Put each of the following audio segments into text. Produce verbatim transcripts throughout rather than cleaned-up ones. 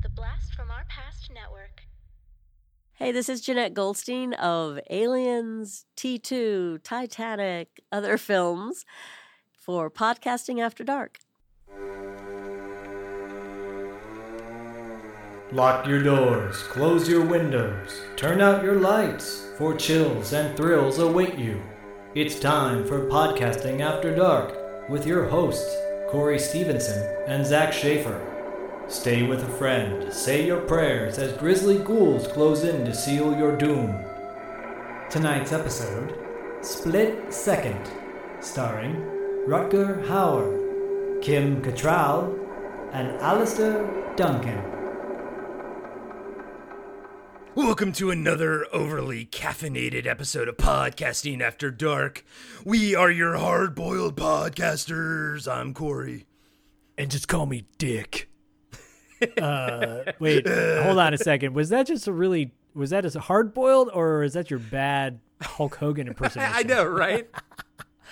the Blast from Our Past Network. Hey, this is Jeanette Goldstein of Aliens, T two, Titanic, other films for Podcasting After Dark. Lock your doors, close your windows, turn out your lights, for chills and thrills await you. It's time for Podcasting After Dark with your hosts, Corey Stevenson and Zach Schaefer. Stay with a friend, say your prayers as grisly ghouls close in to seal your doom. Tonight's episode, Split Second, starring Rutger Hauer, Kim Cattrall, and Alistair Duncan. Welcome to another overly caffeinated episode of Podcasting After Dark. We are your hard-boiled podcasters. I'm Corey. And just call me Dick. uh, wait, hold on a second. Was that just a really, was that a hard-boiled or is that your bad Hulk Hogan impersonation? I know, right?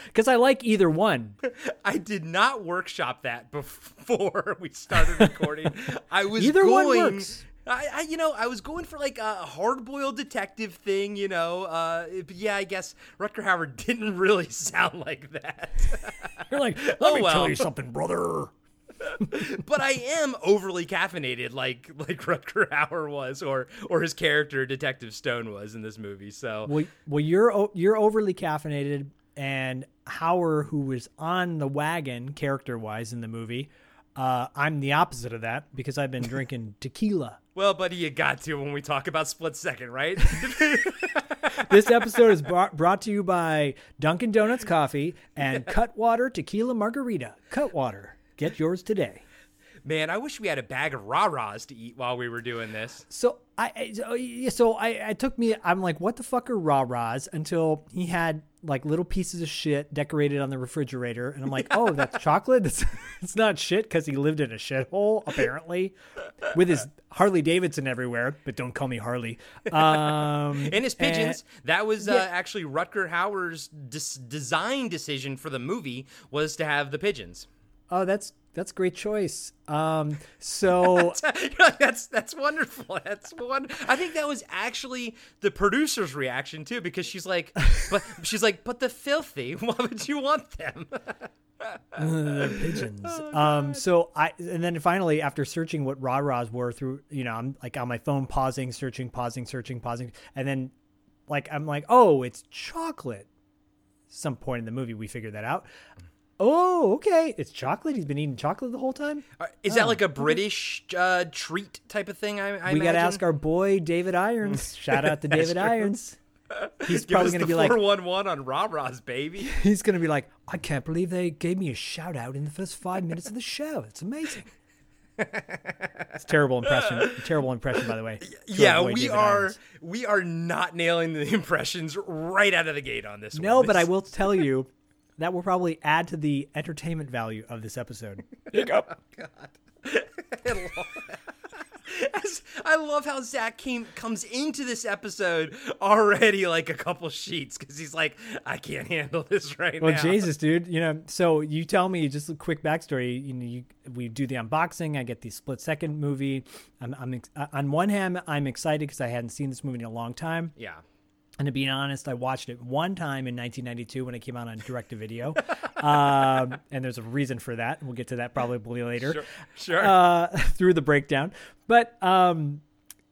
Because I like either one. I did not workshop that before we started recording. I was either going... one works. I, I, you know, I was going for like a hard-boiled detective thing, you know. Uh, yeah, I guess Rutger Hauer didn't really sound like that. You're like, let oh, me well. tell you something, brother. But I am overly caffeinated, like like Rutger Hauer was, or or his character Detective Stone was in this movie. So, well, well, you're you're overly caffeinated, and Hauer, who was on the wagon character-wise in the movie, uh, I'm the opposite of that because I've been drinking tequila. Well, buddy, you got to when we talk about Split Second, right? This episode is brought to you by Dunkin' Donuts Coffee and yeah. Cutwater Tequila Margarita. Cutwater. Get yours today. Man, I wish we had a bag of rah-rahs to eat while we were doing this. So I, so I, I took me, I'm like, what the fuck are rah-rahs? Until he had like little pieces of shit decorated on the refrigerator. And I'm like, oh, that's chocolate? That's, it's not shit because he lived in a shithole, apparently, with his Harley Davidson everywhere. But don't call me Harley. Um, and his pigeons. And, that was yeah. uh, actually Rutger Hauer's dis- design decision for the movie was to have the pigeons. Oh, that's that's great choice. Um, so that's that's wonderful. That's one. I think that was actually the producer's reaction too, because she's like, but she's like, but the filthy. Why would you want them? uh, pigeons. Oh, um, so I, and then finally, after searching what rah-rahs were through, you know, I'm like on my phone, pausing, searching, pausing, searching, pausing, and then like I'm like, oh, it's chocolate. Some point in the movie, we figured that out. Oh, okay. It's chocolate. He's been eating chocolate the whole time. Is that oh. like a British uh, treat type of thing? I, I we imagine? Gotta ask our boy David Irons. Shout out to David true. Irons. He's Give probably gonna be like four one one on rah-rahs, baby. He's gonna be like, I can't believe they gave me a shout out in the first five minutes of the show. It's amazing. It's a terrible impression. A terrible impression, by the way. Yeah, we David are Irons. we are not nailing the impressions right out of the gate on this. No, one. but I will tell you. That will probably add to the entertainment value of this episode. Hiccup. Oh, God. I love, I love how Zach came, comes into this episode already like a couple sheets because he's like, I can't handle this right well, now. Well, Jesus, dude. You know, so you tell me just a quick backstory. You know, you, we do the unboxing. I get the Split Second movie. I'm, I'm ex- on one hand, I'm excited because I hadn't seen this movie in a long time. Yeah. And to be honest, I watched it one time in nineteen ninety-two when it came out on direct-to-video. um, and there's a reason for that. We'll get to that probably later. Sure. sure. Uh, through the breakdown. But um,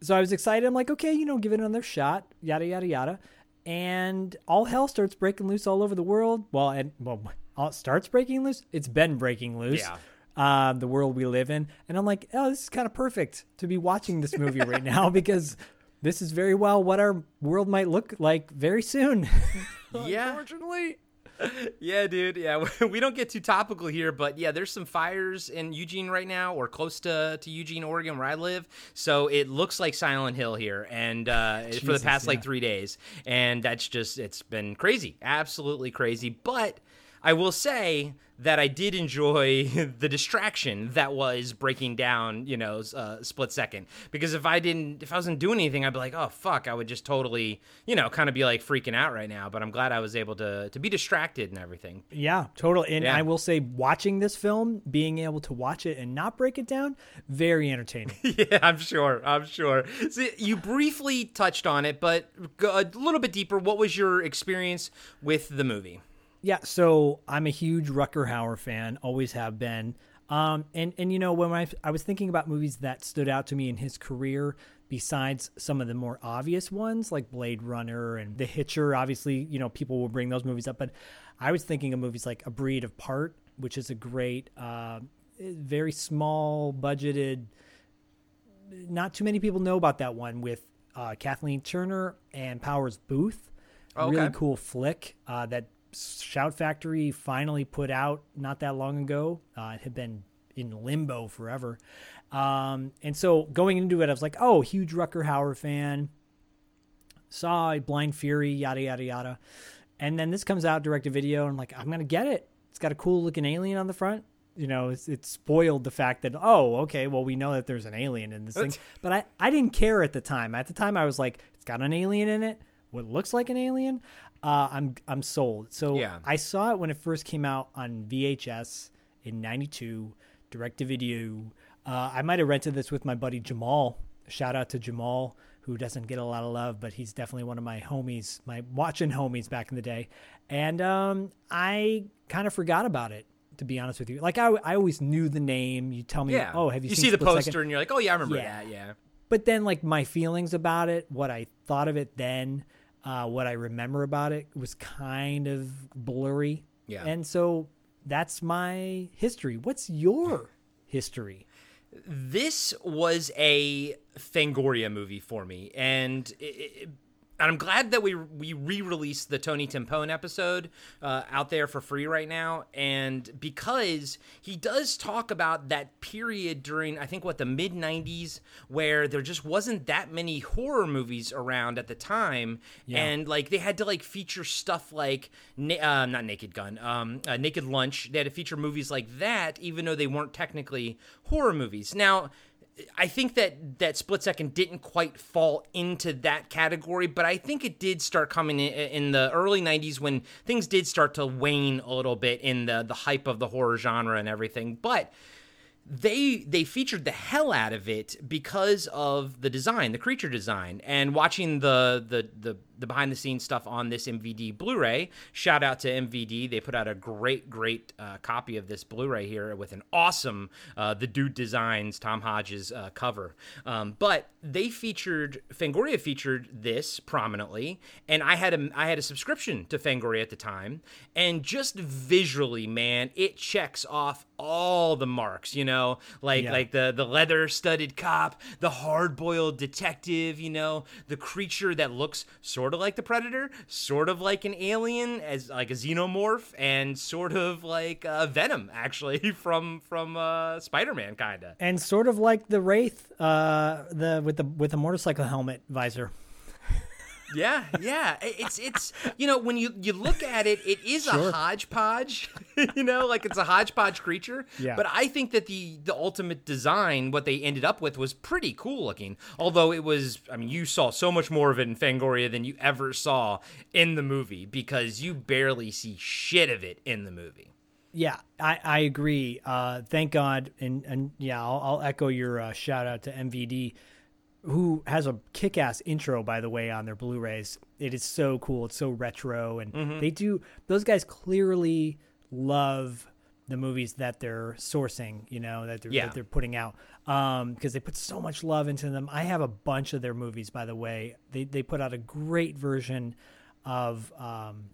so I was excited. I'm like, okay, you know, give it another shot, yada, yada, yada. And all hell starts breaking loose all over the world. Well, and well, all starts breaking loose. It's been breaking loose. Yeah. Uh, the world we live in. And I'm like, oh, this is kind of perfect to be watching this movie right now because... This is very well what our world might look like very soon. Yeah. Unfortunately. Yeah, dude. Yeah, we don't get too topical here, but yeah, there's some fires in Eugene right now or close to, to Eugene, Oregon, where I live. So it looks like Silent Hill here and uh, Jesus, for the past yeah. like three days. And that's just, it's been crazy. Absolutely crazy. But I will say that I did enjoy the distraction that was breaking down, you know, uh, Split Second. Because if I didn't, if I wasn't doing anything, I'd be like, oh, fuck, I would just totally, you know, kind of be like freaking out right now. But I'm glad I was able to to be distracted and everything. Yeah, totally. And yeah. I will say watching this film, being able to watch it and not break it down, very entertaining. Yeah, I'm sure. I'm sure. So you briefly touched on it, but a little bit deeper, what was your experience with the movie? Yeah, so I'm a huge Rutger Hauer fan, always have been. Um, and, and, you know, when I, I was thinking about movies that stood out to me in his career, besides some of the more obvious ones like Blade Runner and The Hitcher, obviously, you know, people will bring those movies up. But I was thinking of movies like A Breed Apart, which is a great, uh, very small budgeted. Not too many people know about that one with uh, Kathleen Turner and Powers Booth. Oh, okay. Really cool flick uh, that Shout Factory finally put out not that long ago. Uh, it had been in limbo forever. Um, and so going into it, I was like, oh, huge Rutger Hauer fan. Saw Blind Fury, yada, yada, yada. And then this comes out, direct-to-video, and I'm like, I'm going to get it. It's got a cool-looking alien on the front. You know, it's, it spoiled the fact that, oh, okay, well, we know that there's an alien in this thing. But I, I didn't care at the time. At the time, I was like, it's got an alien in it. What looks like an alien. Uh, I'm I'm sold. So yeah. I saw it when it first came out on V H S in ninety-two, direct-to-video. Uh, I might have rented this with my buddy Jamal. Shout out to Jamal, who doesn't get a lot of love, but he's definitely one of my homies, my watching homies back in the day. And um, I kind of forgot about it, to be honest with you. Like, I, I always knew the name. You tell me, yeah. oh, have you, you seen You see the poster Second? And you're like, oh, yeah, I remember yeah. that, yeah. But then, like, my feelings about it, what I thought of it then, Uh, what I remember about it was kind of blurry. Yeah. And so that's my history. What's your history? This was a Fangoria movie for me. And it, it, and I'm glad that we we re-released the Tony Timpone episode uh, out there for free right now. And because he does talk about that period during, I think, what, the mid-nineties, where there just wasn't that many horror movies around at the time. Yeah. And, like, they had to, like, feature stuff like, na- uh, not Naked Gun, um, uh, Naked Lunch. They had to feature movies like that, even though they weren't technically horror movies. Now, I think that, that Split Second didn't quite fall into that category, but I think it did start coming in, in the early nineties when things did start to wane a little bit in the, the hype of the horror genre and everything. But they they featured the hell out of it because of the design, the creature design, and watching the the the, the behind the scenes stuff on this M V D Blu-ray. Shout out to M V D; they put out a great great uh, copy of this Blu-ray here with an awesome uh, the dude designs Tom Hodges uh, cover. Um, but they featured Fangoria featured this prominently, and I had a I had a subscription to Fangoria at the time, and just visually, man, it checks off all the marks, you know. Know, like yeah. like the the leather studded cop, the hard boiled detective, you know, the creature that looks sort of like the Predator, sort of like an alien, as like a xenomorph, and sort of like uh, Venom, actually from from uh, Spider-Man, kind of, and sort of like the Wraith, uh, the with the with the motorcycle helmet visor. Yeah, yeah. It's, it's you know, when you, you look at it, it is sure. a hodgepodge, you know, like it's a hodgepodge creature. Yeah. But I think that the, the ultimate design, what they ended up with, was pretty cool looking. Although it was, I mean, you saw so much more of it in Fangoria than you ever saw in the movie because you barely see shit of it in the movie. Yeah, I, I agree. Uh, thank God. And, and yeah, I'll, I'll echo your uh, shout out to M V D. Who has a kick-ass intro, by the way, on their Blu-rays. It is so cool. It's so retro. And mm-hmm. they do, those guys clearly love the movies that they're sourcing, you know, that they're, yeah. that they're putting out. Um, because they put so much love into them. I have a bunch of their movies, by the way. They they put out a great version of um,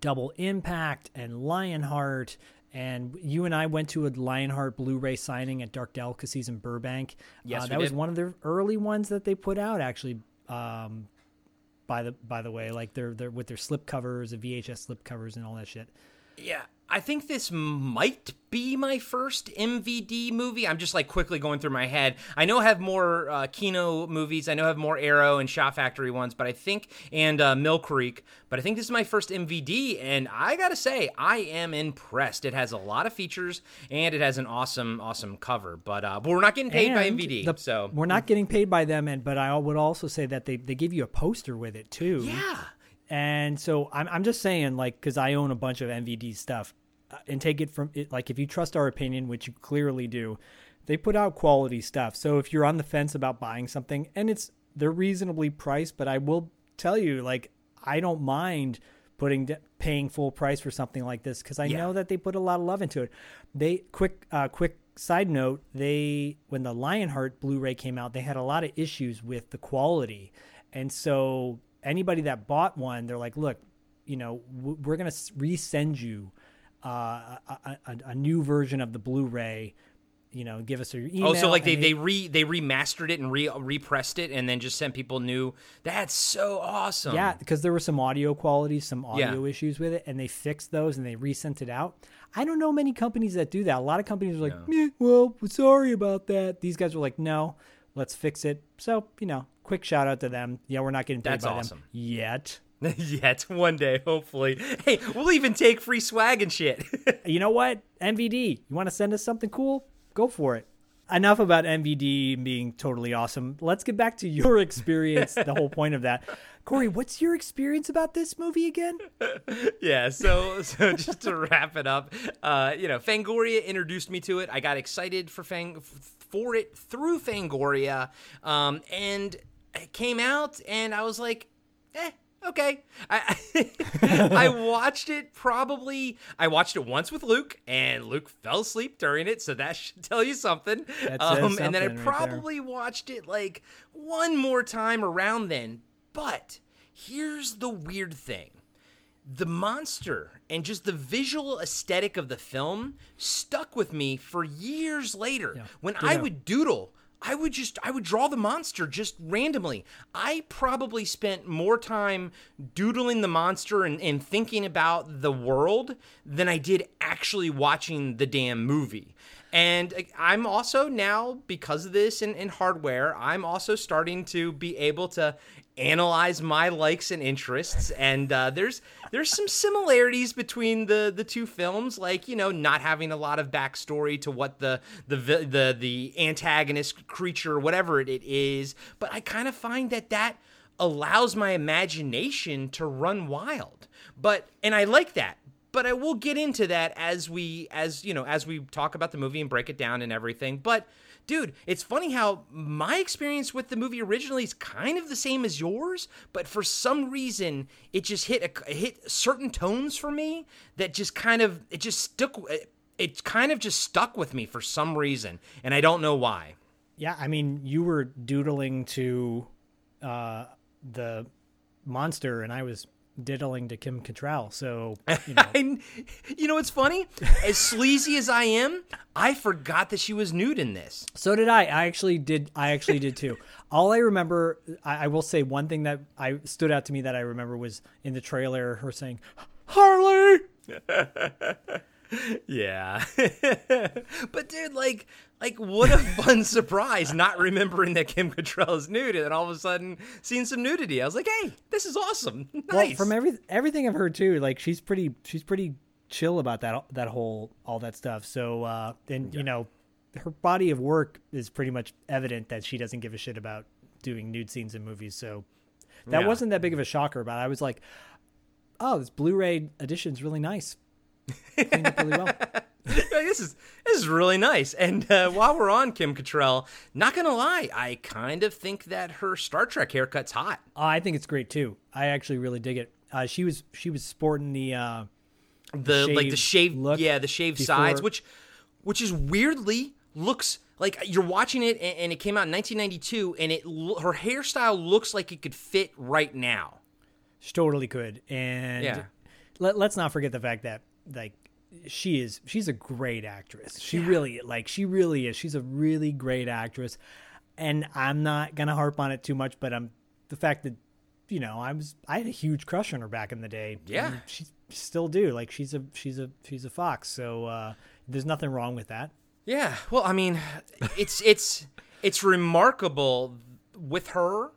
Double Impact and Lionheart. And you and I went to a Lionheart Blu-ray signing at Dark Delicacies in Burbank. Yes, uh, that we did. Was one of their early ones that they put out, actually. Um, by the by the way, like they're they're with their slip covers, the V H S slip covers, and all that shit. Yeah, I think this might be my first M V D movie. I'm just like quickly going through my head. I know I have more uh, Kino movies. I know I have more Arrow and Shout Factory ones, but I think, and uh, Mill Creek, but I think this is my first M V D, and I gotta say, I am impressed. It has a lot of features, and it has an awesome, awesome cover, but uh, but we're not getting paid and by M V D, the, so. We're not getting paid by them, and but I would also say that they, they give you a poster with it, too. Yeah. And so I'm I'm just saying, like, because I own a bunch of M V D stuff, uh, and take it from it, like, if you trust our opinion, which you clearly do, they put out quality stuff. So if you're on the fence about buying something, and it's they're reasonably priced, but I will tell you, like, I don't mind putting de- paying full price for something like this because I yeah. know that they put a lot of love into it. They quick uh, quick side note, they when the Lionheart Blu-ray came out, they had a lot of issues with the quality, and so. Anybody that bought one, they're like, look, you know, we're going to resend you uh, a, a, a new version of the Blu-ray, you know, give us your email. Oh, so like they, they, they re they remastered it and re repressed it and then just sent people new. That's so awesome. Yeah, because there were some audio qualities, some audio yeah. issues with it, and they fixed those and they resent it out. I don't know many companies that do that. A lot of companies are like, no. eh, well, sorry about that. These guys were like, no, let's fix it. So, you know. Quick shout out to them. Yeah, we're not getting paid That's by awesome. Them yet. Yet. One day, hopefully. Hey, we'll even take free swag and shit. You know what? M V D, you want to send us something cool? Go for it. Enough about M V D being totally awesome. Let's get back to your experience, the whole point of that. Corey, what's your experience about this movie again? Yeah, so so just to wrap it up, uh, you know, Fangoria introduced me to it. I got excited for Fang for it through Fangoria, um, and... It came out and I was like, eh, okay. I I watched it probably. I watched it once with Luke, and Luke fell asleep during it, so that should tell you something. That um, something and then I probably right watched it like one more time around then. But here's the weird thing: the monster and just the visual aesthetic of the film stuck with me for years later. Yeah. When yeah. I would doodle. I would just, I would draw the monster just randomly. I probably spent more time doodling the monster and, and thinking about the world than I did actually watching the damn movie. And I'm also now, because of this and, and hardware, I'm also starting to be able to analyze my likes and interests. And uh, there's there's some similarities between the, the two films, like, you know, not having a lot of backstory to what the the the, the antagonist creature, whatever it, it is. But I kind of find that that allows my imagination to run wild. But and I like that. But I will get into that as we, as you know, as we talk about the movie and break it down and everything. But, dude, it's funny how my experience with the movie originally is kind of the same as yours, but for some reason it just hit a, hit certain tones for me that just kind of it just stuck. It, it kind of just stuck with me for some reason, and I don't know why. Yeah, I mean, you were doodling to uh, the monster, and I was. Diddling to Kim Cattrall, so you know. I, you know what's funny? As sleazy as I am, I forgot that she was nude in this. So did I. I actually did. I actually did too. All I remember, I, I will say one thing that I stood out to me that I remember was in the trailer, her saying, "Harley." Yeah, but dude, like, like what a fun surprise! Not remembering that Kim Cattrall is nude, and then all of a sudden seeing some nudity, I was like, "Hey, this is awesome!" Nice. Well, from every everything I've heard too, like she's pretty, she's pretty chill about that that whole all that stuff. So, uh, and yeah. you know, her body of work is pretty much evident that she doesn't give a shit about doing nude scenes in movies. So that yeah. wasn't that big of a shocker. But I was like, "Oh, this Blu-ray edition is really nice." Cleaned up really well. this is this is really nice. And uh, while we're on Kim Cattrall, not gonna lie, I kind of think that her Star Trek haircut's hot. Uh, I think it's great too. I actually really dig it. Uh, she was she was sporting the uh, the, the like the shaved look yeah the shaved before. sides, which which is weirdly looks. Like, you're watching it, and, and it came out in nineteen ninety-two, and it her hairstyle looks like it could fit right now. She totally could. And yeah. let, let's not forget the fact that. Like she is, she's a great actress. She yeah. really, like, she really is. She's a really great actress, and I'm not gonna harp on it too much. But I'm the fact that, you know, I was, I had a huge crush on her back in the day. Yeah, she's still do. Like she's a she's a she's a fox. So uh, there's nothing wrong with that. Yeah. Well, I mean, it's it's it's remarkable with her.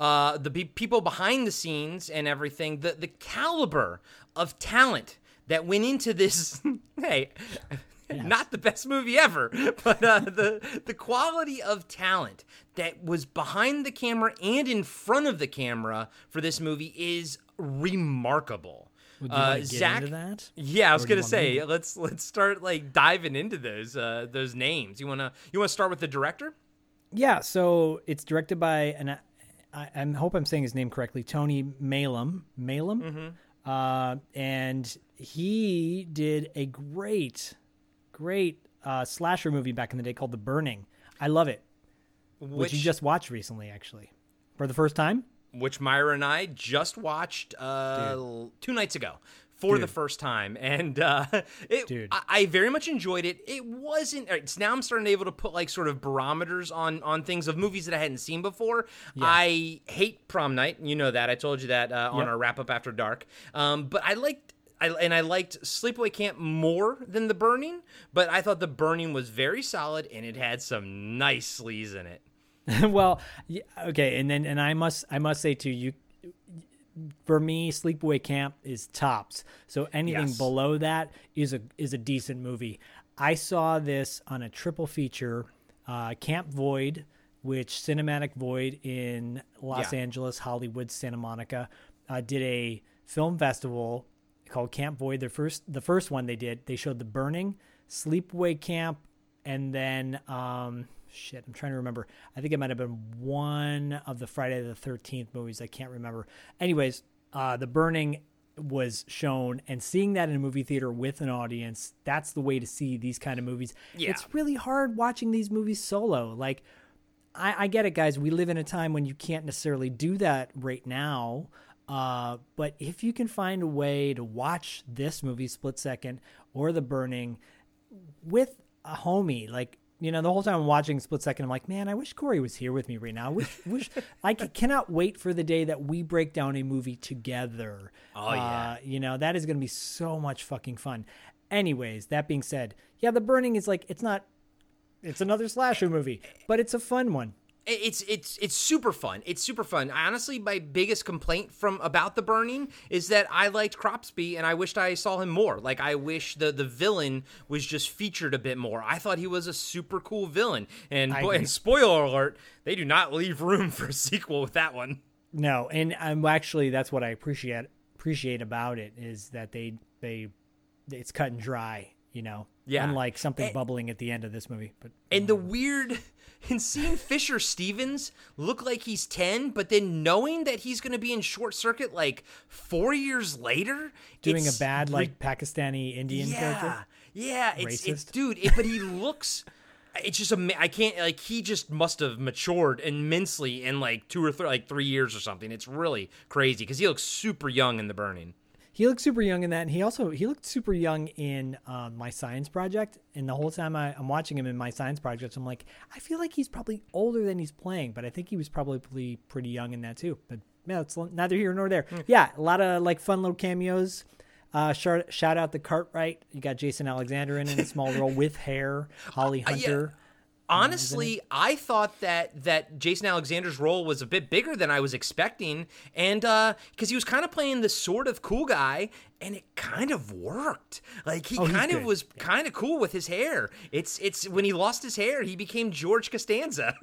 Uh, the be- people behind the scenes and everything, the, the caliber of talent that went into this, hey, yes. Not the best movie ever, but uh, the the quality of talent that was behind the camera and in front of the camera for this movie is remarkable. Would you uh, like to get Zach, into that? Yeah, I was gonna say me? let's let's start like diving into those uh, those names. You wanna you wanna start with the director? Yeah, so it's directed by an. I, I hope I'm saying his name correctly, Tony Malouf, Malouf, mm-hmm. uh, and he did a great, great uh, slasher movie back in the day called The Burning. I love it, which, which you just watched recently, actually, for the first time. Which Myra and I just watched uh, two nights ago for Dude. the first time, and uh, it, I, I very much enjoyed it. It wasn't. It's now I'm starting to be able to put like sort of barometers on on things of movies that I hadn't seen before. Yeah. I hate Prom Night, you know that. I told you that uh, on yep. our wrap up after dark. Um, but I liked. I, and I liked Sleepaway Camp more than The Burning, but I thought The Burning was very solid and it had some nice sleaze in it. Well, yeah, okay, and then and I must I must say too, you for me, Sleepaway Camp is tops. So anything yes. below that is a is a decent movie. I saw this on a triple feature, uh, Camp Void, which Cinematic Void in Los yeah. Angeles, Hollywood, Santa Monica, uh, did a film festival called Camp Void. Their first, the first one they did, they showed The Burning, Sleepaway Camp, and then um, shit, I'm trying to remember. I think it might have been one of the Friday the thirteenth movies. I can't remember. Anyways, uh, The Burning was shown, and seeing that in a movie theater with an audience, that's the way to see these kind of movies. Yeah. It's really hard watching these movies solo. Like, I, I get it, guys. We live in a time when you can't necessarily do that right now. Uh, but if you can find a way to watch this movie, Split Second or The Burning, with a homie, like, you know, the whole time I'm watching Split Second, I'm like, man, I wish Corey was here with me right now. I wish, wish I c- cannot wait for the day that we break down a movie together. Oh, yeah. Uh, you know, that is going to be so much fucking fun. Anyways, that being said, yeah, The Burning is like, it's not, it's another slasher movie, but it's a fun one. It's it's it's super fun. It's super fun. I, honestly, my biggest complaint from about The Burning is that I liked Cropsby and I wished I saw him more. Like, I wish the, the villain was just featured a bit more. I thought he was a super cool villain. And, boy, and spoiler alert, they do not leave room for a sequel with that one. No, and I'm actually that's what I appreciate appreciate about it is that they they it's cut and dry, you know. Yeah. Unlike something and, bubbling at the end of this movie. But And the weird, and seeing Fisher Stevens look like he's ten, but then knowing that he's going to be in Short Circuit like four years later. Doing a bad, like, re- Pakistani Indian yeah, character. Yeah. It's, Racist. It's, dude, it, but he looks, it's just, I can't, like, he just must have matured immensely in like two or three, like three years or something. It's really crazy because he looks super young in The Burning. He looked super young in that, and he also he looked super young in uh, My Science Project. And the whole time I, I'm watching him in My Science Project, I'm like, I feel like he's probably older than he's playing, but I think he was probably pretty young in that too. But yeah, it's neither here nor there. Mm. Yeah, a lot of like fun little cameos. Uh, shout, shout out to Cartwright. You got Jason Alexander in, in a small role with hair. Holly Hunter. Uh, yeah. Honestly, I thought that, that Jason Alexander's role was a bit bigger than I was expecting, and because uh, he was kind of playing this sort of cool guy, and it kind of worked. Like he oh, kind of was yeah. kind of cool with his hair. It's it's when he lost his hair, he became George Costanza.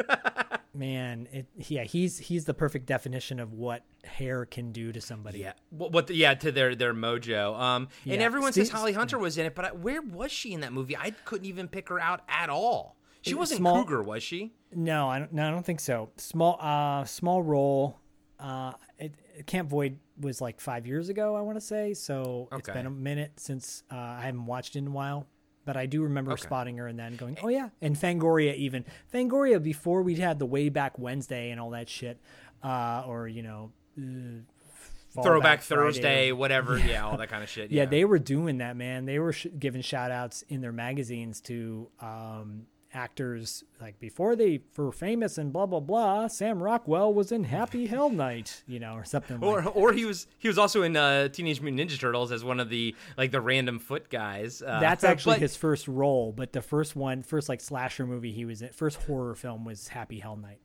Man, it, yeah, he's he's the perfect definition of what hair can do to somebody. Yeah, what, what the, yeah to their their mojo. Um, yeah. And everyone Steve, says Holly Hunter was in it, but I, where was she in that movie? I couldn't even pick her out at all. She wasn't small, Cougar, was she? No, I don't. No, I don't think so. Small, uh, small role. Uh, it, Camp Void was like five years ago, I want to say. So okay. It's been a minute since uh, I haven't watched in a while, but I do remember okay. spotting her and then going, "Oh yeah!" And Fangoria, even Fangoria, before we had the Way Back Wednesday and all that shit, uh, or you know, uh, Throwback Thursday, or, whatever, yeah. yeah, all that kind of shit. Yeah. yeah, they were doing that, man. They were sh- giving shout outs in their magazines to. Um, actors like before they were famous and blah blah blah. Sam Rockwell was in Happy Hell Night, you know, or something. Or like that. Or he was he was also in uh, Teenage Mutant Ninja Turtles as one of the like the random foot guys. Uh, That's actually but, his first role, but the first one, first like slasher movie he was in, first horror film was Happy Hell Night.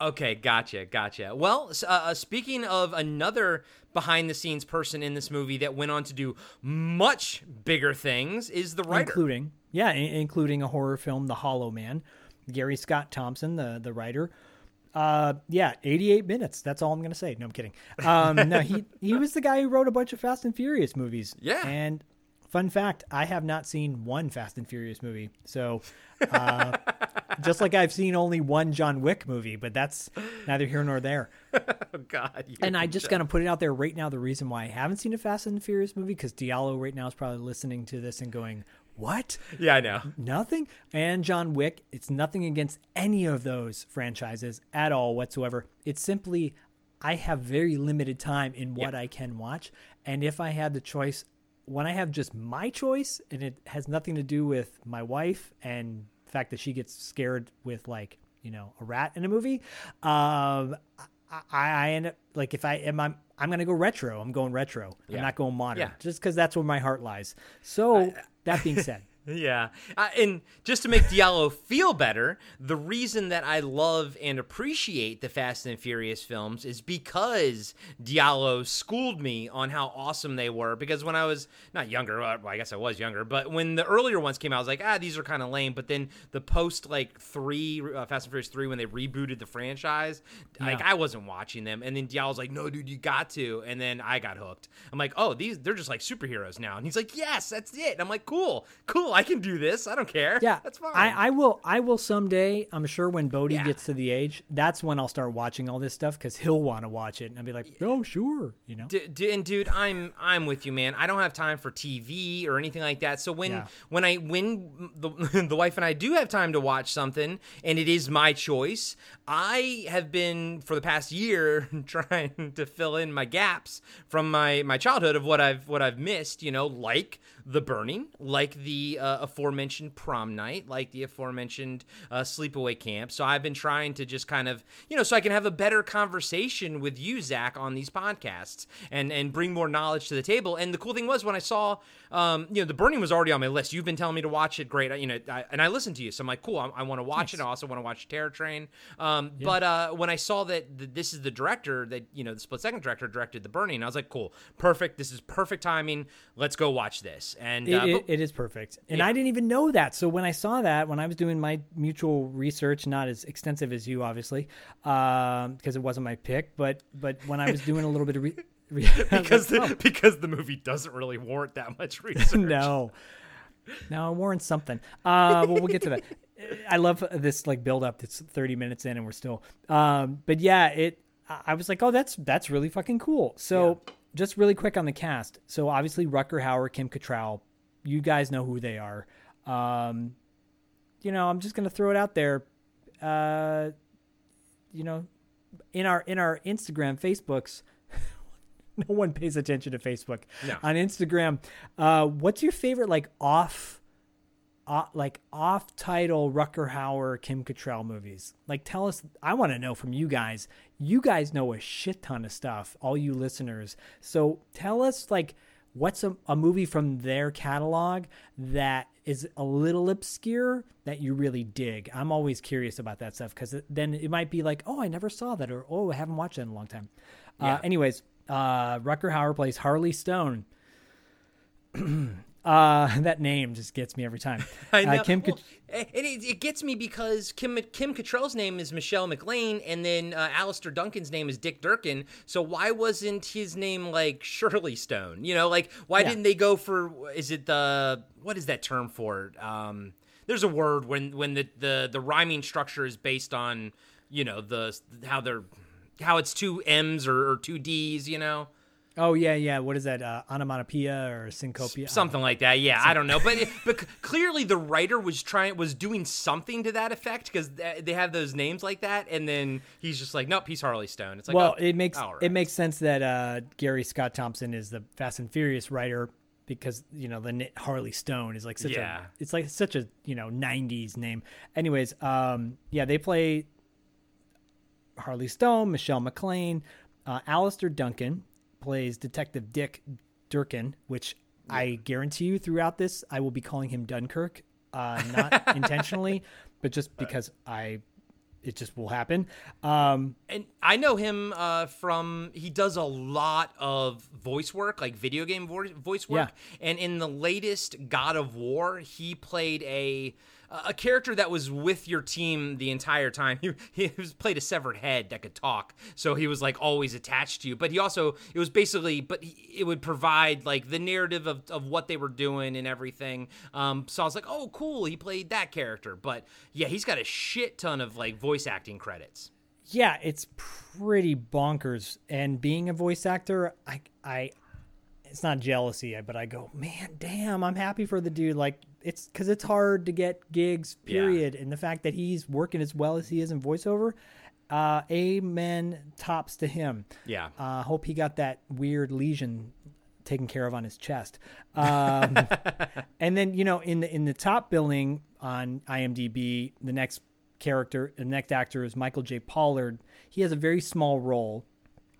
Okay, gotcha, gotcha. Well, uh, speaking of another behind-the-scenes person in this movie that went on to do much bigger things is the writer. Including, yeah, in- including a horror film, The Hollow Man. Gary Scott Thompson, the the writer. Uh, yeah, eighty-eight minutes. That's all I'm going to say. No, I'm kidding. Um, no, he, he was the guy who wrote a bunch of Fast and Furious movies. Yeah. And fun fact, I have not seen one Fast and Furious movie, so... Uh, just like I've seen only one John Wick movie, but that's neither here nor there. Oh, God. And I'm just going to put it out there right now. The reason why I haven't seen a Fast and Furious movie, because Diallo right now is probably listening to this and going, what? Yeah, I know. Nothing. And John Wick. It's nothing against any of those franchises at all whatsoever. It's simply I have very limited time in what yep. I can watch. And if I had the choice, when I have just my choice and it has nothing to do with my wife and fact that she gets scared with like, you know, a rat in a movie, um i i end up like if i am i'm i'm gonna go retro i'm going retro yeah. I'm not going modern, yeah. just because that's where my heart lies. So I, that being said, yeah uh, and just to make Diallo feel better, the reason that I love and appreciate the Fast and Furious films is because Diallo schooled me on how awesome they were. Because when I was not younger, well, I guess I was younger, but when the earlier ones came out, I was like, ah, these are kind of lame. But then the post like three uh, Fast and Furious three, when they rebooted the franchise, yeah. like I wasn't watching them, and then Diallo's like, no dude, you got to. And then I got hooked. I'm like, oh, these they're just like superheroes now. And he's like, yes, that's it. And I'm like, cool cool, I can do this. I don't care. Yeah, that's fine. I, I will. I will someday. I'm sure when Bodhi yeah. gets to the age, that's when I'll start watching all this stuff, because he'll want to watch it, and I'll be like, "Oh, sure," you know. D- d- and dude, I'm I'm with you, man. I don't have time for T V or anything like that. So when yeah. when I when the the wife and I do have time to watch something, and it is my choice, I have been for the past year trying to fill in my gaps from my my childhood of what I've what I've missed. You know, like The Burning, like the uh, aforementioned Prom Night, like the aforementioned uh, Sleepaway Camp. So I've been trying to just kind of, you know, so I can have a better conversation with you, Zach, on these podcasts and, and bring more knowledge to the table. And the cool thing was when I saw, um, you know, The Burning was already on my list. You've been telling me to watch it. Great. I, you know, I, and I listened to you. So I'm like, cool, I, I want to watch nice. it. I also want to watch Terror Train. Um, yeah. But uh, when I saw that th- this is the director that, you know, the split second director directed The Burning, I was like, cool, perfect. This is perfect timing. Let's go watch this. And it, uh, it, it is perfect. And yeah. I didn't even know that. So when I saw that, when I was doing my mutual research, not as extensive as you, obviously, because um, it wasn't my pick, but but when I was doing a little bit of re- re- because like, the, oh. because the movie doesn't really warrant that much research. no, no, it warrants something. Uh, but we'll get to that. I love this like build up. It's thirty minutes in, and we're still. Um, but yeah, it. I was like, oh, that's that's really fucking cool. So. Yeah. Just really quick on the cast. So obviously Rutger Hauer, Kim Cattrall, you guys know who they are. Um, you know, I'm just going to throw it out there. Uh, you know, in our, in our Instagram, Facebooks, no one pays attention to Facebook. No. On Instagram. Uh, what's your favorite, like off, uh, like off title Rutger Hauer, Kim Cattrall movies? Like, tell us, I want to know from you guys. You guys know a shit ton of stuff, all you listeners. So tell us, like, what's a, a movie from their catalog that is a little obscure that you really dig? I'm always curious about that stuff, because then it might be like, oh, I never saw that, or oh, I haven't watched that in a long time. Yeah. Uh, anyways, uh, Rutger Hauer plays Harley Stone. Uh, that name just gets me every time. I know. Uh, Kim well, Cat- it, it, it gets me because Kim Kim Cattrall's name is Michelle McLean, and then uh, Alistair Duncan's name is Dick Durkin. So why wasn't his name like Shirley Stone? You know, like why yeah. didn't they go for? Is it the what is that term for? Um, there's a word when when the, the the rhyming structure is based on, you know, the how they're how it's two M's or, or two D's. You know. Oh, yeah, yeah. What is that? Uh, onomatopoeia or syncopia? Something like that. Yeah, something. I don't know. But it, but clearly the writer was trying was doing something to that effect, because th- they have those names like that. And then he's just like, nope, he's Harley Stone. It's like, well, oh, it makes right. it makes sense that uh, Gary Scott Thompson is the Fast and Furious writer. because, you know, the Harley Stone is like such yeah. a, it's like such a, you know, nineties name. Anyways, um, yeah, they play Harley Stone, Michelle McLean, uh, Alistair Duncan plays Detective Dick Durkin, which yeah. I guarantee you throughout this, I will be calling him Dunkirk, uh, not intentionally, but just because I, it just will happen. Um, and I know him uh, from, he does a lot of voice work, like video game vo- voice work. Yeah. And in the latest God of War, he played a a character that was with your team the entire time. He, he was played a severed head that could talk. So he was like always attached to you. But he also, it was basically, but he, it would provide like the narrative of, of what they were doing and everything. Um, so I was like, oh, cool. He played that character. But yeah, he's got a shit ton of like voice voice acting credits. Yeah, it's pretty bonkers. And being a voice actor, I, I, it's not jealousy, but I go, man, damn, I'm happy for the dude. Like, it's because it's hard to get gigs, period. Yeah. And the fact that he's working as well as he is in voiceover, uh, amen, tops to him. Yeah. Uh, hope he got that weird lesion taken care of on his chest. Um, and then, you know, in the, in the top billing on IMDb, the next character, the next actor is Michael J. Pollard. He has a very small role,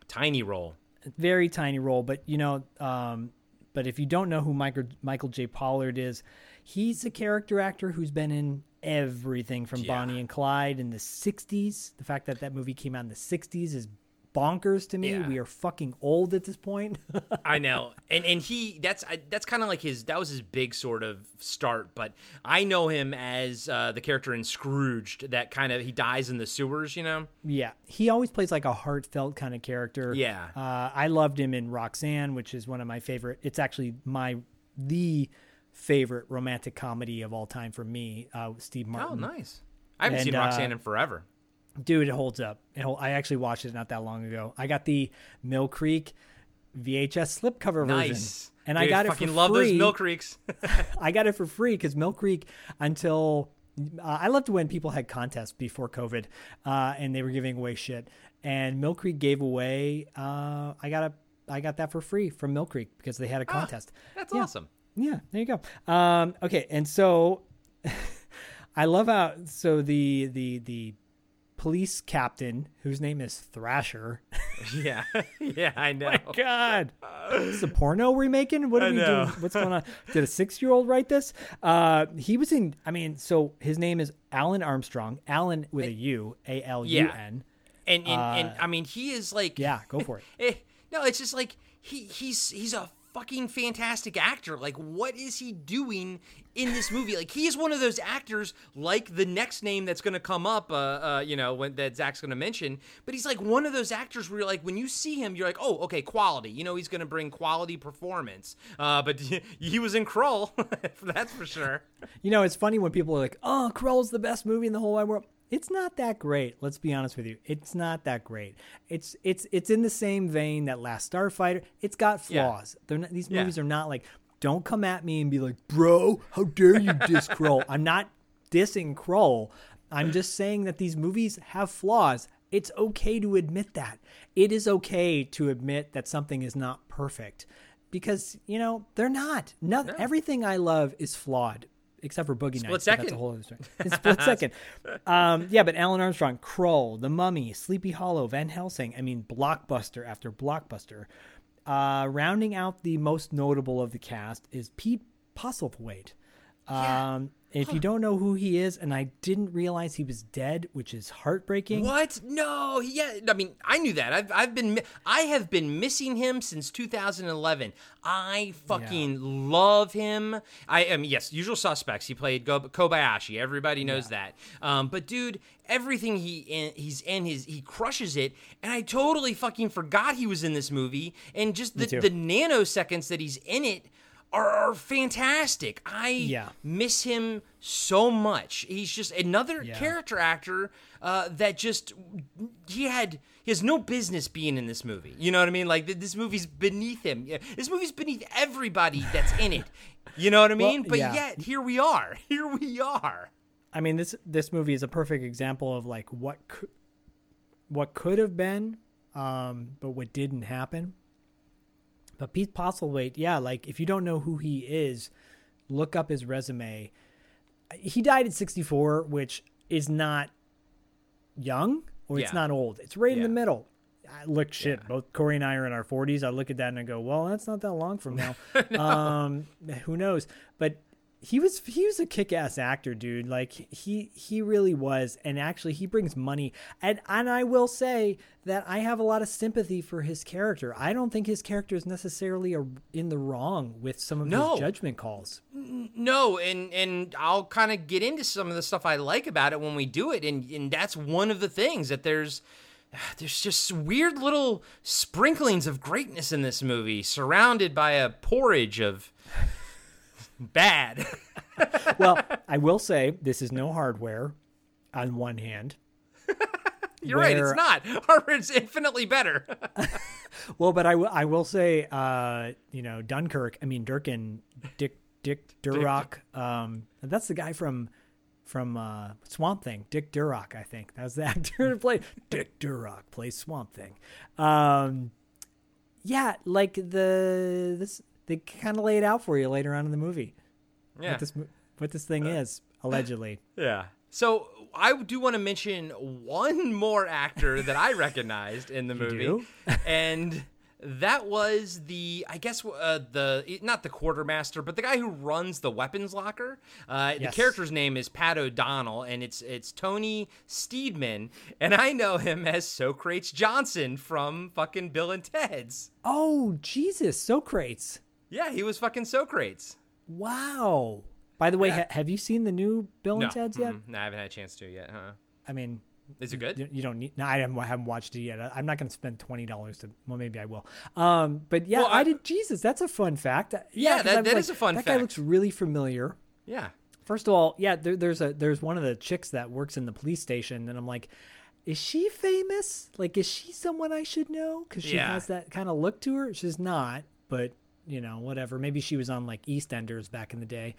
tiny role, very tiny role. But you know, um, but if you don't know who Michael Michael J. Pollard is, he's a character actor who's been in everything from yeah. Bonnie and Clyde in the sixties. The fact that that movie came out in the sixties is bonkers to me. Yeah. We are fucking old at this point. I know, and and he that's that's kind of like his that was his big sort of start. But I know him as uh, the character in Scrooged that kind of he dies in the sewers, you know. Yeah, he always plays like a heartfelt kind of character. Yeah, uh, I loved him in Roxanne, which is one of my favorite. It's actually my the favorite romantic comedy of all time for me. Uh, Steve Martin. Oh, nice. I haven't and, seen Roxanne uh, in forever. Dude, it holds up. It hold, I actually watched it not that long ago. I got the Mill Creek V H S slipcover nice. version. And Dude, I got it for free. I fucking love those Mill Creeks. I got it for free because Mill Creek until... Uh, I loved when people had contests before COVID uh, and they were giving away shit. And Mill Creek gave away... Uh, I got a, I got that for free from Mill Creek because they had a contest. Ah, that's yeah. awesome. Yeah, there you go. Um, okay, and so... I love how... So the the the... police captain, whose name is Thrasher. Yeah, yeah, I know. My God, is this a porno we're making? What are I we know. doing? What's going on? Did a six-year-old write this? Uh, he was in. I mean, so his name is Alan Armstrong. Alan with a U, A L U N. Yeah. And and, uh, and I mean, he is like. Yeah, go for it. No, it's just like he he's he's a fucking fantastic actor. Like, what is he doing in this movie? Like, he is one of those actors, like the next name that's going to come up, uh, uh, you know, when, that Zach's going to mention. But he's like one of those actors where you're like, when you see him, you're like, oh, okay, quality. You know, he's going to bring quality performance. Uh, but he was in Krull, that's for sure. You know, it's funny when people are like, oh, Krull's the best movie in the whole wide world. It's not that great. Let's be honest with you. It's not that great. It's it's it's in the same vein that Last Starfighter. It's got flaws. Yeah. They're not, these movies yeah. are not like. Don't come at me and be like, bro, how dare you diss Kroll? I'm not dissing Kroll. I'm just saying that these movies have flaws. It's okay to admit that. It is okay to admit that something is not perfect because, you know, they're not. Not no. Everything I love is flawed, except for Boogie Nights. Split Second. That's a whole other story. It's Split Second. Um, yeah, but Alan Armstrong, Kroll, The Mummy, Sleepy Hollow, Van Helsing. I mean, blockbuster after blockbuster. Uh, rounding out the most notable of the cast is Pete Postlethwaite. Yeah. Um, if huh. you don't know who he is, and I didn't realize he was dead, which is heartbreaking. What? No. Yeah. I mean, I knew that. I've I've been I have been missing him since two thousand eleven. I fucking yeah. love him. I am. Um, yes. Usual Suspects. He played Kobayashi. Everybody knows yeah. that. Um, but dude, everything he in, he's in his he crushes it. And I totally fucking forgot he was in this movie. And just the the nanoseconds that he's in it are fantastic. I yeah. miss him so much. He's just another yeah. character actor uh, that just he had he has no business being in this movie. You know what I mean? Like this movie's beneath him. This movie's beneath everybody that's in it. You know what I mean? Well, but yeah. yet here we are. Here we are. I mean this this movie is a perfect example of like what could, what could have been, um, but what didn't happen. But Pete Postlethwaite, yeah, like if you don't know who he is, look up his resume. He died at sixty-four, which is not young or yeah. it's not old. It's right yeah. in the middle. I look, shit, yeah. both Corey and I are in our forties. I look at that and I go, well, that's not that long from now. no. Um, who knows? But he was he was a kick-ass actor, dude. Like he he really was. And actually, he brings money. And and I will say that I have a lot of sympathy for his character. I don't think his character is necessarily a, in the wrong with some of no. his judgment calls. No, and and I'll kind of get into some of the stuff I like about it when we do it. And and that's one of the things that there's there's just weird little sprinklings of greatness in this movie, surrounded by a porridge of bad. Well, I will say this is no Hardware on one hand. You're where... right, it's not. Hardware's infinitely better. Well, but I, w- I will say, uh, you know, Dunkirk, I mean, Durkin, Dick Dick Durock, um, that's the guy from from uh, Swamp Thing, Dick Durock, I think. That was the actor to play. Dick Durock plays Swamp Thing. Um, yeah, like the... this. They kind of lay it out for you later on in the movie. Yeah. What this, what this thing is, allegedly. Yeah. So I do want to mention one more actor that I recognized in the movie. You do? And that was the, I guess, uh, the not the quartermaster, but the guy who runs the weapons locker. Uh, yes. The character's name is Pat O'Donnell, and it's it's Tony Steedman. And I know him as Socrates Johnson from fucking Bill and Ted's. Oh, Jesus, Socrates. Yeah, he was fucking Socrates. Wow. By the way, yeah. ha- have you seen the new Bill no. and Ted's yet? Mm-hmm. No, I haven't had a chance to yet, huh? I mean... Is it good? You, you don't need... No, I haven't, I haven't watched it yet. I, I'm not going to spend twenty dollars to... Well, maybe I will. Um, but yeah, well, I, I did... Jesus, that's a fun fact. Yeah, yeah that, that like, is a fun that fact. That guy looks really familiar. Yeah. First of all, yeah, there, there's a there's one of the chicks that works in the police station, and I'm like... Is she famous? Like, is she someone I should know? Because she yeah. has that kind of look to her. She's not, but... You know, whatever. Maybe she was on like EastEnders back in the day.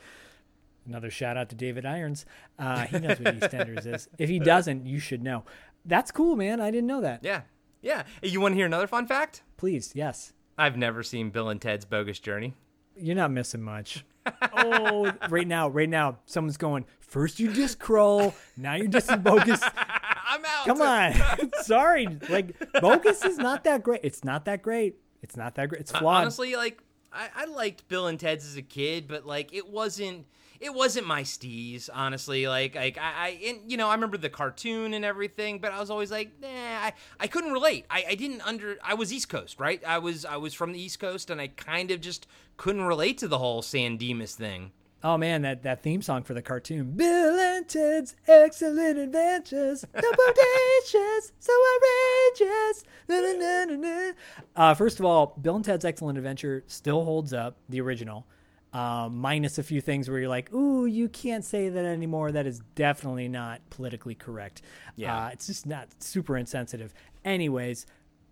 Another shout out to David Irons. Uh, he knows what EastEnders is. If he doesn't, you should know. That's cool, man. I didn't know that. Yeah. Yeah. You want to hear another fun fact? Please. Yes. I've never seen Bill and Ted's Bogus Journey. You're not missing much. Oh, right now, right now, someone's going, first you just Kroll, now you're just Bogus. I'm out. Come on. Sorry. Like, Bogus is not that great. It's not that great. It's not that great. It's flawed. Honestly, like, I, I liked Bill and Ted's as a kid, but like it wasn't it wasn't my steez, honestly. Like like I, I and, you know, I remember the cartoon and everything, but I was always like, nah, I, I couldn't relate. I, I didn't under I was East Coast, right? I was I was from the East Coast, and I kind of just couldn't relate to the whole San Dimas thing. Oh man, that, that theme song for the cartoon. Bill and Ted's Excellent Adventures. So audacious, so outrageous. Na, na, na, na. Uh, first of all, Bill and Ted's Excellent Adventure still holds up, the original, uh, minus a few things where you're like, ooh, you can't say that anymore. That is definitely not politically correct. Yeah. Uh, it's just not super insensitive. Anyways,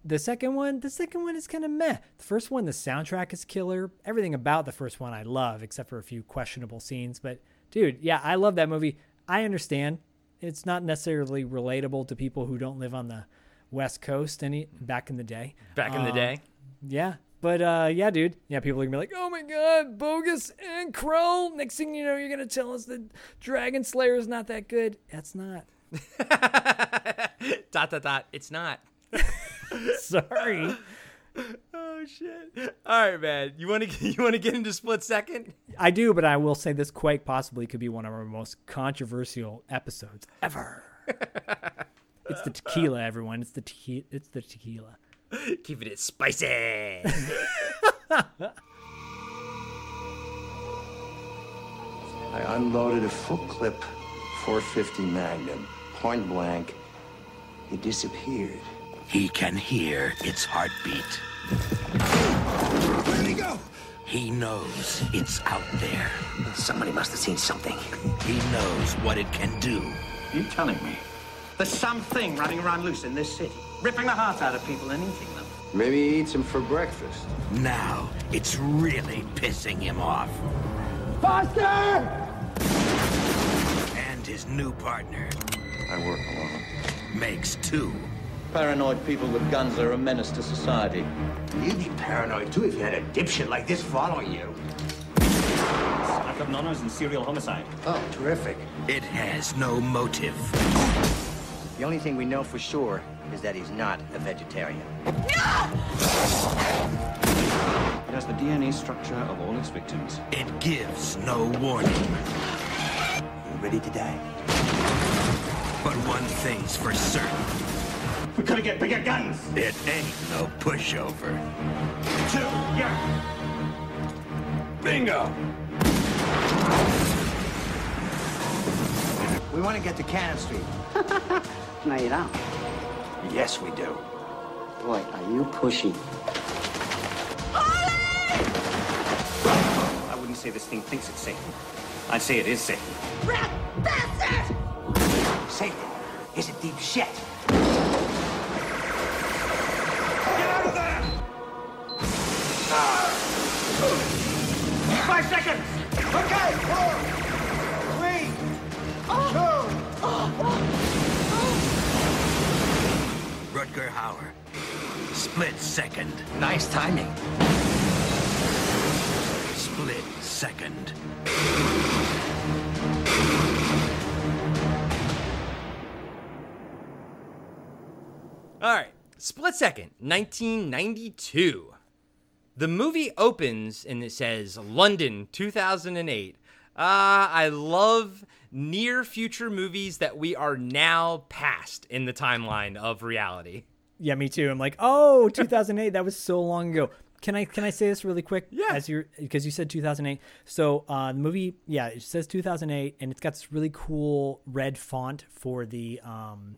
the second one, the second one is kind of meh. The first one, the soundtrack is killer. Everything about the first one I love, except for a few questionable scenes. But, dude, yeah, I love that movie. I understand. It's not necessarily relatable to people who don't live on the West Coast any back in the day. Back in um, the day? Yeah. But, uh, yeah, dude. Yeah, people are going to be like, oh, my God, Bogus and Kroll. Next thing you know, you're going to tell us that Dragon Slayer is not that good. That's not. Dot, dot, dot. It's not. Sorry. Oh shit. All right, man. You want to you want to get into Split Second? I do, but I will say this quite possibly could be one of our most controversial episodes ever. It's the tequila, everyone. It's the te- it's the tequila. Keeping it spicy. I unloaded a full clip four fifty Magnum, point blank. It disappeared. He can hear its heartbeat. Where'd he go? He knows it's out there. Somebody must have seen something. He knows what it can do. You're telling me there's something running around loose in this city, ripping the hearts out of people and eating them. Maybe he eats them for breakfast. Now it's really pissing him off. Foster! And his new partner. I work alone. Makes two. Paranoid people with guns are a menace to society. You'd be paranoid, too, if you had a dipshit like this following you. I've got nonos and serial homicide. Oh, terrific. It has no motive. The only thing we know for sure is that he's not a vegetarian. No! It has the D N A structure of all its victims. It gives no warning. You ready to die? But one thing's for certain. We gotta get bigger guns! It ain't no pushover. Two, yeah! Bingo! We want to get to Cannon Street. No, you don't. Yes, we do. Boy, are you pushy. Ollie! I wouldn't say this thing thinks it's Satan. I'd say it is Satan. Rat bastard! Satan is a deep shit. Five seconds! Okay! Four! Three! Oh. Two! Oh. Oh. Oh. Rutger Hauer. Split second. Nice timing. Split second. All right. Split second, nineteen ninety-two. The movie opens, and it says, London, two thousand eight. Uh, I love near-future movies that we are now past in the timeline of reality. Yeah, me too. I'm like, oh, two thousand eight, that was so long ago. Can I can I say this really quick? Yeah. As you're, because you said two thousand eight. So uh, the movie, yeah, it says two thousand eight, and it's got this really cool red font for the um,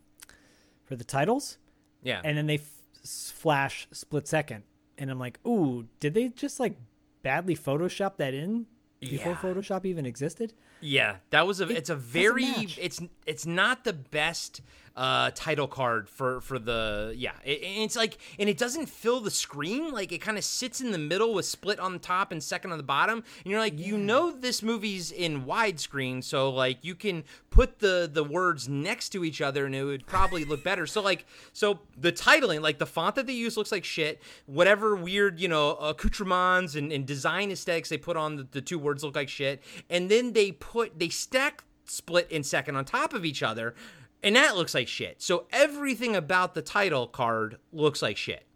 for the titles. Yeah. And then they f- flash split second. And I'm like, ooh, did they just, like, badly Photoshop that in before yeah. Photoshop even existed? Yeah, that was a. It it's a very. It's it's not the best uh, title card for for the. Yeah, it, it's like, and it doesn't fill the screen. Like, it kind of sits in the middle with split on the top and second on the bottom. And you're like, yeah. you know, this movie's in widescreen, so like you can put the the words next to each other, and it would probably look better. So like, so the titling, like the font that they use, looks like shit. Whatever weird, you know, accoutrements and, and design aesthetics they put on the, the two words look like shit, and then they put Put, they stack split and second on top of each other, and that looks like shit. So everything about the title card looks like shit.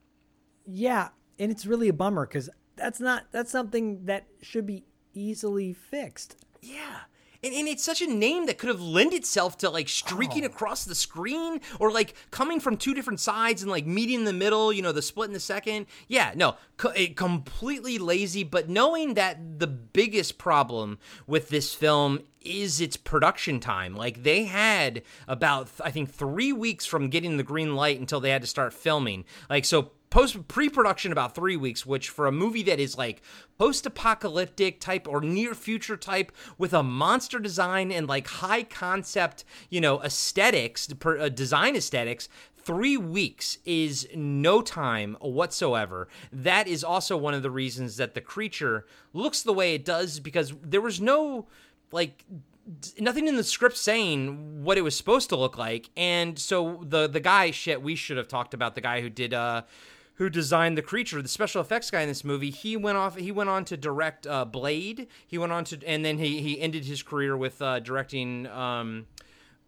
Yeah, and it's really a bummer because that's not that's something that should be easily fixed. Yeah. And, and it's such a name that could have lent itself to, like, streaking oh. across the screen or, like, coming from two different sides and, like, meeting in the middle, you know, the split in the second. Yeah, no, co- completely lazy. But knowing that the biggest problem with this film is its production time. Like, they had about, I think, three weeks from getting the green light until they had to start filming. Like, so... Post pre-production about three weeks, which for a movie that is like post-apocalyptic type or near-future type with a monster design and like high concept, you know, aesthetics, design aesthetics, three weeks is no time whatsoever. That is also one of the reasons that the creature looks the way it does because there was no like... nothing in the script saying what it was supposed to look like. And so the the guy, shit, we should have talked about the guy who did, uh, who designed the creature, the special effects guy in this movie. He went off, he went on to direct uh, Blade. He went on to, and then he, he ended his career with uh, directing um,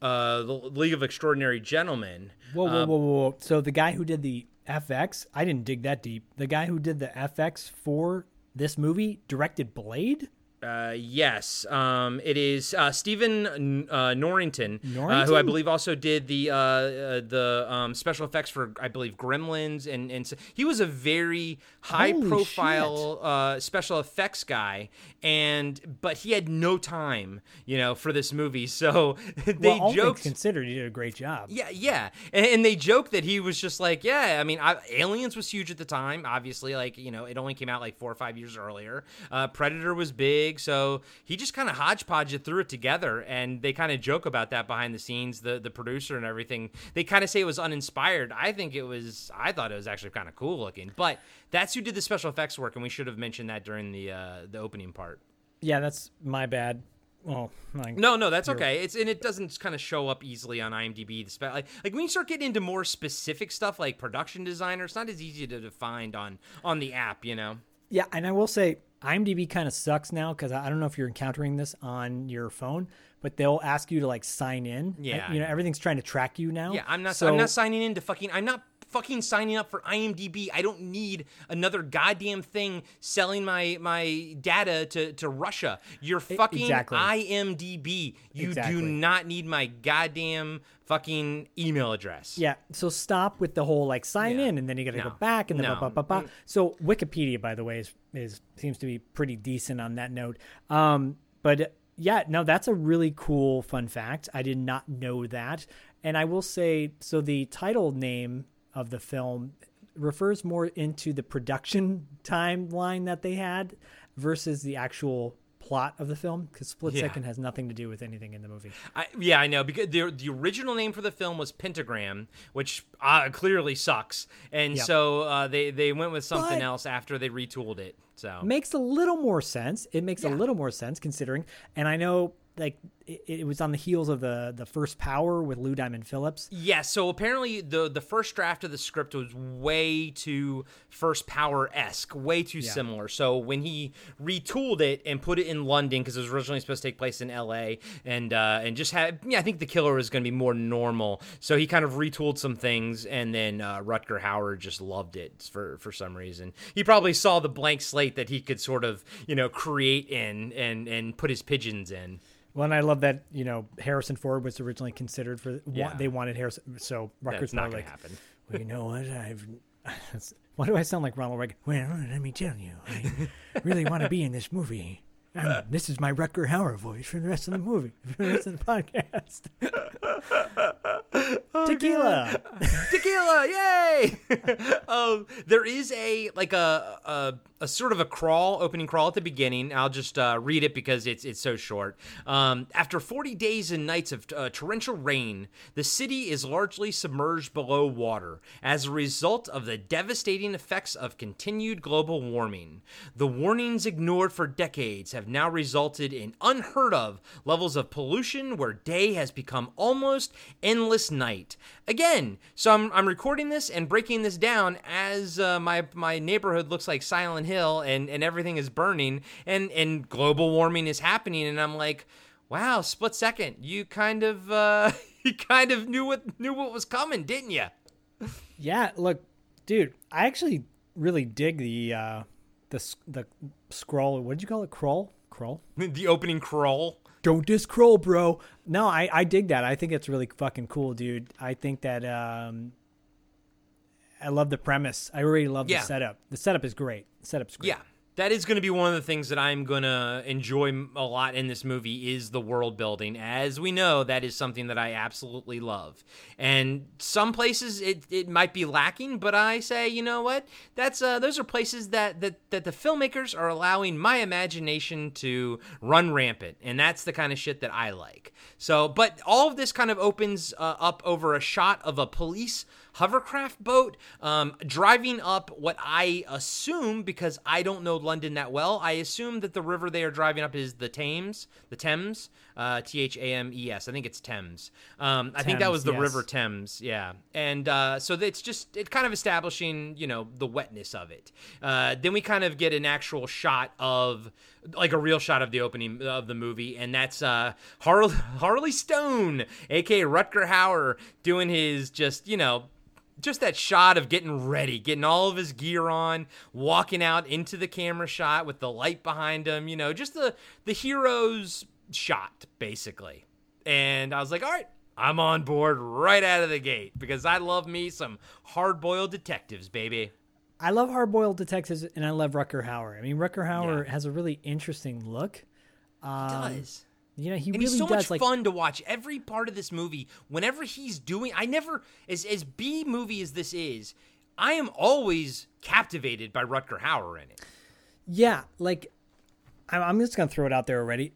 uh, The League of Extraordinary Gentlemen. Whoa, whoa, um, whoa, whoa, whoa. So the guy who did the F X, I didn't dig that deep. The guy who did the F X for this movie directed Blade? Uh, yes, um, it is uh, Stephen uh, Norrington, Norrington? Uh, who I believe also did the uh, uh, the um, special effects for, I believe, Gremlins, and and so he was a very high Holy profile uh, special effects guy, and but he had no time, you know, for this movie. So they well, all joked, things considered, he did a great job. Yeah, yeah, and, and they joked that he was just like, yeah, I mean, I, Aliens was huge at the time, obviously, like you know, it only came out like four or five years earlier. Uh, Predator was big. So he just kind of hodgepodge threw it together, and they kind of joke about that behind the scenes, the, the producer and everything. They kind of say it was uninspired. I think it was, I thought it was actually kind of cool looking. But that's who did the special effects work, and we should have mentioned that during the uh, the opening part. Yeah, that's my bad. Well, like, no, no, that's okay. It's and it doesn't kind of show up easily on IMDb. The spe- like, like when you start getting into more specific stuff, like production designer, it's not as easy to find on on the app, you know. Yeah, and I will say IMDb kind of sucks now because I don't know if you're encountering this on your phone, but they'll ask you to like sign in. Yeah, I, you know everything's trying to track you now. Yeah, I'm not. So, I'm not signing in to fucking. I'm not. Fucking signing up for IMDb. I don't need another goddamn thing selling my my data to, to Russia. You're fucking exactly. IMDb. You exactly. do not need my goddamn fucking email address. Yeah. So stop with the whole like sign yeah. in and then you got to no. go back and then no. blah, blah, blah, blah. So Wikipedia, by the way, is, is seems to be pretty decent on that note. Um, but yeah, no, that's a really cool fun fact. I did not know that. And I will say, so the title name of the film refers more into the production timeline that they had versus the actual plot of the film, because Split yeah. Second has nothing to do with anything in the movie. I, yeah, I know, because the, the original name for the film was Pentagram, which uh, clearly sucks, and yep. so uh, they, they went with something but else after they retooled it. So makes a little more sense. It makes yeah. a little more sense considering, and I know... Like it, it was on the heels of the the first Power with Lou Diamond Phillips. Yeah, so apparently the the first draft of the script was way too first Power-esque, way too yeah. similar. So when he retooled it and put it in London, because it was originally supposed to take place in L A, and uh, and just had yeah, I think the killer was going to be more normal. So he kind of retooled some things, and then uh, Rutger Hauer just loved it for for some reason. He probably saw the blank slate that he could sort of you know create in and and put his pigeons in. Well, and I love that, you know, Harrison Ford was originally considered for, yeah. they wanted Harrison, so Rutger's not going to happen. Well, you know what, I've, why do I sound like Ronald Reagan? Well, let me tell you, I really want to be in this movie. I'm, this is my Rutger Hauer voice for the rest of the movie, for the rest of the podcast. Oh, tequila, tequila, yay! um, there is a like a, a a sort of a crawl, opening crawl at the beginning. I'll just uh, read it because it's it's so short. Um, after forty days and nights of uh, torrential rain, the city is largely submerged below water as a result of the devastating effects of continued global warming. The warnings ignored for decades have now resulted in unheard of levels of pollution, where day has become almost endless night. Again, so I'm I'm recording this and breaking this down as uh, my my neighborhood looks like Silent Hill, and, and everything is burning, and, and global warming is happening, and I'm like, wow, Split Second, you kind of uh, you kind of knew what knew what was coming, didn't you? Yeah, look, dude, I actually really dig the uh, the the scroll. What did you call it? Crawl, crawl. The opening crawl. Don't diss Kroll, bro. No, I, I dig that. I think it's really fucking cool, dude. I think that um, I love the premise. I really love yeah. the setup. The setup is great. The setup's great. Yeah. That is going to be one of the things that I'm going to enjoy a lot in this movie is the world building. As we know, that is something that I absolutely love. And some places it, it might be lacking, but I say, you know what? That's uh, those are places that, that, that the filmmakers are allowing my imagination to run rampant. And that's the kind of shit that I like. So, but all of this kind of opens uh, up over a shot of a police hovercraft boat um, driving up what I assume, because I don't know London that well, I assume that the river they are driving up is the Thames, the Thames, uh, T H A M E S. I think it's Thames. Um, I Thames, think that was the yes. River Thames, yeah. And uh, so it's just it kind of establishing, you know, the wetness of it. Uh, then we kind of get an actual shot of, like a real shot of the opening of the movie, and that's uh, Har- Harley Stone, a k a. Rutger Hauer, doing his just, you know, just that shot of getting ready, getting all of his gear on, walking out into the camera shot with the light behind him, you know, just the, the hero's shot, basically. And I was like, all right, I'm on board right out of the gate because I love me some hard-boiled detectives, baby. I love hard-boiled detectives, and I love Rutger Hauer. I mean, Rutger Hauer yeah. has a really interesting look. Um, he does. You know, he and really he's so does, much like, fun to watch. Every part of this movie, whenever he's doing, I never, as as B movie as this is, I am always captivated by Rutger Hauer in it. Yeah, like, I'm just going to throw it out there already.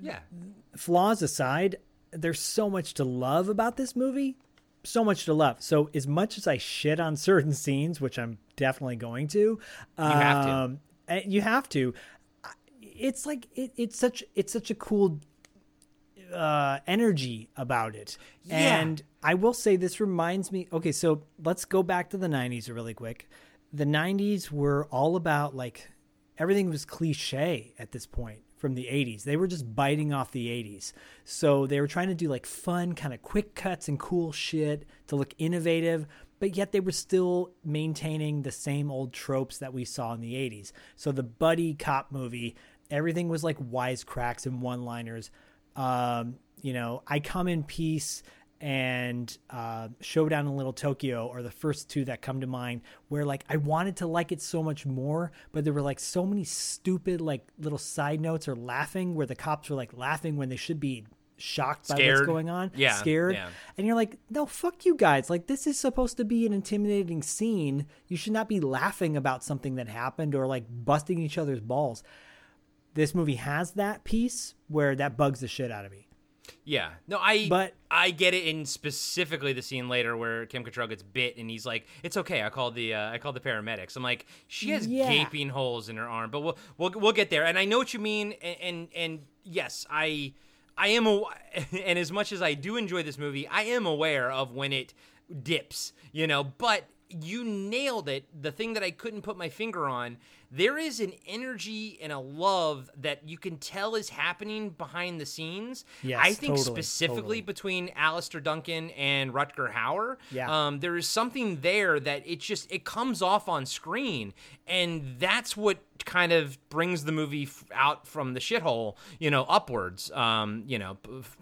Yeah. Flaws aside, there's so much to love about this movie. So much to love. So as much as I shit on certain scenes, which I'm definitely going to. You um, have to. You have to. It's like, it, it's such it's such a cool uh, energy about it. Yeah. And I will say this reminds me. Okay, so let's go back to the nineties really quick. The nineties were all about, like, everything was cliche at this point from the eighties. They were just biting off the eighties. So they were trying to do, like, fun kind of quick cuts and cool shit to look innovative, but yet they were still maintaining the same old tropes that we saw in the eighties. So the buddy cop movie, everything was like wisecracks and one-liners. Um, you know, I Come in Peace and uh, Showdown in Little Tokyo are the first two that come to mind, where, like, I wanted to like it so much more, but there were, like, so many stupid, like, little side notes or laughing where the cops were, like, laughing when they should be shocked by scared. What's going on. Yeah. Scared. Yeah. And you're like, no, fuck you guys. Like, this is supposed to be an intimidating scene. You should not be laughing about something that happened or, like, busting each other's balls. This movie has that piece where that bugs the shit out of me. Yeah. No, I but, I get it in specifically the scene later where Kim Cattrall gets bit and he's like, "It's okay. I called the uh, I called the paramedics." I'm like, "She has yeah. gaping holes in her arm." But we'll we'll we'll get there. And I know what you mean, and and, and yes, I I am a, and as much as I do enjoy this movie, I am aware of when it dips, you know, but you nailed it. The thing that I couldn't put my finger on, there is an energy and a love that you can tell is happening behind the scenes. Yes, I think totally, specifically totally. between Alistair Duncan and Rutger Hauer. Yeah. Um, there is something there that it just, it comes off on screen, and that's what kind of brings the movie f- out from the shithole, you know, upwards, um, you know, f-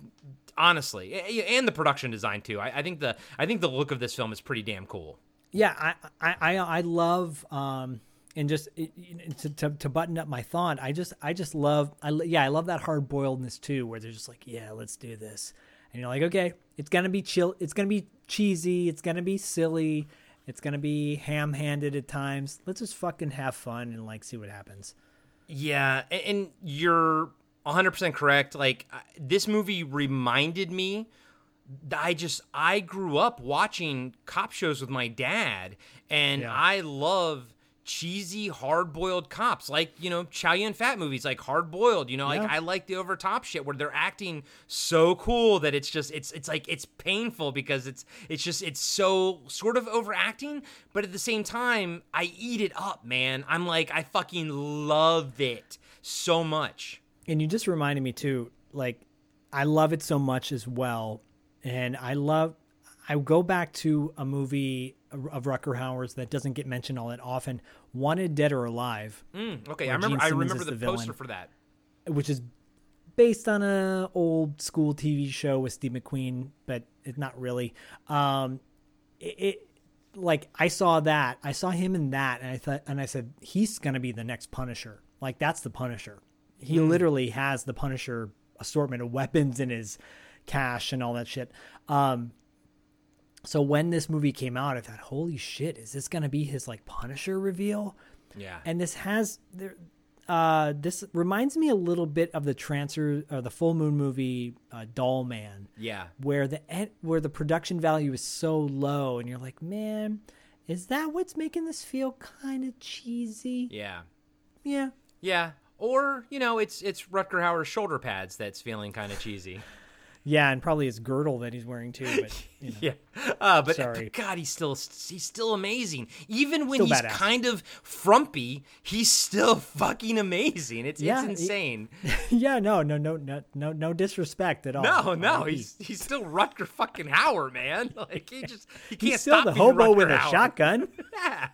honestly, and the production design too. I, I think the, I think the look of this film is pretty damn cool. Yeah, I I, I, I love, um, and just it, to, to to button up my thought, I just I just love, I yeah, I love that hard-boiledness too, where they're just like, yeah, let's do this, and you're like, okay, it's gonna be chill, it's gonna be cheesy, it's gonna be silly, it's gonna be ham-handed at times. Let's just fucking have fun and, like, see what happens. Yeah, and, and you're one hundred percent correct. Like, this movie reminded me. I just, I grew up watching cop shows with my dad, and yeah. I love cheesy, hard-boiled cops, like, you know, Chow Yun-Fat movies, like hard-boiled, you know, yeah. like, I like the over-top shit where they're acting so cool that it's just, it's, it's like, it's painful because it's, it's just, it's so sort of overacting, but at the same time, I eat it up, man. I'm like, I fucking love it so much. And you just reminded me too, like, I love it so much as well. And I love, I go back to a movie of Rutger Hauer's that doesn't get mentioned all that often, Wanted Dead or Alive. Mm, okay, I remember, I remember the, the poster for that. Which is based on an old school T V show with Steve McQueen, but it's not really. Um, it, it like, I saw that, I saw him in that, and I thought, and I said, he's going to be the next Punisher. Like, that's the Punisher. He mm. literally has the Punisher assortment of weapons in his cash and all that shit. Um, so when this movie came out, I thought, holy shit, is this going to be his, like, Punisher reveal? Yeah. And this has, uh, this reminds me a little bit of the transfer or the Full Moon movie, uh, Doll Man. Yeah. Where the, where the production value is so low and you're like, man, is that what's making this feel kind of cheesy? Yeah. Yeah. Yeah. Or, you know, it's, it's Rutger Hauer's shoulder pads that's feeling kind of cheesy. Yeah, and probably his girdle that he's wearing too. But, you know, yeah, uh, but, but God, he's still he's still amazing. Even when still he's badass. Kind of frumpy, he's still fucking amazing. It's yeah, it's insane. He, yeah, no, no, no, no, no, no disrespect at all. No, no, he's he's still Rutger fucking Hauer, man. Like, he just he can't he's still stop the hobo Rutger with Hauer. A shotgun. Yeah.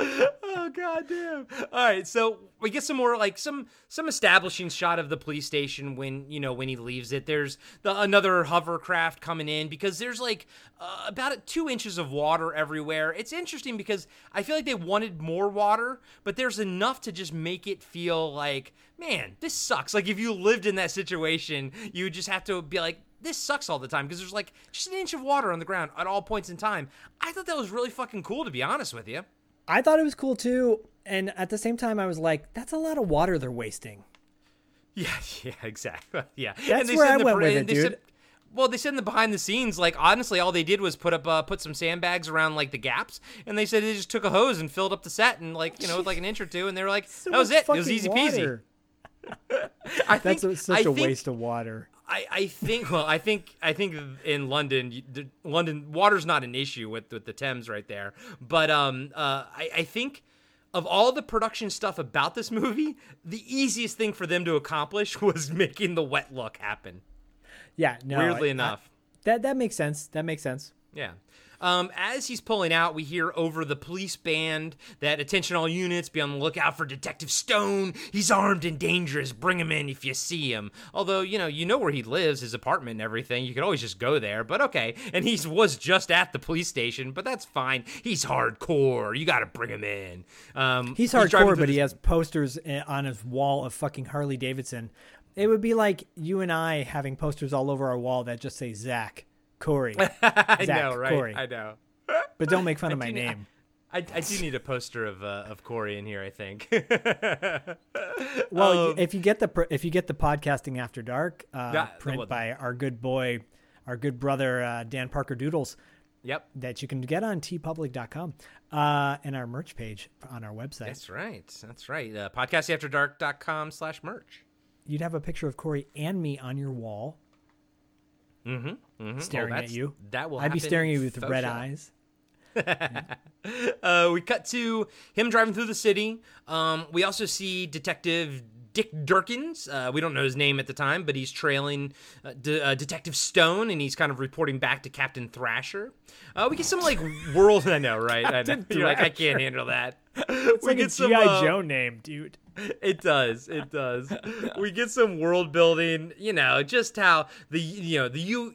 Oh, goddamn. All right, so we get some more, like, some some establishing shot of the police station when, you know, when he leaves it. There's the, another hovercraft coming in because there's, like, uh, about two inches of water everywhere. It's interesting because I feel like they wanted more water, but there's enough to just make it feel like, man, this sucks. Like, if you lived in that situation, you would just have to be like, this sucks all the time because there's, like, just an inch of water on the ground at all points in time. I thought that was really fucking cool, to be honest with you. I thought it was cool too, and at the same time, I was like, "That's a lot of water they're wasting." Yeah, yeah, exactly. Yeah, that's where I went with it, dude. Well, they said in the behind the scenes, like, honestly, all they did was put up, uh, put some sandbags around, like, the gaps, and they said they just took a hose and filled up the set, and, like, you know, with, like, an inch or two, and they were like, "That was it. It was easy peasy." I think that's such a waste of water. I, I think well I think I think in London the, London water's not an issue with, with the Thames right there, but um uh I, I think of all the production stuff about this movie, the easiest thing for them to accomplish was making the wet look happen. Yeah, no, weirdly I, enough I, that that makes sense that makes sense yeah. Um, as he's pulling out, we hear over the police band that, "Attention all units, be on the lookout for Detective Stone. He's armed and dangerous. Bring him in if you see him." Although, you know, you know where he lives, his apartment and everything. You could always just go there, but okay. And he was just at the police station, but that's fine. He's hardcore. You got to bring him in. Um, he's hardcore, he's but his- he has posters on his wall of fucking Harley Davidson. It would be like you and I having posters all over our wall that just say Zach. Corey. Zach, I know, right? Corey. I know. But don't make fun of my need, name. I, I, I do need a poster of uh, of Corey in here, I think. Well, um, if you get the if you get the Podcasting After Dark uh, that, print well, by our good boy, our good brother uh, Dan Parker Doodles. Yep. That you can get on t public dot com uh, and our merch page on our website. That's right. That's right. Uh, podcasting after dark dot com slash merch. You'd have a picture of Corey and me on your wall. Mm-hmm, mm-hmm. Staring well, at you. That will. I'd be staring at you with red eyes. uh, we cut to him driving through the city. Um, we also see Detective Dick Durkins. Uh, we don't know his name at the time, but he's trailing uh, De- uh, Detective Stone, and he's kind of reporting back to Captain Thrasher. Uh, we get some like world. I know, right? I know. You're like, I can't handle that. It's we like get a G I uh, Joe name, dude. It does. It does. We get some world building, you know, just how the, you know, the U,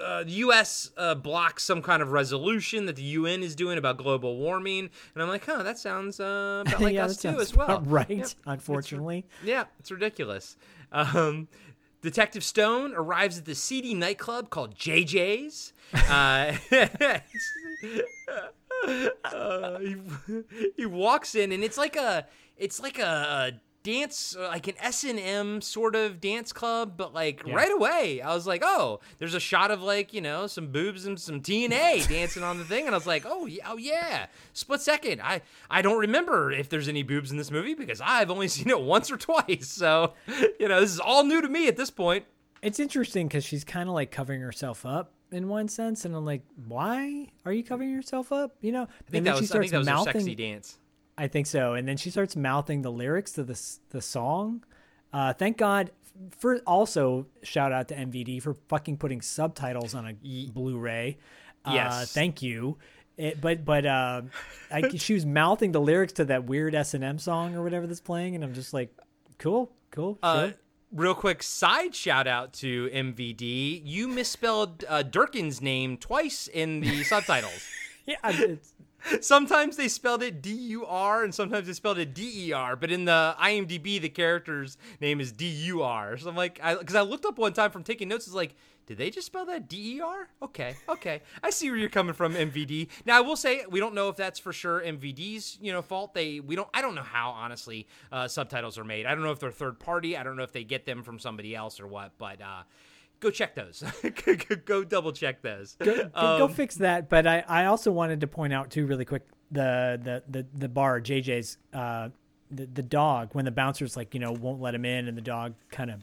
uh, the U S uh, blocks some kind of resolution that the U N is doing about global warming. And I'm like, huh, that sounds uh, about like yeah, us too as well. Right. Yeah. Unfortunately. It's, yeah. It's ridiculous. Um, Detective Stone arrives at the seedy nightclub called J J's. Uh, uh, he, he walks in and it's like a, It's like a dance, like an S and M sort of dance club, but like yeah. right away, I was like, oh, there's a shot of like, you know, some boobs and some T N A dancing on the thing. And I was like, oh, yeah, oh, yeah. Split second. I, I don't remember if there's any boobs in this movie because I've only seen it once or twice. So, you know, this is all new to me at this point. It's interesting because she's kind of like covering herself up in one sense. And I'm like, why are you covering yourself up? You know, I think, that was, she starts I think that was mouthing- her sexy dance. I think so. And then she starts mouthing the lyrics to the the song. Uh, thank God. For also, shout out to M V D for fucking putting subtitles on a Ye- Blu-ray. Uh, yes. Thank you. It, but but uh, I, she was mouthing the lyrics to that weird S and M song or whatever that's playing. And I'm just like, cool, cool, uh, sure. Real quick side shout out to M V D. You misspelled uh, Durkin's name twice in the subtitles. Yeah, it's... Sometimes they spelled it D U R and sometimes they spelled it D E R, but in the I M D B, the character's name is D U R. So I'm like, I, because I looked up one time from taking notes, it's like, did they just spell that D E R? Okay, okay. I see where you're coming from, M V D. Now, I will say, we don't know if that's for sure M V D's, you know, fault. They, we don't, I don't know how, honestly, uh, subtitles are made. I don't know if they're third party. I don't know if they get them from somebody else or what, but, uh, go check those. go, go, go double check those. Go, um, go fix that. But I, I also wanted to point out too, really quick, the the the, the bar J J's uh, the the dog when the bouncer's like you know won't let him in and the dog kind of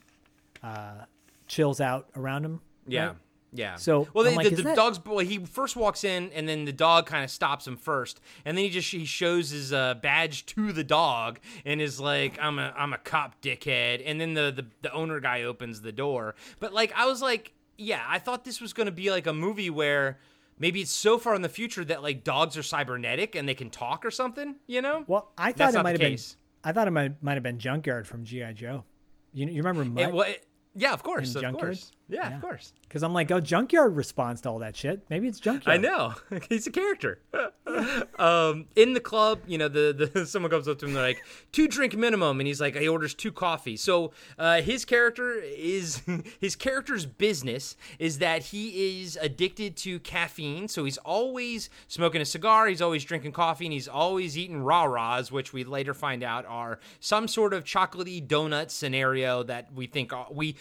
uh, chills out around him. Yeah. Right? Yeah. So well, they, like, the, the that... dog's boy. Well, he first walks in, and then the dog kind of stops him first, and then he just he shows his uh, badge to the dog, and is like, "I'm a I'm a cop, dickhead." And then the the, the owner guy opens the door. But like, I was like, yeah, I thought this was going to be like a movie where maybe it's so far in the future that like dogs are cybernetic and they can talk or something, you know? Well, I thought That's it might have been. I thought it might might have been Junkyard from G I Joe. You you remember Mike? It, well, it, Yeah, of course, of course. Yeah, yeah, of course. Because I'm like, oh, Junkyard responds to all that shit. Maybe it's Junkyard. I know. He's a character. um, in the club, you know, the, the someone comes up to him, they're like, two drink minimum. And he's like, he orders two coffee. So uh, his character is, his character's business is that he is addicted to caffeine. So he's always smoking a cigar. He's always drinking coffee. And he's always eating rah-rahs, which we later find out are some sort of chocolatey donut scenario that we think are, we...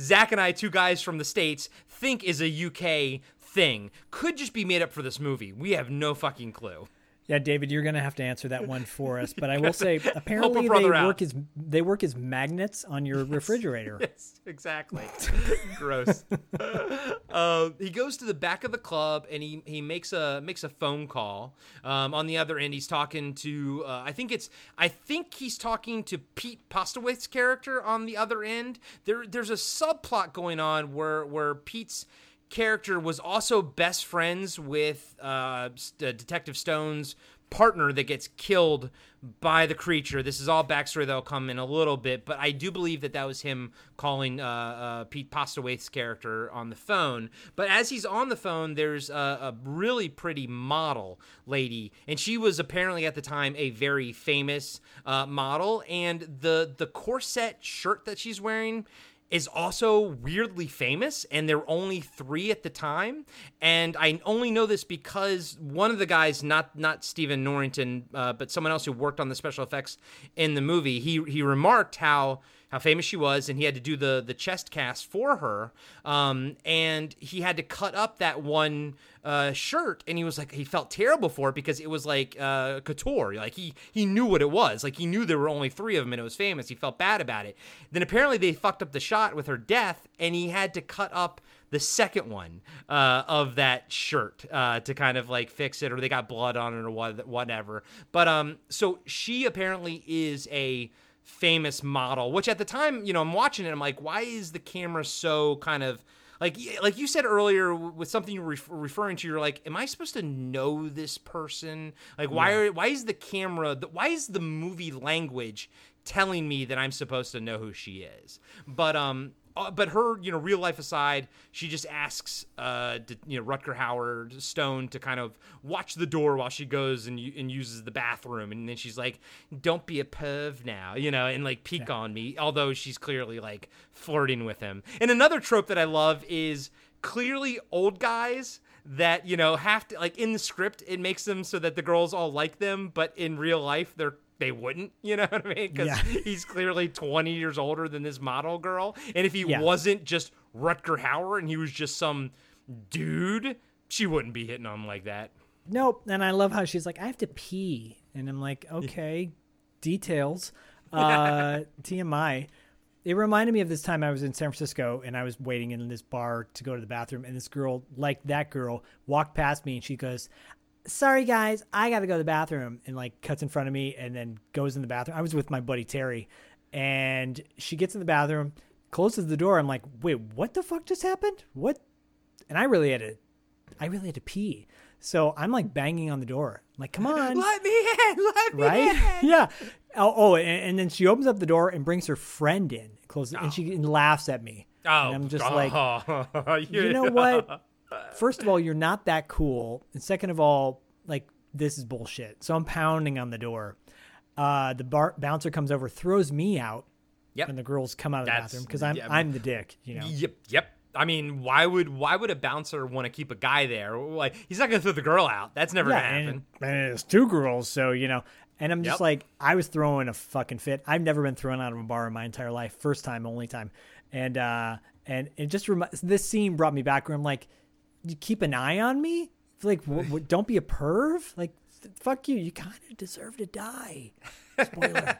Zach and I, two guys from the States, think is a U K thing. Could just be made up for this movie. We have no fucking clue. Yeah, David, you're going to have to answer that one for us. But I will say, apparently they work, as, they work as magnets on your yes, refrigerator. Yes, exactly. Gross. uh, he goes to the back of the club, and he, he makes a makes a phone call. Um, on the other end, he's talking to, uh, I think it's, I think he's talking to Pete Postlethwaite's character on the other end. There, There's a subplot going on where, where Pete's character was also best friends with uh, Detective Stone's partner that gets killed by the creature. This is all backstory that'll come in a little bit, but I do believe that that was him calling uh, uh, Pete Postlethwaite's character on the phone. But as he's on the phone, there's a, a really pretty model lady, and she was apparently at the time a very famous uh, model, and the the corset shirt that she's wearing is also weirdly famous, and there were only three at the time. And I only know this because one of the guys, not not Stephen Norrington, uh, but someone else who worked on the special effects in the movie, he he remarked how how famous she was, and he had to do the the chest cast for her, um, and he had to cut up that one uh, shirt, and he was like, he felt terrible for it because it was like uh, couture, like he he knew what it was, like he knew there were only three of them and it was famous, he felt bad about it. Then apparently they fucked up the shot with her death, and he had to cut up the second one uh, of that shirt uh, to kind of like fix it, or they got blood on it or what, whatever. But um, so she apparently is a famous model, which at the time, you know, I'm watching it, I'm like, why is the camera so kind of like, like you said earlier with something you're ref- referring to, you're like, am I supposed to know this person? Like, why are, why is the camera, why is the movie language telling me that I'm supposed to know who she is? But, um, Uh, but her, you know, real life aside, she just asks, uh, to, you know, Rutger Hauer Stone to kind of watch the door while she goes and and uses the bathroom. And then she's like, don't be a perv now, you know, and like peek yeah. on me, although she's clearly like flirting with him. And another trope that I love is clearly old guys that, you know, have to, like, in the script, it makes them so that the girls all like them, but in real life, they're they wouldn't, you know what I mean? Because yeah. he's clearly twenty years older than this model girl. And if he yeah. wasn't just Rutger Hauer and he was just some dude, she wouldn't be hitting on him like that. Nope. And I love how she's like, I have to pee. And I'm like, okay, details. Uh, T M I. It reminded me of this time I was in San Francisco and I was waiting in this bar to go to the bathroom. And this girl, like that girl, walked past me and she goes, sorry guys, I gotta go to the bathroom, and like cuts in front of me and then goes in the bathroom. I was with my buddy Terry, and she gets in the bathroom, closes the door. I'm like, wait, what the fuck just happened? What? And I really had to, I really had to pee. So I'm like banging on the door, I'm like, come on, let me in, let me right? in, right? Yeah. Oh, oh and, and then she opens up the door and brings her friend in, closes, oh. and she laughs at me. Oh, and I'm just like, oh, you, you know what? First of all, you're not that cool. And second of all, like, this is bullshit. So I'm pounding on the door. Uh, the bar- bouncer comes over, throws me out. Yep. And the girls come out of That's, the bathroom because I'm yeah, I'm the dick, you know. Yep. Yep. I mean, why would why would a bouncer want to keep a guy there? Like, he's not going to throw the girl out. That's never yeah, going to happen. And, and it's two girls, so, you know. And I'm just yep. like, I was throwing a fucking fit. I've never been thrown out of a bar in my entire life. First time, only time. And uh, and it just rem- this scene brought me back where I'm like, you keep an eye on me? Like, w- w- don't be a perv? Like, th- fuck you. You kind of deserve to die. Spoiler.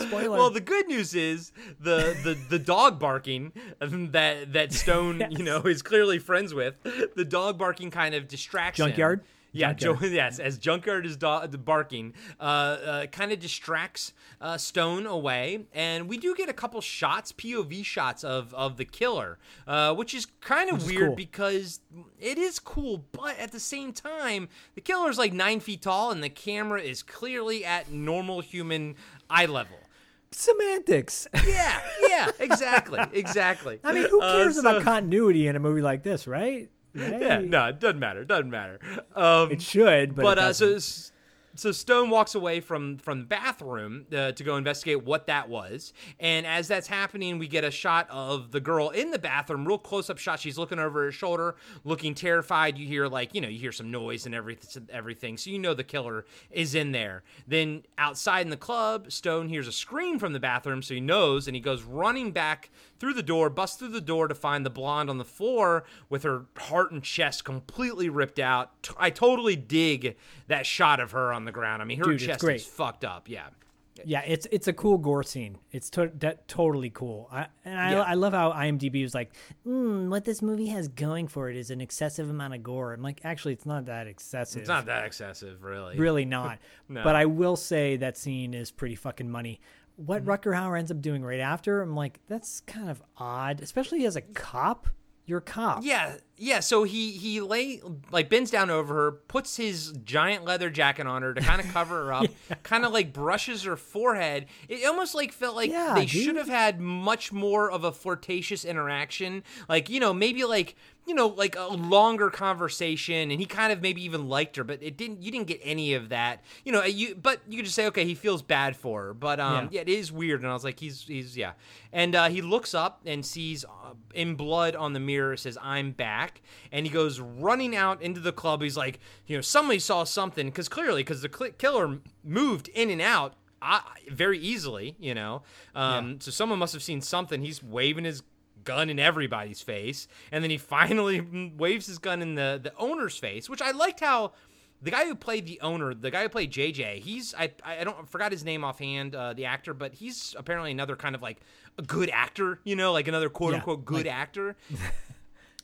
Spoiler. Well, the good news is the, the, the dog barking that, that Stone, yes. you know, is clearly friends with, the dog barking kind of distracts Junkyard? him. Yeah, Joe, yes, as Junkyard is do- barking, uh, uh, kind of distracts uh, Stone away. And we do get a couple shots, P O V shots of, of the killer, uh, which is kind of weird cool. because it is cool. But at the same time, the killer is like nine feet tall and the camera is clearly at normal human eye level. Semantics. Yeah, yeah, exactly, exactly. I mean, who cares uh, so- about continuity in a movie like this, right? Hey. Yeah, no, it doesn't matter. It doesn't matter. Um, it should, but, but it uh, so so Stone walks away from from the bathroom uh, to go investigate what that was. And as that's happening, we get a shot of the girl in the bathroom, real close up shot. She's looking over her shoulder, looking terrified. You hear like you know you hear some noise and everything, everything. So you know the killer is in there. Then outside in the club, Stone hears a scream from the bathroom, so he knows, and he goes running back through the door, busts through the door to find the blonde on the floor with her heart and chest completely ripped out. I totally dig that shot of her on the ground. I mean, her Dude, chest is fucked up. Yeah. Yeah, it's it's a cool gore scene. It's to- de- totally cool. I, and I, yeah. I love how IMDb was like, mm, what this movie has going for it is an excessive amount of gore. I'm like, actually, it's not that excessive. It's not that excessive, really. Really not. No. But I will say that scene is pretty fucking money. What mm-hmm. Rutger Hauer ends up doing right after, I'm like, that's kind of odd, especially as a cop. You're a cop. Yeah, yeah. So he he lay like bends down over her, puts his giant leather jacket on her to kind of cover her up, yeah. kind of like brushes her forehead. It almost like felt like yeah, they dude. should have had much more of a flirtatious interaction. Like, you know, maybe like, you know, like a longer conversation, and he kind of maybe even liked her, but it didn't. You didn't get any of that. You know, you but you could just say, okay, he feels bad for her, but um, yeah, yeah it is weird. And I was like, he's he's yeah, and uh, he looks up and sees uh, in blood on the mirror, says, "I'm back," and he goes running out into the club. He's like, you know, somebody saw something because clearly, because the cl- killer moved in and out uh, very easily, you know, um, yeah. so someone must have seen something. He's waving his gun in everybody's face, and then he finally waves his gun in the the owner's face, which I liked how the guy who played the owner, the guy who played J J, he's I I don't I forgot his name offhand, uh, the actor, but he's apparently another kind of like a good actor, you know, like another quote yeah, unquote good like, actor.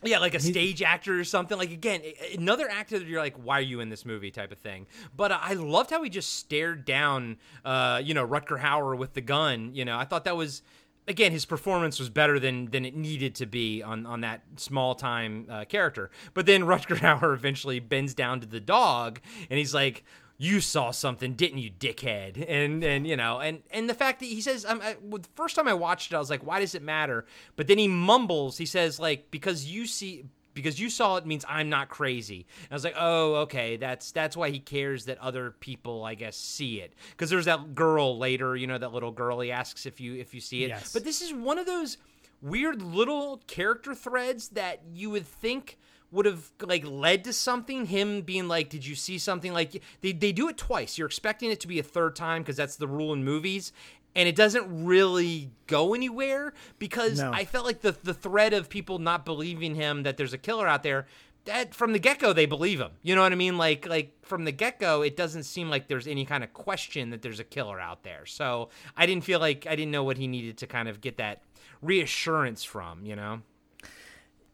Yeah, like a stage actor or something. Like, again, another actor that you're like, why are you in this movie type of thing. But uh, I loved how he just stared down, uh, you know, Rutger Hauer with the gun. You know, I thought that was, again, his performance was better than than it needed to be on, on that small-time uh, character. But then Rutger Hauer eventually bends down to the dog, and he's like, you saw something, didn't you, dickhead? And, and you know, and, and the fact that he says, um, I, well, the first time I watched it, I was like, why does it matter? But then he mumbles. He says, like, because you see... because you saw it means I'm not crazy. And I was like, oh, okay, that's that's why he cares that other people, I guess, see it. Because there's that girl later, you know, that little girl he asks if you if you see it. Yes. But this is one of those weird little character threads that you would think would have like led to something, him being like, did you see something? Like they, they do it twice. You're expecting it to be a third time because that's the rule in movies. And it doesn't really go anywhere because no. I felt like the the thread of people not believing him that there's a killer out there, that from the get-go they believe him. You know what I mean? Like like from the get-go, it doesn't seem like there's any kind of question that there's a killer out there. So I didn't feel like I didn't know what he needed to kind of get that reassurance from, you know?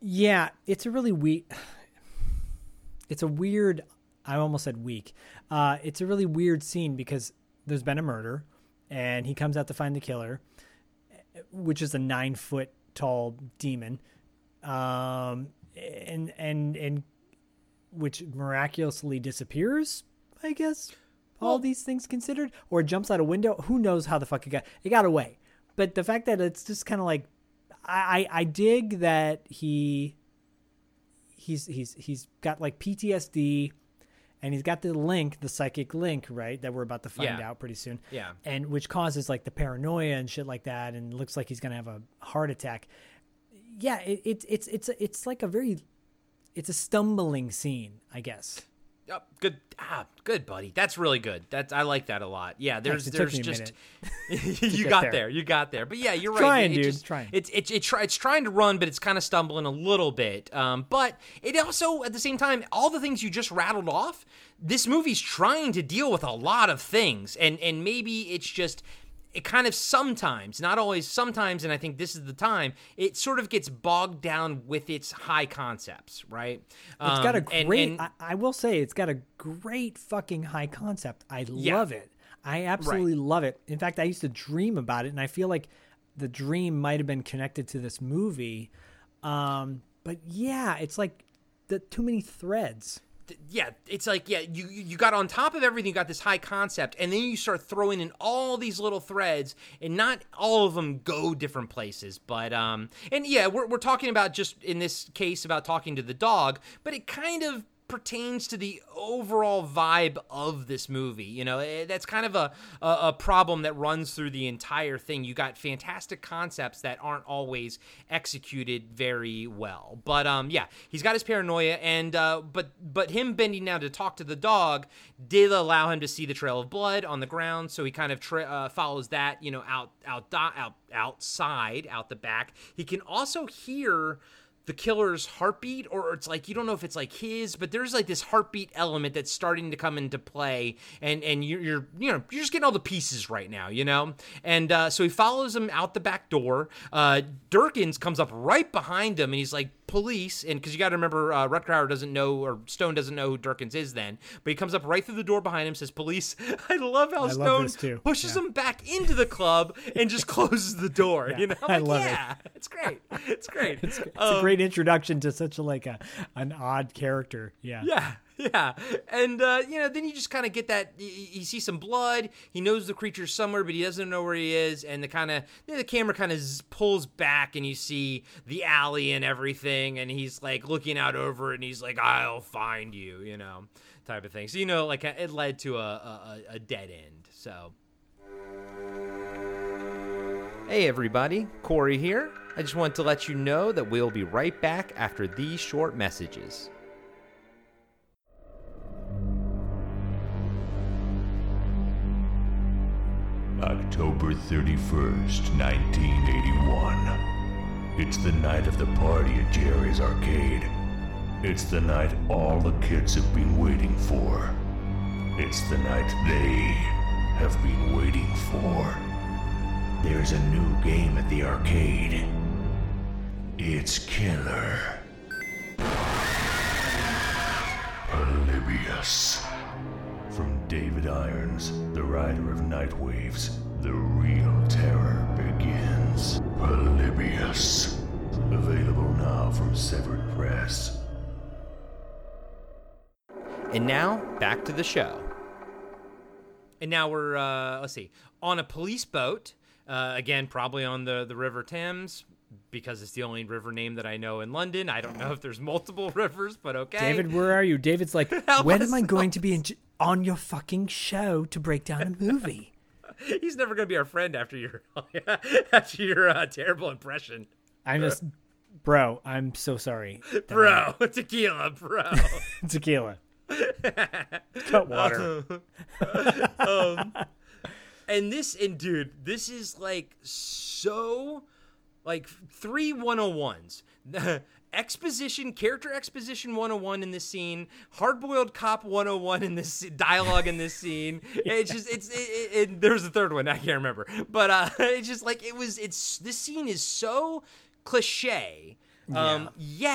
Yeah, it's a really weak – it's a weird – I almost said weak. Uh, it's a really weird scene because there's been a murder. And he comes out to find the killer, which is a nine foot tall demon, um, and and and which miraculously disappears. I guess all well, these things considered, or jumps out a window. Who knows how the fuck it got? It got away. But the fact that it's just kind of like, I, I I dig that he he's he's he's got like P T S D. And he's got the link, the psychic link, right, that we're about to find yeah. out pretty soon. Yeah. And which causes, like, the paranoia and shit like that, and looks like he's going to have a heart attack. Yeah, it, it, it's it's it's like a very – it's a stumbling scene, I guess. Oh, good, ah, good, buddy. That's really good. That's I like that a lot. Yeah, there's Thanks, there's just you got there. there, you got there. But yeah, you're trying, right. It, it dude. Just, trying. It's it's it, it try, it's trying to run, but it's kind of stumbling a little bit. Um, but it also at the same time, all the things you just rattled off, this movie's trying to deal with a lot of things, and and maybe it's just. It kind of sometimes, not always, sometimes, and I think this is the time, it sort of gets bogged down with its high concepts, right? Um, it's got a great, and, and, I, I will say, it's got a great fucking high concept. I yeah, love it. I absolutely right. love it. In fact, I used to dream about it, and I feel like the dream might have been connected to this movie. Um, but yeah, it's like the, too many threads. Yeah, it's like, yeah, you you got on top of everything, you got this high concept, and then you start throwing in all these little threads, and not all of them go different places, but, um, and yeah, we're we're talking about just, in this case, about talking to the dog, but it kind of pertains to the overall vibe of this movie. You know, that's kind of a, a, a problem that runs through the entire thing. You got fantastic concepts that aren't always executed very well. But um, yeah, he's got his paranoia, and uh, but but him bending down to talk to the dog did allow him to see the trail of blood on the ground. So he kind of tra- uh, follows that, you know, out out out outside, out the back. He can also hear the killer's heartbeat, or it's like, you don't know if it's like his, but there's like this heartbeat element that's starting to come into play, and and you're, you're you know, you're just getting all the pieces right now, you know? And uh, so he follows him out the back door. Uh, Durkins comes up right behind him, and he's like, police, and because you got to remember, uh, Rutger Hauer doesn't know, or Stone doesn't know who Durkins is then, but he comes up right through the door behind him, says, police. I love how I Stone love pushes yeah. him back into the club and just closes the door. Yeah. You know, I'm I like, love yeah, it. It's great. It's great. It's, it's um, a great introduction to such a, like a an odd character. Yeah. Yeah. Yeah, and, uh, you know, then you just kind of get that, you, you see some blood, he knows the creature's somewhere, but he doesn't know where he is, and the kind of, you know, the camera kind of z- pulls back, and you see the alley and everything, and he's, like, looking out over it, and he's like, I'll find you, you know, type of thing. So, you know, like, it led to a, a, a dead end, so. Hey, everybody, Corey here. I just want to let you know that we'll be right back after these short messages. October thirty-first, nineteen eighty-one. It's the night of the party at Jerry's Arcade. It's the night all the kids have been waiting for. It's the night they have been waiting for. There's a new game at the arcade. It's Killer. Polybius. From David Irons, the writer of Nightwaves, the real terror begins. Polybius. Available now from Severed Press. And now, back to the show. And now we're, uh, let's see, on a police boat, uh, again, probably on the, the River Thames, because it's the only river name that I know in London. I don't know if there's multiple rivers, but okay. David, where are you? David's like, when am I going to be in, on your fucking show to break down a movie? He's never going to be our friend after your after your uh, terrible impression. I'm just, bro, I'm so sorry. Bro, I... tequila, bro. Tequila. Cutwater. um, and this, and dude, this is like so... Like three one oh ones. Exposition, character exposition one oh one in this scene, hard-boiled cop one oh one in this dialogue in this scene. Yeah. It's just it's it, it, it, there's a third one I can't remember, but uh, it's just like it was. It's this scene is so cliche, um, yeah.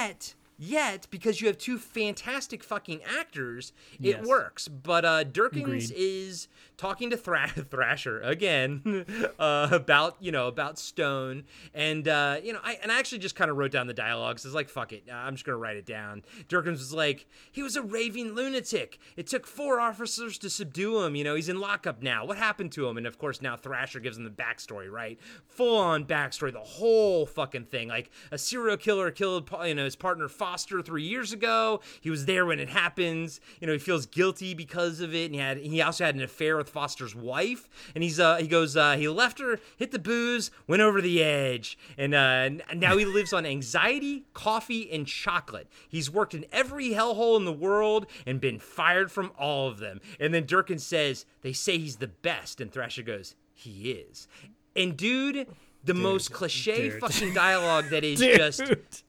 yet. Yet, because you have two fantastic fucking actors, it yes. works. But uh, Durkins Agreed. is talking to Thrash, Thrasher again uh, about, you know, about Stone. And, uh, you know, I and I actually just kind of wrote down the dialogue. So it's like, fuck it. I'm just going to write it down. Durkins was like, he was a raving lunatic. It took four officers to subdue him. You know, he's in lockup now. What happened to him? And, of course, now Thrasher gives him the backstory, right? Full-on backstory, the whole fucking thing. Like, a serial killer killed, you know, his partner Foster three years ago. He was there when it happens. You know, he feels guilty because of it, and he had he also had an affair with Foster's wife. And he's uh he goes uh he left her, hit the booze, went over the edge, and uh now he lives on anxiety, coffee, and chocolate. He's worked in every hellhole in the world and been fired from all of them. And then Durkin says, they say he's the best, and Thrasher goes, he is. And dude, The dude, most cliche dude. fucking dialogue that is just,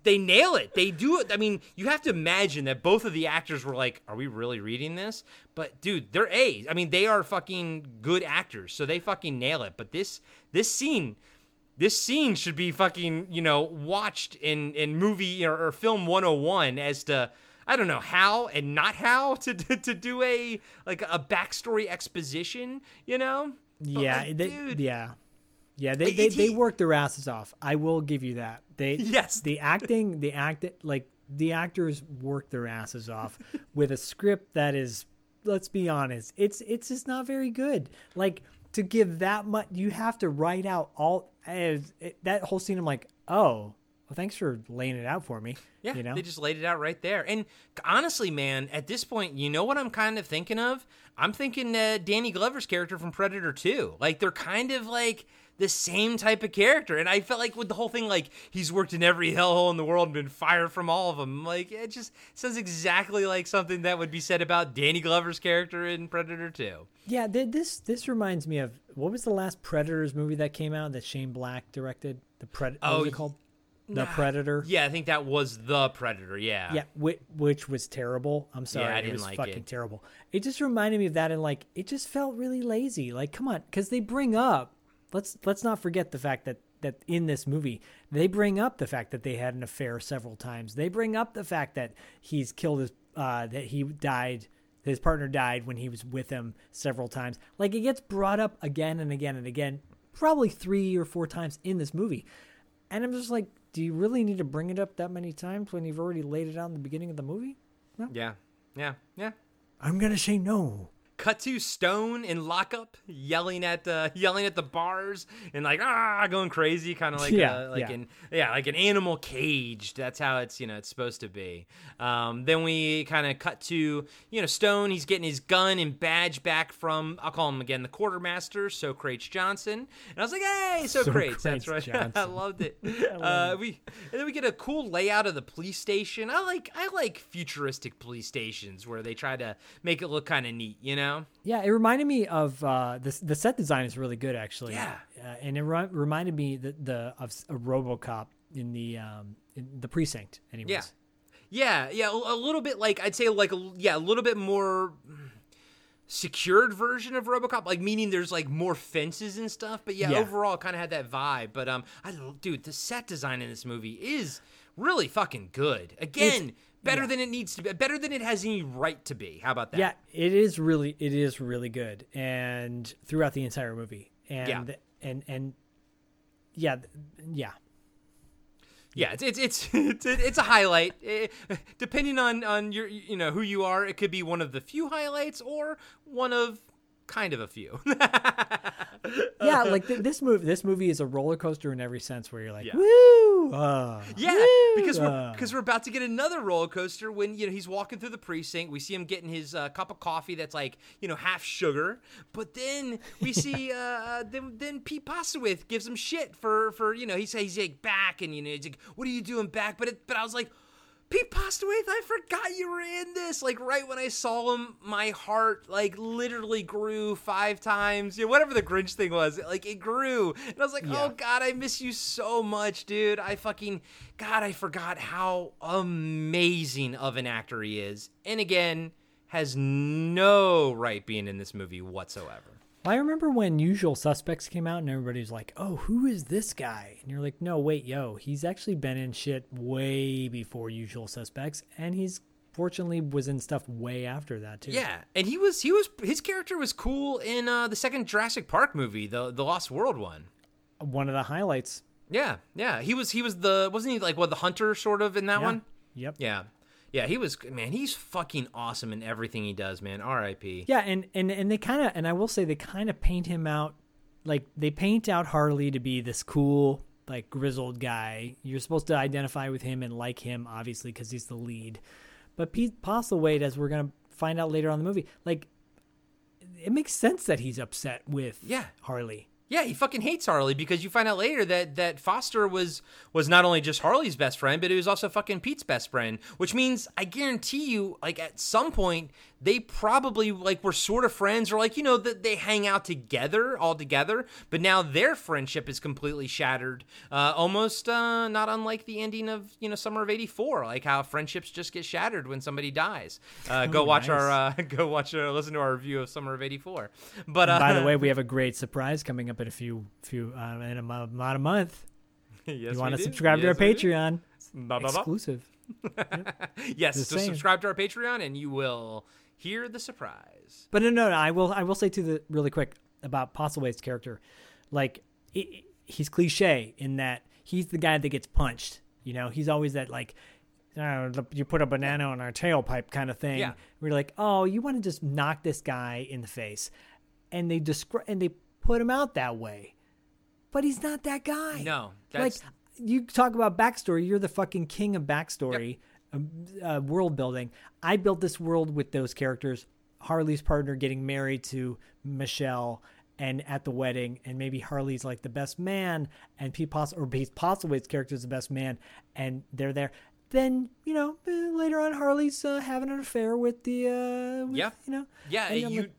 they nail it. They do it. I mean, you have to imagine that both of the actors were like, are we really reading this? But dude, they're A's. I mean, they are fucking good actors, so they fucking nail it. But this, this scene, this scene should be fucking, you know, watched in, in movie or, or film one oh one as to, I don't know how and not how to, to, to do a, like a backstory exposition, you know? Yeah. Like, they, dude, yeah. Yeah, they they, they worked their asses off. I will give you that. They yes. the acting, the act like the actors worked their asses off with a script that is, let's be honest, it's it's just not very good. Like, to give that much, you have to write out all as, it, that whole scene. I'm like, oh, well, thanks for laying it out for me. Yeah, you know? They just laid it out right there. And honestly, man, at this point, you know what I'm kind of thinking of? I'm thinking uh, Danny Glover's character from Predator two. Like, they're kind of like the same type of character. And I felt like with the whole thing, like, he's worked in every hellhole in the world and been fired from all of them. Like, it just sounds exactly like something that would be said about Danny Glover's character in Predator two. Yeah, th- this this reminds me of, what was the last Predators movie that came out that Shane Black directed? The Predator. Oh, what was it called? The Predator. Yeah, I think that was The Predator, yeah. Yeah, which, which was terrible. I'm sorry. Yeah, I didn't it was like fucking it. terrible. It just reminded me of that, and like it just felt really lazy. Like, come on, because they bring up, let's let's not forget the fact that that in this movie, they bring up the fact that they had an affair several times. They bring up the fact that he's killed his uh that he died his partner died when he was with him several times. Like, it gets brought up again and again and again, probably three or four times in this movie. And I'm just like, do you really need to bring it up that many times when you've already laid it out in the beginning of the movie? No. Yeah. Yeah. Yeah. I'm going to say no. Cut to Stone in lockup, yelling at the yelling at the bars and like, ah, going crazy, kind of like yeah, a, like yeah. an yeah like an animal caged. That's how it's you know it's supposed to be. Um, then we kind of cut to you know Stone. He's getting his gun and badge back from, I'll call him again, the quartermaster, So Crates Johnson. And I was like, hey, So, so Crates, Crates, that's right. I loved it. I love uh, it. We and then we get a cool layout of the police station. I like I like futuristic police stations where they try to make it look kind of neat, you know. Yeah, it reminded me of uh, the the set design is really good actually. Yeah, uh, and it re- reminded me the, the of a RoboCop in the um, in the precinct. Anyways. Yeah, yeah, yeah. A little bit like I'd say like yeah, a little bit more secured version of RoboCop, like meaning there's like more fences and stuff. But yeah, yeah. overall, kind of had that vibe. But um, I dude, the set design in this movie is really fucking good. Again. It's- Better yeah. than it needs to be. Better than it has any right to be. How about that? Yeah, it is really, it is really good, and throughout the entire movie, and yeah. and and yeah, yeah, yeah. It's it's it's it's, it's a highlight. It, depending on on your you know who you are, it could be one of the few highlights or one of kind of a few. Yeah, like th- this movie. This movie is a roller coaster in every sense, where you're like, yeah. "Woo!" Uh, yeah, woo, because we're because uh. we're about to get another roller coaster when you know he's walking through the precinct. We see him getting his uh, cup of coffee that's like you know half sugar, but then we yeah. see uh, then then Pete Postlethwaite gives him shit for for you know he says he's like back and you know he's like, "What are you doing back?" But it, but I was like, Pete Postlethwaite, I forgot you were in this. Like, right when I saw him, my heart, like, literally grew five times. You know, whatever the Grinch thing was, like, it grew. And I was like, yeah. oh, God, I miss you so much, dude. I fucking, God, I forgot how amazing of an actor he is. And, again, has no right being in this movie whatsoever. I remember when Usual Suspects came out and everybody was like, oh, who is this guy? And you're like, no, wait, yo, he's actually been in shit way before Usual Suspects, and he's fortunately was in stuff way after that too. Yeah, and he was he was his character was cool in uh, the second Jurassic Park movie, the the Lost World one. One of the highlights. Yeah, yeah, he was he was the wasn't he like what the hunter sort of in that yeah. one? Yep. Yeah. Yeah, he was, man, he's fucking awesome in everything he does, man. R I P. Yeah, and, and, and they kind of, and I will say they kind of paint him out, like they paint out Harley to be this cool, like grizzled guy. You're supposed to identify with him and like him, obviously, because he's the lead. But Pete Postlethwaite, as we're going to find out later on in the movie, like it makes sense that he's upset with yeah. Harley. Yeah, he fucking hates Harley because you find out later that, that Foster was was not only just Harley's best friend, but he was also fucking Pete's best friend, which means I guarantee you, like, at some point, they probably, like, were sort of friends or, like, you know, that they hang out together, all together, but now their friendship is completely shattered, uh, almost uh, not unlike the ending of, you know, Summer of eighty-four, like how friendships just get shattered when somebody dies. Uh, oh, go watch nice. our, uh, go watch, uh, listen to our review of Summer of eighty-four. But uh, by the way, we have a great surprise coming up in a few, few, uh, in about a month. Yes, you want to subscribe yes, to our Patreon? Ba, ba, ba. Exclusive. Yep. Yes, just so subscribe to our Patreon, and you will hear the surprise. But no, no, no I will, I will say to the really quick about Postlethwaite's character, like it, it, he's cliche in that he's the guy that gets punched. You know, he's always that like, oh, you put a banana on our tailpipe kind of thing. Yeah. We're like, oh, you want to just knock this guy in the face, and they describe and they. put him out that way, but he's not that guy. No, that's, like you talk about backstory. You're the fucking king of backstory, yep. uh, world building. I built this world with those characters. Harley's partner getting married to Michelle and at the wedding, and maybe Harley's like the best man, and Pete Poss- or Pete Postlewaite's character is the best man, and they're there. Then, you know, later on, Harley's uh, having an affair with the, uh, with, yeah. you know. Yeah, you, like,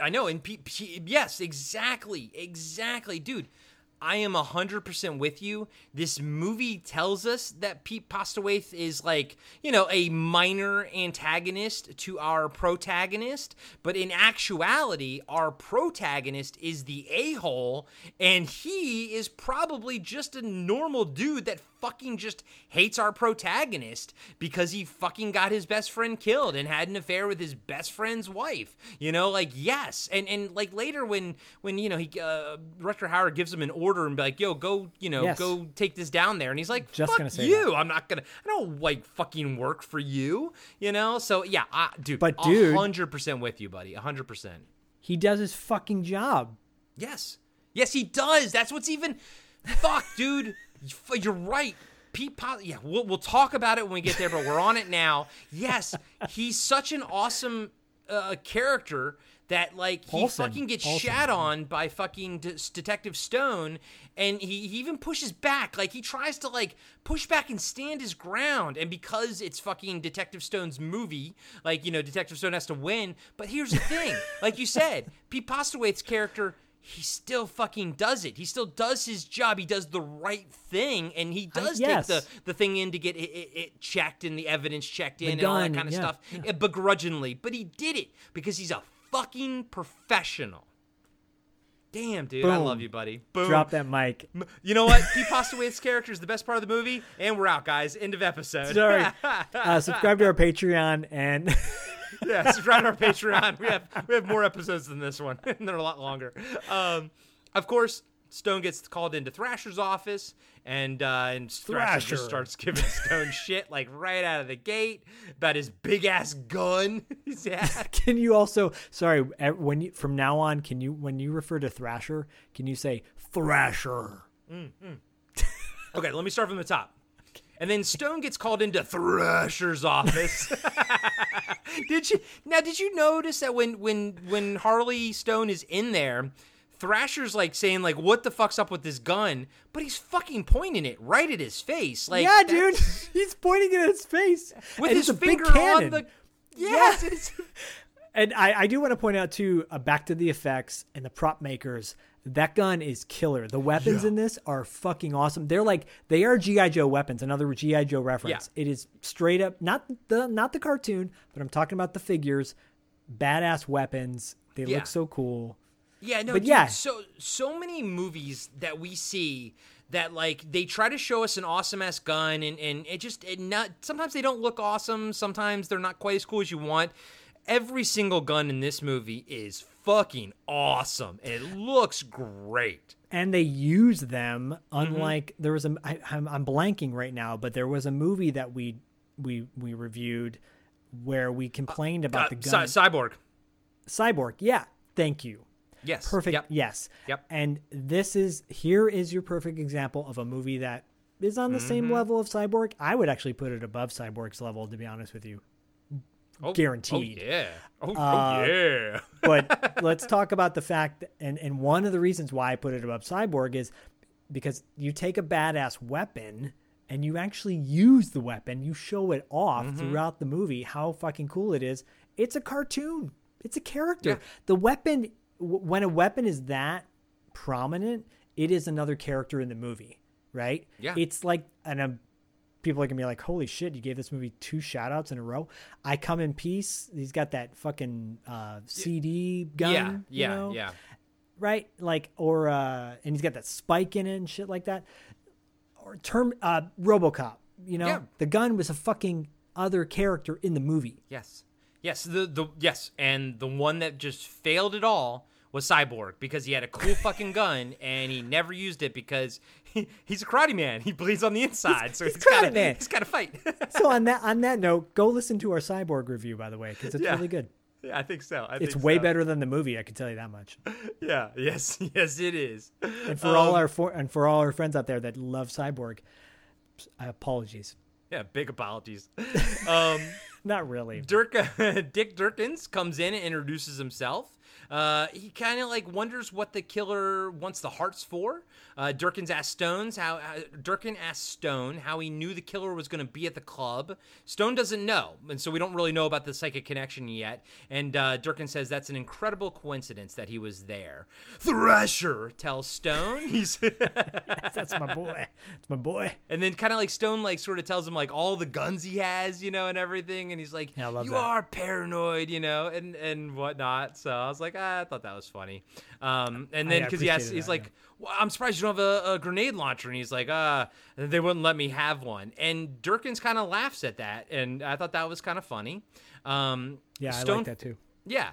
I know, and Pete, Pete, yes, exactly, exactly. Dude, I am one hundred percent with you. This movie tells us that Pete Postlethwaite is like, you know, a minor antagonist to our protagonist, but in actuality, our protagonist is the a-hole, and he is probably just a normal dude that fucking just hates our protagonist because he fucking got his best friend killed and had an affair with his best friend's wife, you know, like, yes. And, and like later when, when, you know, he, uh, Rutger Hauer gives him an order and be like, yo, go, you know, yes. go take this down there. And he's like, just fuck gonna say you. That. I'm not going to, I don't like fucking work for you, you know? So yeah, I, dude, but dude, one hundred percent with you, buddy. one hundred percent. He does his fucking job. Yes. Yes, he does. That's what's even, fuck, dude. You're right. Pete Pot- yeah, we'll, we'll talk about it when we get there, but we're on it now. Yes, he's such an awesome uh, character that, like, he Olsen. fucking gets Olsen. shat on by fucking De- Detective Stone, and he, he even pushes back. Like, he tries to, like, push back and stand his ground, and because it's fucking Detective Stone's movie, like, you know, Detective Stone has to win. But here's the thing. Like you said, Pete Postlewaite's character... he still fucking does it. He still does his job. He does the right thing, and he does I, yes. take the, the thing in to get it, it, it checked and the evidence checked in the and gun, all that kind of yeah, stuff yeah. It, begrudgingly. But he did it because he's a fucking professional. Damn, dude. Boom. I love you, buddy. Boom. Drop that mic. You know what? Pete Postlewaite's character is the best part of the movie, and we're out, guys. End of episode. Sorry. uh, subscribe to our Patreon and... yeah, subscribe to our Patreon. We have we have more episodes than this one, and they're a lot longer. Um, of course, Stone gets called into Thrasher's office, and uh, and Thrasher, Thrasher just starts giving Stone shit like right out of the gate about his big ass gun. Yeah. Can you also sorry when you, from now on can you when you refer to Thrasher can you say Thrasher? Mm-hmm. Okay, let me start from the top. And then Stone gets called into Thrasher's office. Did you now? Did you notice that when when when Harley Stone is in there, Thrasher's like saying like, "What the fuck's up with this gun?" But he's fucking pointing it right at his face. Like, yeah, dude, he's pointing it at his face with his finger on the. Yes, yes. It's... and I, I do want to point out too, uh, back to the effects and the prop makers. That gun is killer. The weapons yeah. in this are fucking awesome. They're like, they are G I. Joe weapons, another G I. Joe reference. Yeah. It is straight up, not the not the cartoon, but I'm talking about the figures. Badass weapons. They yeah. look so cool. Yeah, no, but dude, yeah. so so many movies that we see that like they try to show us an awesome ass gun and, and it just, it not. sometimes they don't look awesome. Sometimes they're not quite as cool as you want. Every single gun in this movie is fucking awesome. It looks great. And they use them, unlike mm-hmm. there was a, I, I'm, I'm blanking right now, but there was a movie that we we we reviewed where we complained uh, about uh, the gun. Cy- Cyborg. Cyborg, yeah. Thank you. Yes. Perfect. Yep. Yes. Yep. And this is, here is your perfect example of a movie that is on the mm-hmm. same level of Cyborg. I would actually put it above Cyborg's level, to be honest with you. Oh, guaranteed. Oh, yeah. Oh, uh, oh yeah. But let's talk about the fact that, and, and one of the reasons why I put it above Cyborg is because you take a badass weapon and you actually use the weapon. You show it off mm-hmm. throughout the movie how fucking cool it is. It's a cartoon. It's a character. Yeah. The weapon, w- when a weapon is that prominent, it is another character in the movie, right? Yeah. It's like an a, people are gonna be like, holy shit, you gave this movie two shout outs in a row. I Come in Peace. He's got that fucking uh, C D gun. Yeah, yeah, you know? yeah. Right? Like, or, uh, and he's got that spike in it and shit like that. Or term, uh, Robocop, you know? Yeah. The gun was a fucking other character in the movie. Yes. Yes. The, the, yes. And the one that just failed it all was Cyborg, because he had a cool fucking gun and he never used it because he, he's a karate man. He bleeds on the inside, he's, so he's, he's got to he's got to fight. So on that on that note, go listen to our Cyborg review, by the way, because it's yeah. really good. Yeah, I think so. I it's think way so. better than the movie. I can tell you that much. Yeah. Yes. Yes, it is. And for um, all our for, and for all our friends out there that love Cyborg, apologies. Yeah, big apologies. Um, Not really. Dirk, Dick Durkins comes in and introduces himself. Uh, he kind of like wonders what the killer wants the hearts for. Uh, Durkins asks Stones how uh, Durkin asks Stone how he knew the killer was going to be at the club. Stone doesn't know, and so we don't really know about the psychic connection yet. And uh, Durkin says that's an incredible coincidence that he was there. Thrasher tells Stone, "He's yes, that's my boy, that's my boy." And then kind of like Stone like sort of tells him like all the guns he has, you know, and everything. And he's like, yeah, I love "You that. Are paranoid, you know, and and whatnot." So I was like, ah, I thought that was funny. Um, and then because he asks, he's that, like. Yeah. I'm surprised you don't have a, a grenade launcher. And he's like, uh, they wouldn't let me have one. And Durkins kind of laughs at that. And I thought that was kind of funny. Um, yeah, Stone, I like that too. Yeah.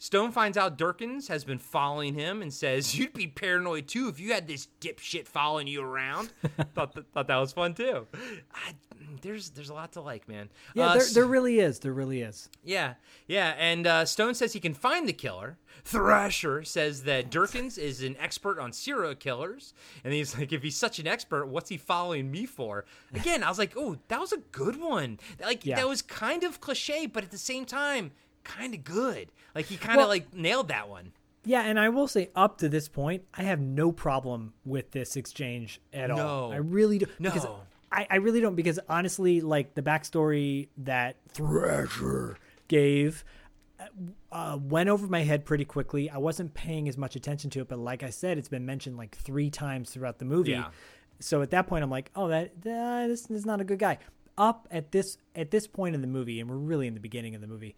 Stone finds out Durkins has been following him and says, you'd be paranoid too if you had this dipshit following you around. thought, th- thought that was fun too. I, there's there's a lot to like, man. Yeah, uh, there, there really is. There really is. Yeah. Yeah. And uh, Stone says he can find the killer. Thrasher says that Durkins is an expert on serial killers, and he's like, if he's such an expert, what's he following me for? Again, I was like, oh, that was a good one. Like, yeah. That was kind of cliche, but at the same time, kind of good. Like, he kind of, well, like, nailed that one. Yeah, and I will say, up to this point, I have no problem with this exchange at no. all. I really do. No. Because I, I really don't, because honestly, like, the backstory that Thrasher gave... Uh, went over my head pretty quickly. I wasn't paying as much attention to it, but like I said, it's been mentioned like three times throughout the movie. Yeah. So at that point, I'm like, oh, that, that this is not a good guy. Up at this at this point in the movie, and we're really in the beginning of the movie,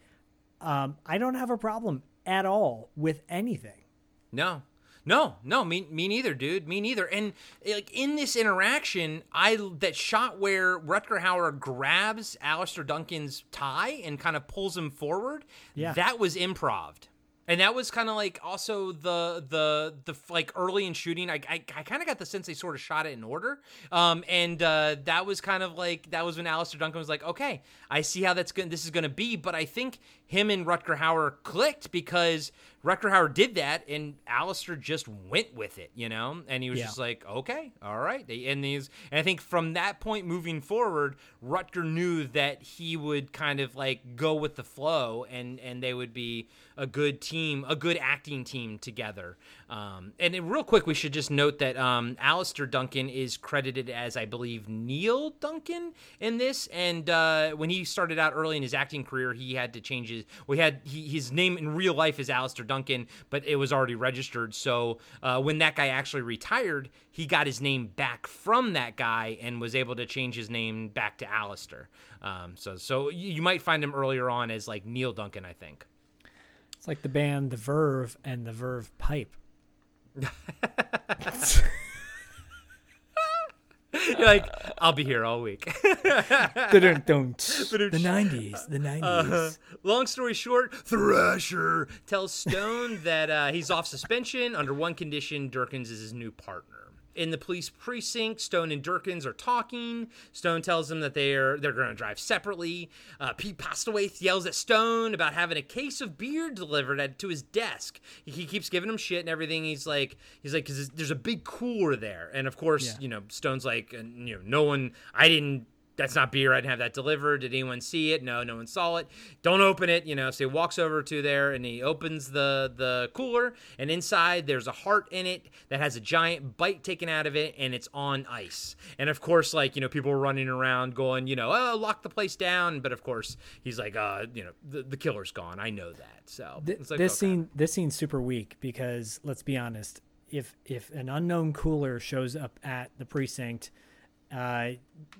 um, I don't have a problem at all with anything. No. No, no, me, me neither, dude. Me neither. And like in this interaction, I that shot where Rutger Hauer grabs Alistair Duncan's tie and kind of pulls him forward. Yeah, that was improv'd. And that was kind of like also the the the like early in shooting. I I, I kind of got the sense they sort of shot it in order. Um, and uh, that was kind of like that was when Alistair Duncan was like, okay, I see how that's good. This is going to be. But I think him and Rutger Hauer clicked because Rutger Hauer did that, and Alistair just went with it, you know. And he was yeah. just like, okay, all right. They end these, and I think from that point moving forward, Rutger knew that he would kind of like go with the flow, and and they would be a good team. Team, a good acting team together. Um, and then real quick, we should just note that um, Alistair Duncan is credited as, I believe, Neil Duncan in this. And uh, when he started out early in his acting career, he had to change his. We had he, his name in real life is Alistair Duncan, but it was already registered. So uh, when that guy actually retired, he got his name back from that guy and was able to change his name back to Alistair. Um, so so you might find him earlier on as like Neil Duncan, I think. It's like the band The Verve and The Verve Pipe. You're like, I'll be here all week. the nineties. The nineties. Uh, long story short, Thrasher tells Stone that uh, he's off suspension under one condition: Durkins is his new partner. In the police precinct, Stone and Durkins are talking. Stone tells them that they're they're going to drive separately. Uh, Pete Postlethwaite yells at Stone about having a case of beer delivered at, to his desk. He, he keeps giving him shit and everything. He's like, he's like, because there's a big cooler there, and of course, yeah. you know, Stone's like, you know, no one, I didn't. That's not beer. I didn't have that delivered. Did anyone see it? No, no one saw it. Don't open it. You know, so he walks over to there and he opens the, the cooler, and inside there's a heart in it that has a giant bite taken out of it, and it's on ice. And of course, like, you know, people were running around going, you know, oh, lock the place down. But of course he's like, uh, you know, the, the killer's gone. I know that. So Th- it's like, this okay. scene, this scene's super weak because let's be honest. If, if an unknown cooler shows up at the precinct, Uh,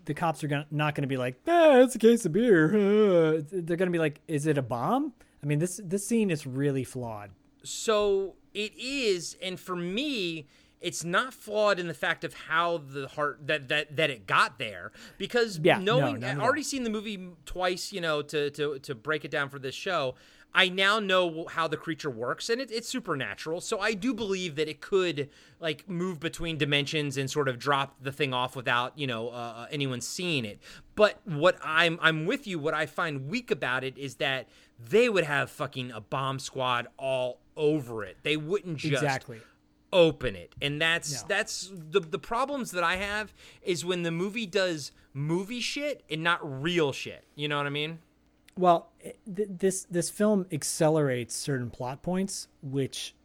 the cops are gonna, not going to be like, ah, it's a case of beer. Uh, they're going to be like, is it a bomb? I mean, this this scene is really flawed. So it is, and for me, it's not flawed in the fact of how the heart that that, that it got there, because yeah, knowing no, no, no. I've already seen the movie twice, you know, to to to break it down for this show. I now know how the creature works, and it, it's supernatural. So I do believe that it could, like, move between dimensions and sort of drop the thing off without, you know, uh, anyone seeing it. But what I'm I'm with you, what I find weak about it is that they would have fucking a bomb squad all over it. They wouldn't just exactly. open it. And that's no. that's the the problems that I have is when the movie does movie shit and not real shit. You know what I mean? Well, th- this this film accelerates certain plot points, which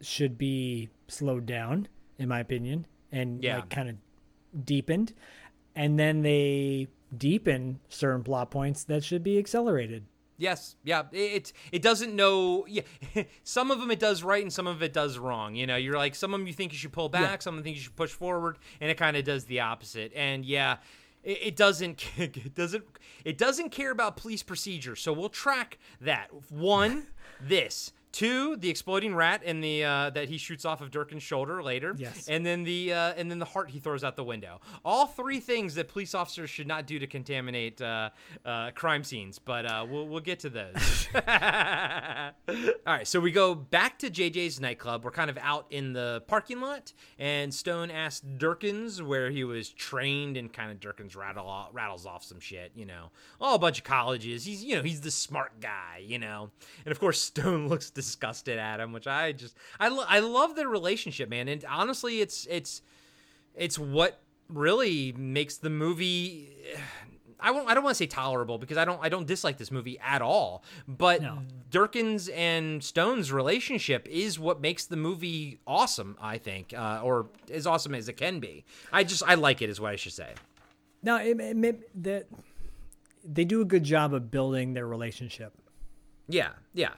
should be slowed down, in my opinion, and yeah. like, kind of deepened. And then they deepen certain plot points that should be accelerated. Yes, yeah, it it doesn't know. Yeah, some of them it does right, and some of it does wrong. You know, you're like, some of them you think you should pull back, yeah. some of them think you should push forward, and it kind of does the opposite. And yeah. It doesn't, it doesn't, it doesn't care about police procedure. So we'll track that. One, this. Two, the exploding rat and the uh, that he shoots off of Durkin's shoulder later. Yes. And then the uh, and then the heart he throws out the window. All three things that police officers should not do to contaminate uh, uh, crime scenes. But uh, we'll we'll get to those. All right. So we go back to J J's nightclub. We're kind of out in the parking lot, and Stone asked Durkin's where he was trained, and kind of Durkin's rattle off, rattles off some shit. You know, oh, a bunch of colleges. He's you know he's the smart guy. You know, and of course Stone looks to disgusted at him, which I just I, lo- I love their relationship, man. And honestly, it's it's it's what really makes the movie. I won't I don't want to say tolerable, because I don't I don't dislike this movie at all. But no. Durkin's and Stone's relationship is what makes the movie awesome, I think, uh, or as awesome as it can be. I just I like it is what I should say. No, it, it, it, that they do a good job of building their relationship. Yeah, yeah.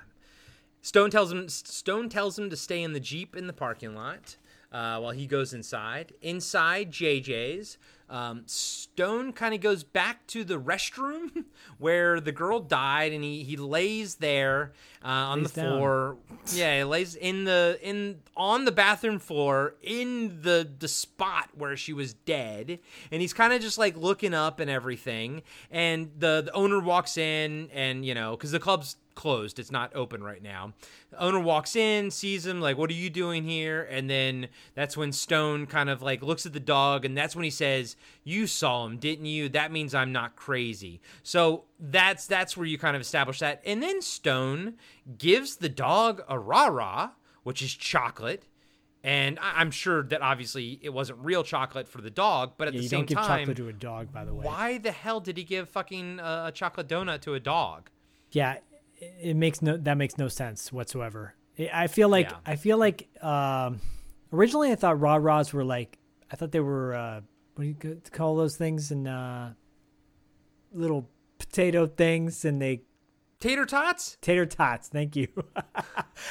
Stone tells him Stone tells him to stay in the Jeep in the parking lot uh, while he goes inside. Inside J J's, um, Stone kind of goes back to the restroom where the girl died, and he, he lays there uh, on lays the floor. Down. Yeah, he lays in the in on the bathroom floor in the the spot where she was dead, and he's kind of just like looking up and everything. And the, the owner walks in, and you know, because the club's closed, it's not open right now. The owner walks in, sees him, like, what are you doing here? And then that's when Stone kind of like looks at the dog, and that's when he says, you saw him, didn't you? That means I'm not crazy. So that's that's where you kind of establish that. And then Stone gives the dog a rah-rah, which is chocolate. And I'm sure that obviously it wasn't real chocolate for the dog, but at yeah, the same time, you don't give chocolate to a dog, by the way. Why the hell did he give fucking uh, a chocolate donut to a dog? Yeah. It makes no that makes no sense whatsoever. I feel like yeah. I feel like um, originally I thought rah rahs were like I thought they were uh, what do you call those things and uh, little potato things and they tater tots tater tots. Thank you.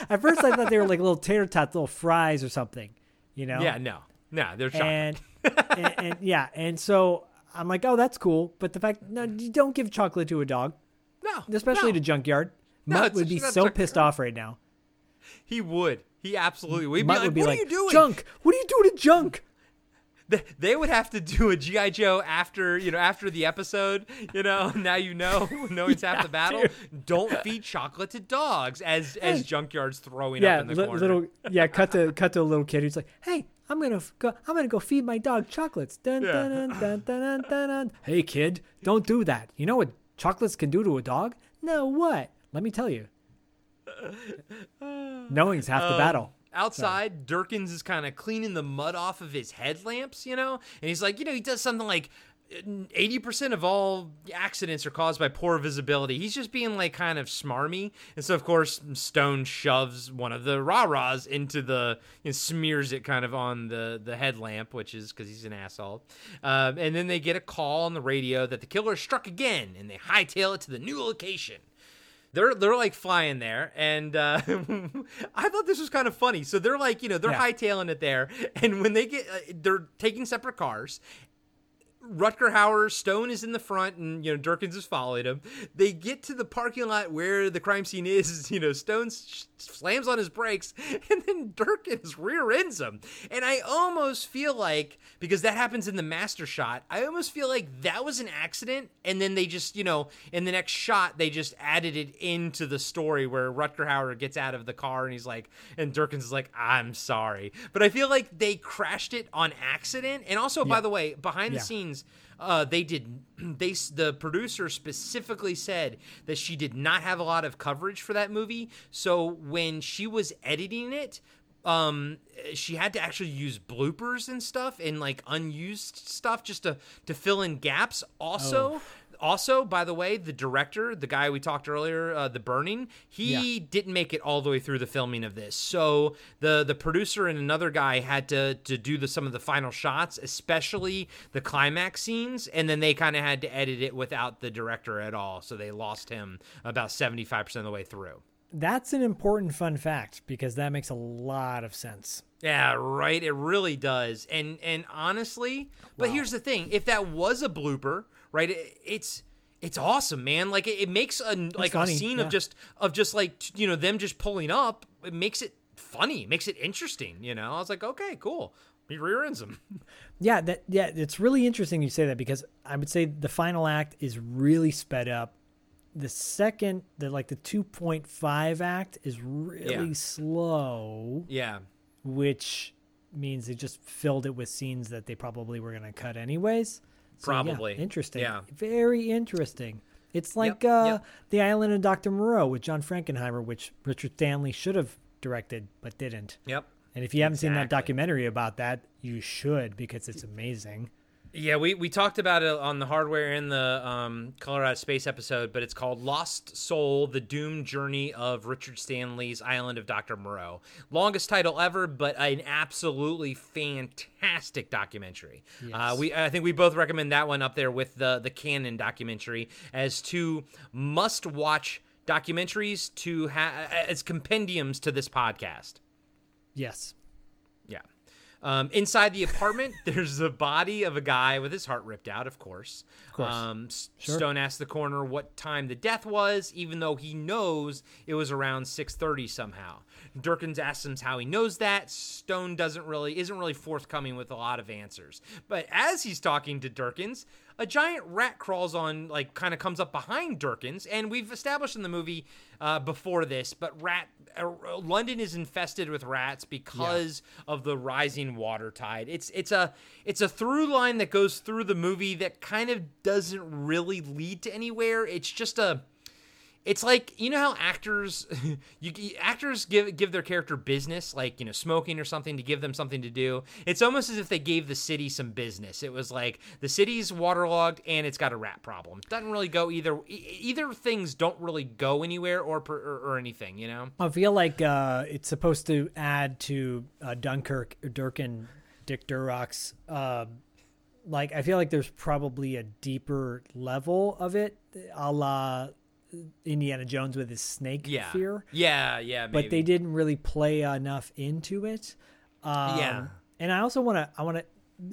At first I thought they were like little tater tots, little fries or something. You know? Yeah. No. No. They're chocolate. And, and, and yeah. And so I'm like, oh, that's cool. But the fact no, you don't give chocolate to a dog. No, especially no. to Junkyard. No, Mutt would be so pissed off right now. He would. He absolutely would. He'd Mutt be like, would be what like, are you doing? Junk. What are you doing to Junk? They, they would have to do a G I. Joe after, you know, after the episode, you know, now you know, know it's half the battle. To. Don't feed chocolate to dogs as as Junkyard's throwing yeah, up in the li- corner. Little, yeah, cut to cut to a little kid who's like, hey, I'm going to go I'm going to go feed my dog chocolates. Dun, yeah. dun, dun, dun, dun, dun, dun. Hey, kid, don't do that. You know what chocolates can do to a dog? No, what? Let me tell you. Knowing's half the um, battle. Outside, so. Durkin's is kind of cleaning the mud off of his headlamps, you know? And he's like, you know, he does something like eighty percent of all accidents are caused by poor visibility. He's just being, like, kind of smarmy. And so, of course, Stone shoves one of the rah-rahs into the, you know, smears it kind of on the, the headlamp, which is because he's an asshole. Um, and then they get a call on the radio that the killer struck again, and they hightail it to the new location. They're they're like flying there, and uh, I thought this was kind of funny. So they're like, you know, they're yeah. hightailing it there, and when they get, uh, they're taking separate cars. Rutger Hauer, Stone is in the front, and, you know, Durkins has followed him. They get to the parking lot where the crime scene is, you know, Stone slams on his brakes, and then Durkins rear ends him. And I almost feel like, because that happens in the master shot, I almost feel like that was an accident, and then they just, you know, in the next shot, they just added it into the story where Rutger Hauer gets out of the car, and he's like, and Durkins is like, I'm sorry. But I feel like they crashed it on accident. And also, yeah. by the way, behind yeah. the scenes, Uh, they did. They the producer specifically said that she did not have a lot of coverage for that movie. So when she was editing it, um, she had to actually use bloopers and stuff and like unused stuff just to to fill in gaps. Also. Oh. Also, by the way, the director, the guy we talked earlier, uh, The Burning, he yeah. didn't make it all the way through the filming of this. So the the producer and another guy had to to do the, some of the final shots, especially the climax scenes, and then they kind of had to edit it without the director at all. So they lost him about seventy-five percent of the way through. That's an important fun fact because that makes a lot of sense. Yeah, right. It really does. And and honestly, but wow. here's the thing. If that was a blooper, right, it, it's it's awesome, man. Like it, it makes a it's like funny. a scene yeah. of just of just like, you know, them just pulling up. It makes it funny, makes it interesting, you know. I was like, okay, cool. He rear ends him. Yeah, that yeah, it's really interesting you say that because I would say the final act is really sped up. The second, the like the two point five act is really yeah. slow. Yeah. Which means they just filled it with scenes that they probably were going to cut anyways. So, probably. Yeah, interesting. Yeah. Very interesting. It's like yep, uh, yep. The Island of Doctor Moreau with John Frankenheimer, which Richard Stanley should have directed but didn't. Yep. And if you haven't exactly. seen that documentary about that, you should because it's amazing. Yeah, we, we talked about it on the Hardware and the um, Colorado Space episode, but it's called Lost Soul, The Doomed Journey of Richard Stanley's Island of Doctor Moreau. Longest title ever, but an absolutely fantastic documentary. Yes. Uh, we I think we both recommend that one up there with the, the Canon documentary as two must-watch documentaries to ha- as compendiums to this podcast. Yes. Yeah. Um, inside the apartment, there's the body of a guy with his heart ripped out, of course. Of course. Um, sure. Stone asks the coroner what time the death was, even though he knows it was around six thirty somehow. Durkins asks him how he knows that. Stone doesn't really isn't really forthcoming with a lot of answers. But as he's talking to Durkins, a giant rat crawls on, like, kind of comes up behind Durkins, and we've established in the movie uh, before this, but rat uh, London is infested with rats because yeah. of the rising water tide. It's it's a it's a through line that goes through the movie that kind of doesn't really lead to anywhere. It's just a It's like, you know how actors you, actors give give their character business, like, you know, smoking or something to give them something to do. It's almost as if they gave the city some business. It was like the city's waterlogged and it's got a rat problem. Doesn't really go either. Either things don't really go anywhere or per, or, or anything, you know? I feel like uh, it's supposed to add to uh, Dunkirk, Durkin, Dick Durock's uh, like, I feel like there's probably a deeper level of it, a la Indiana Jones with his snake yeah. fear. Yeah, yeah, maybe. But they didn't really play enough into it. Um, yeah. And I also want to, I want to,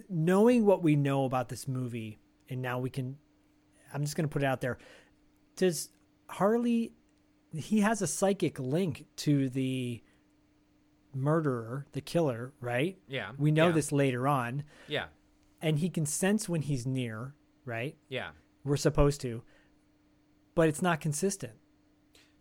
knowing what we know about this movie, and now we can, I'm just going to put it out there. Does Harley, he has a psychic link to the murderer, the killer, right? Yeah. We know yeah. this later on. Yeah. And he can sense when he's near, right? Yeah. We're supposed to. But it's not consistent,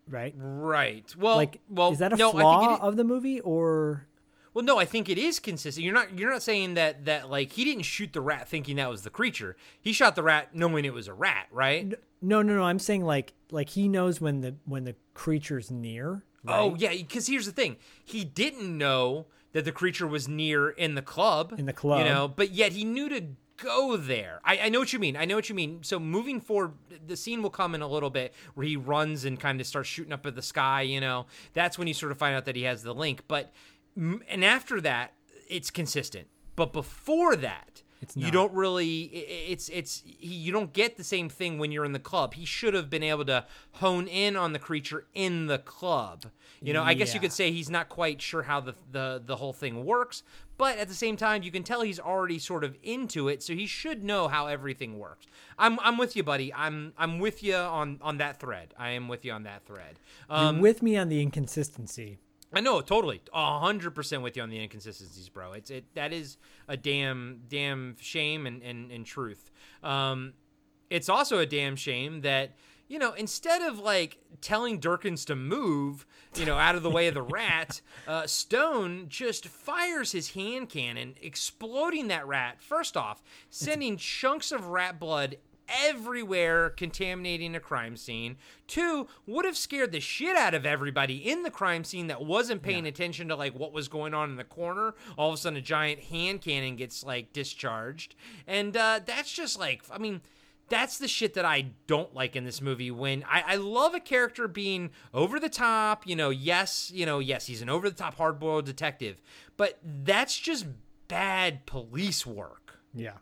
right? Right. Well, like, well, is that a no, flaw of the movie, or? Well, no, I think it is consistent. You're not, you're not saying that that like he didn't shoot the rat thinking that was the creature. He shot the rat knowing it was a rat, right? No, no, no. I'm saying like like he knows when the when the creature's near. Right? Oh yeah, because here's the thing: he didn't know that the creature was near in the club. In the club, you know. But yet he knew to go there. I, I know what you mean. I know what you mean. So moving forward, the scene will come in a little bit where he runs and kind of starts shooting up at the sky, you know, that's when you sort of find out that he has the link. But, and after that, it's consistent. But before that, It's not. You don't really it's it's you don't get the same thing when you're in the club. He should have been able to hone in on the creature in the club. You know, yeah. I guess you could say he's not quite sure how the, the the whole thing works, but at the same time you can tell he's already sort of into it, so he should know how everything works. I'm I'm with you, buddy. I'm I'm with you on, on that thread. I am with you on that thread. Um, you're with me on the inconsistency. I know, totally, a hundred percent with you on the inconsistencies, bro. It's it that is a damn damn shame and and, and truth. Um, it's also a damn shame that, you know, instead of like telling Durkins to move, you know, out of the way of the rat, uh, Stone just fires his hand cannon, exploding that rat. First off, sending chunks of rat blood everywhere, contaminating a crime scene. Two, would have scared the shit out of everybody in the crime scene that wasn't paying yeah. attention to like what was going on in the corner. All of a sudden a giant hand cannon gets like discharged, and uh that's just like, I mean, that's the shit that I don't like in this movie. When I, I love a character being over the top, you know, yes, you know, yes, he's an over-the-top hard-boiled detective, but that's just bad police work. Yeah.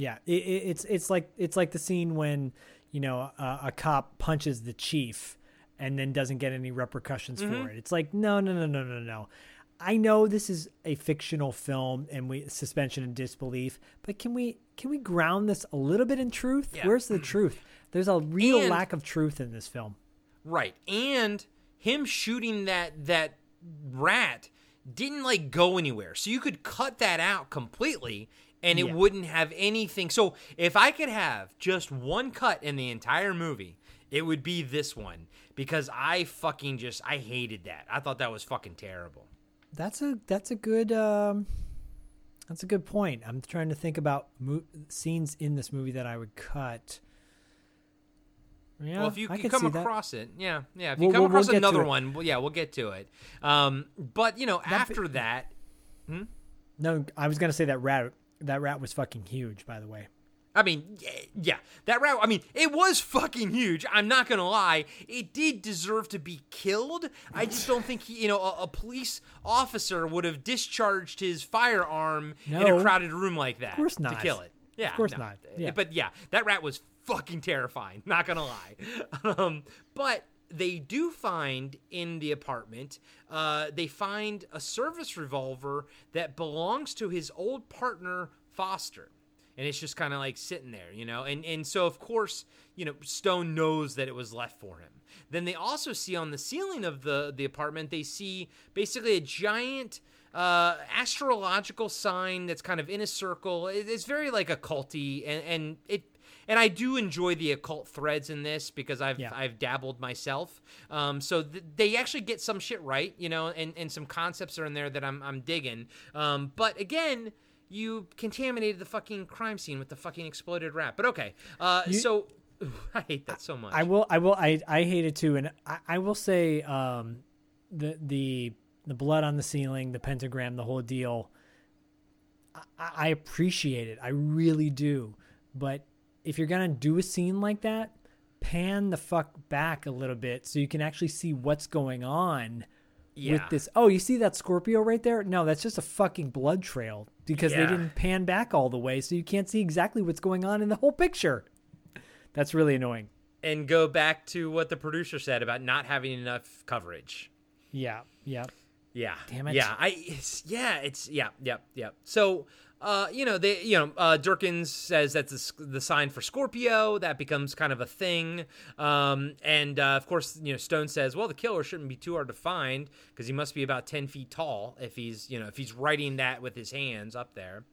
Yeah, it, it's it's like it's like the scene when, you know, a, a cop punches the chief and then doesn't get any repercussions mm-hmm. for it. It's like, no, no, no, no, no, no. I know this is a fictional film and we suspension of disbelief, but can we can we ground this a little bit in truth? Yeah. Where's the truth? There's a real and, lack of truth in this film. Right, and him shooting that that rat didn't like go anywhere, so you could cut that out completely. And it yeah. wouldn't have anything. So if I could have just one cut in the entire movie, it would be this one. Because I fucking just, I hated that. I thought that was fucking terrible. That's a that's a good um, that's a good point. I'm trying to think about mo- scenes in this movie that I would cut. Yeah, well, if you, you come across that. it, yeah, yeah. If you we'll, come we'll, across we'll another one, well, yeah, we'll get to it. Um, but you know, that after be- that, hmm? no, I was gonna say that rat. That rat was fucking huge, by the way. I mean, yeah, that rat, I mean, it was fucking huge. I'm not going to lie. It did deserve to be killed. I just don't think, he, you know, a, a police officer would have discharged his firearm no. in a crowded room like that. Of course not. To kill it. Yeah, of course no. not. Yeah. But yeah, that rat was fucking terrifying. Not going to lie. Um, but they do find in the apartment, uh, they find a service revolver that belongs to his old partner, Foster. And it's just kind of like sitting there, you know? And, and so, of course, you know, Stone knows that it was left for him. Then they also see on the ceiling of the, the apartment, they see basically a giant uh, astrological sign that's kind of in a circle. It, it's very like occulty, and, and it... And I do enjoy the occult threads in this because I've yeah. I've dabbled myself. Um, so th- they actually get some shit right, you know, and, and some concepts are in there that I'm I'm digging. Um, but again, you contaminated the fucking crime scene with the fucking exploded rat. But okay, uh, you, so ooh, I hate that so much. I will I will I, I hate it too, and I, I will say um, the the the blood on the ceiling, the pentagram, the whole deal. I, I appreciate it, I really do, but. If you're going to do a scene like that, pan the fuck back a little bit so you can actually see what's going on yeah. with this. Oh, you see that Scorpio right there? No, that's just a fucking blood trail because yeah. they didn't pan back all the way, so you can't see exactly what's going on in the whole picture. That's really annoying. And go back to what the producer said about not having enough coverage. Yeah, yeah. Yeah. Damn it. Yeah, I, it's, yeah, it's, yeah, yeah, yeah. So... Uh, you know, they, you know, uh, Durkins says that's the, the sign for Scorpio. That becomes kind of a thing. Um, and, uh, of course, you know, Stone says, well, the killer shouldn't be too hard to find because he must be about ten feet tall if he's, you know, if he's writing that with his hands up there.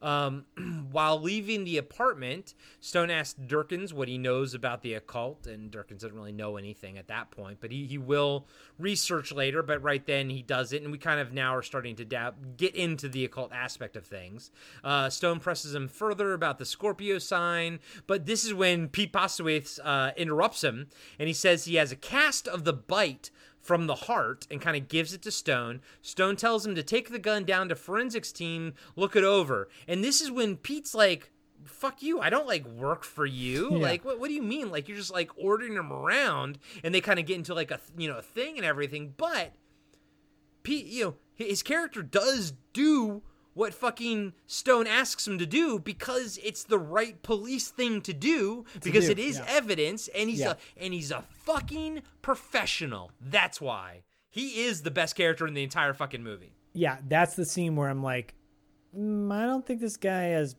Um, while leaving the apartment, Stone asked Durkins what he knows about the occult, and Durkins doesn't really know anything at that point, but he, he will research later, but right then he doesn't, and we kind of now are starting to dab- get into the occult aspect of things. Uh, Stone presses him further about the Scorpio sign, but this is when Pete Postlethwaite uh, interrupts him, and he says he has a cast of the bite from the heart and kind of gives it to Stone. Stone tells him to take the gun down to forensics team, look it over. And this is when Pete's like, fuck you, I don't like work for you. Yeah. Like, what, what do you mean? Like, you're just like ordering him around, and they kind of get into like a, you know, a thing and everything. But Pete, you know, his character does do what fucking Stone asks him to do because it's the right police thing to do to because do. it is yeah. evidence, and he's yeah. a and he's a fucking professional. That's why he is the best character in the entire fucking movie. Yeah, that's the scene where I'm like, mm, I don't think this guy has.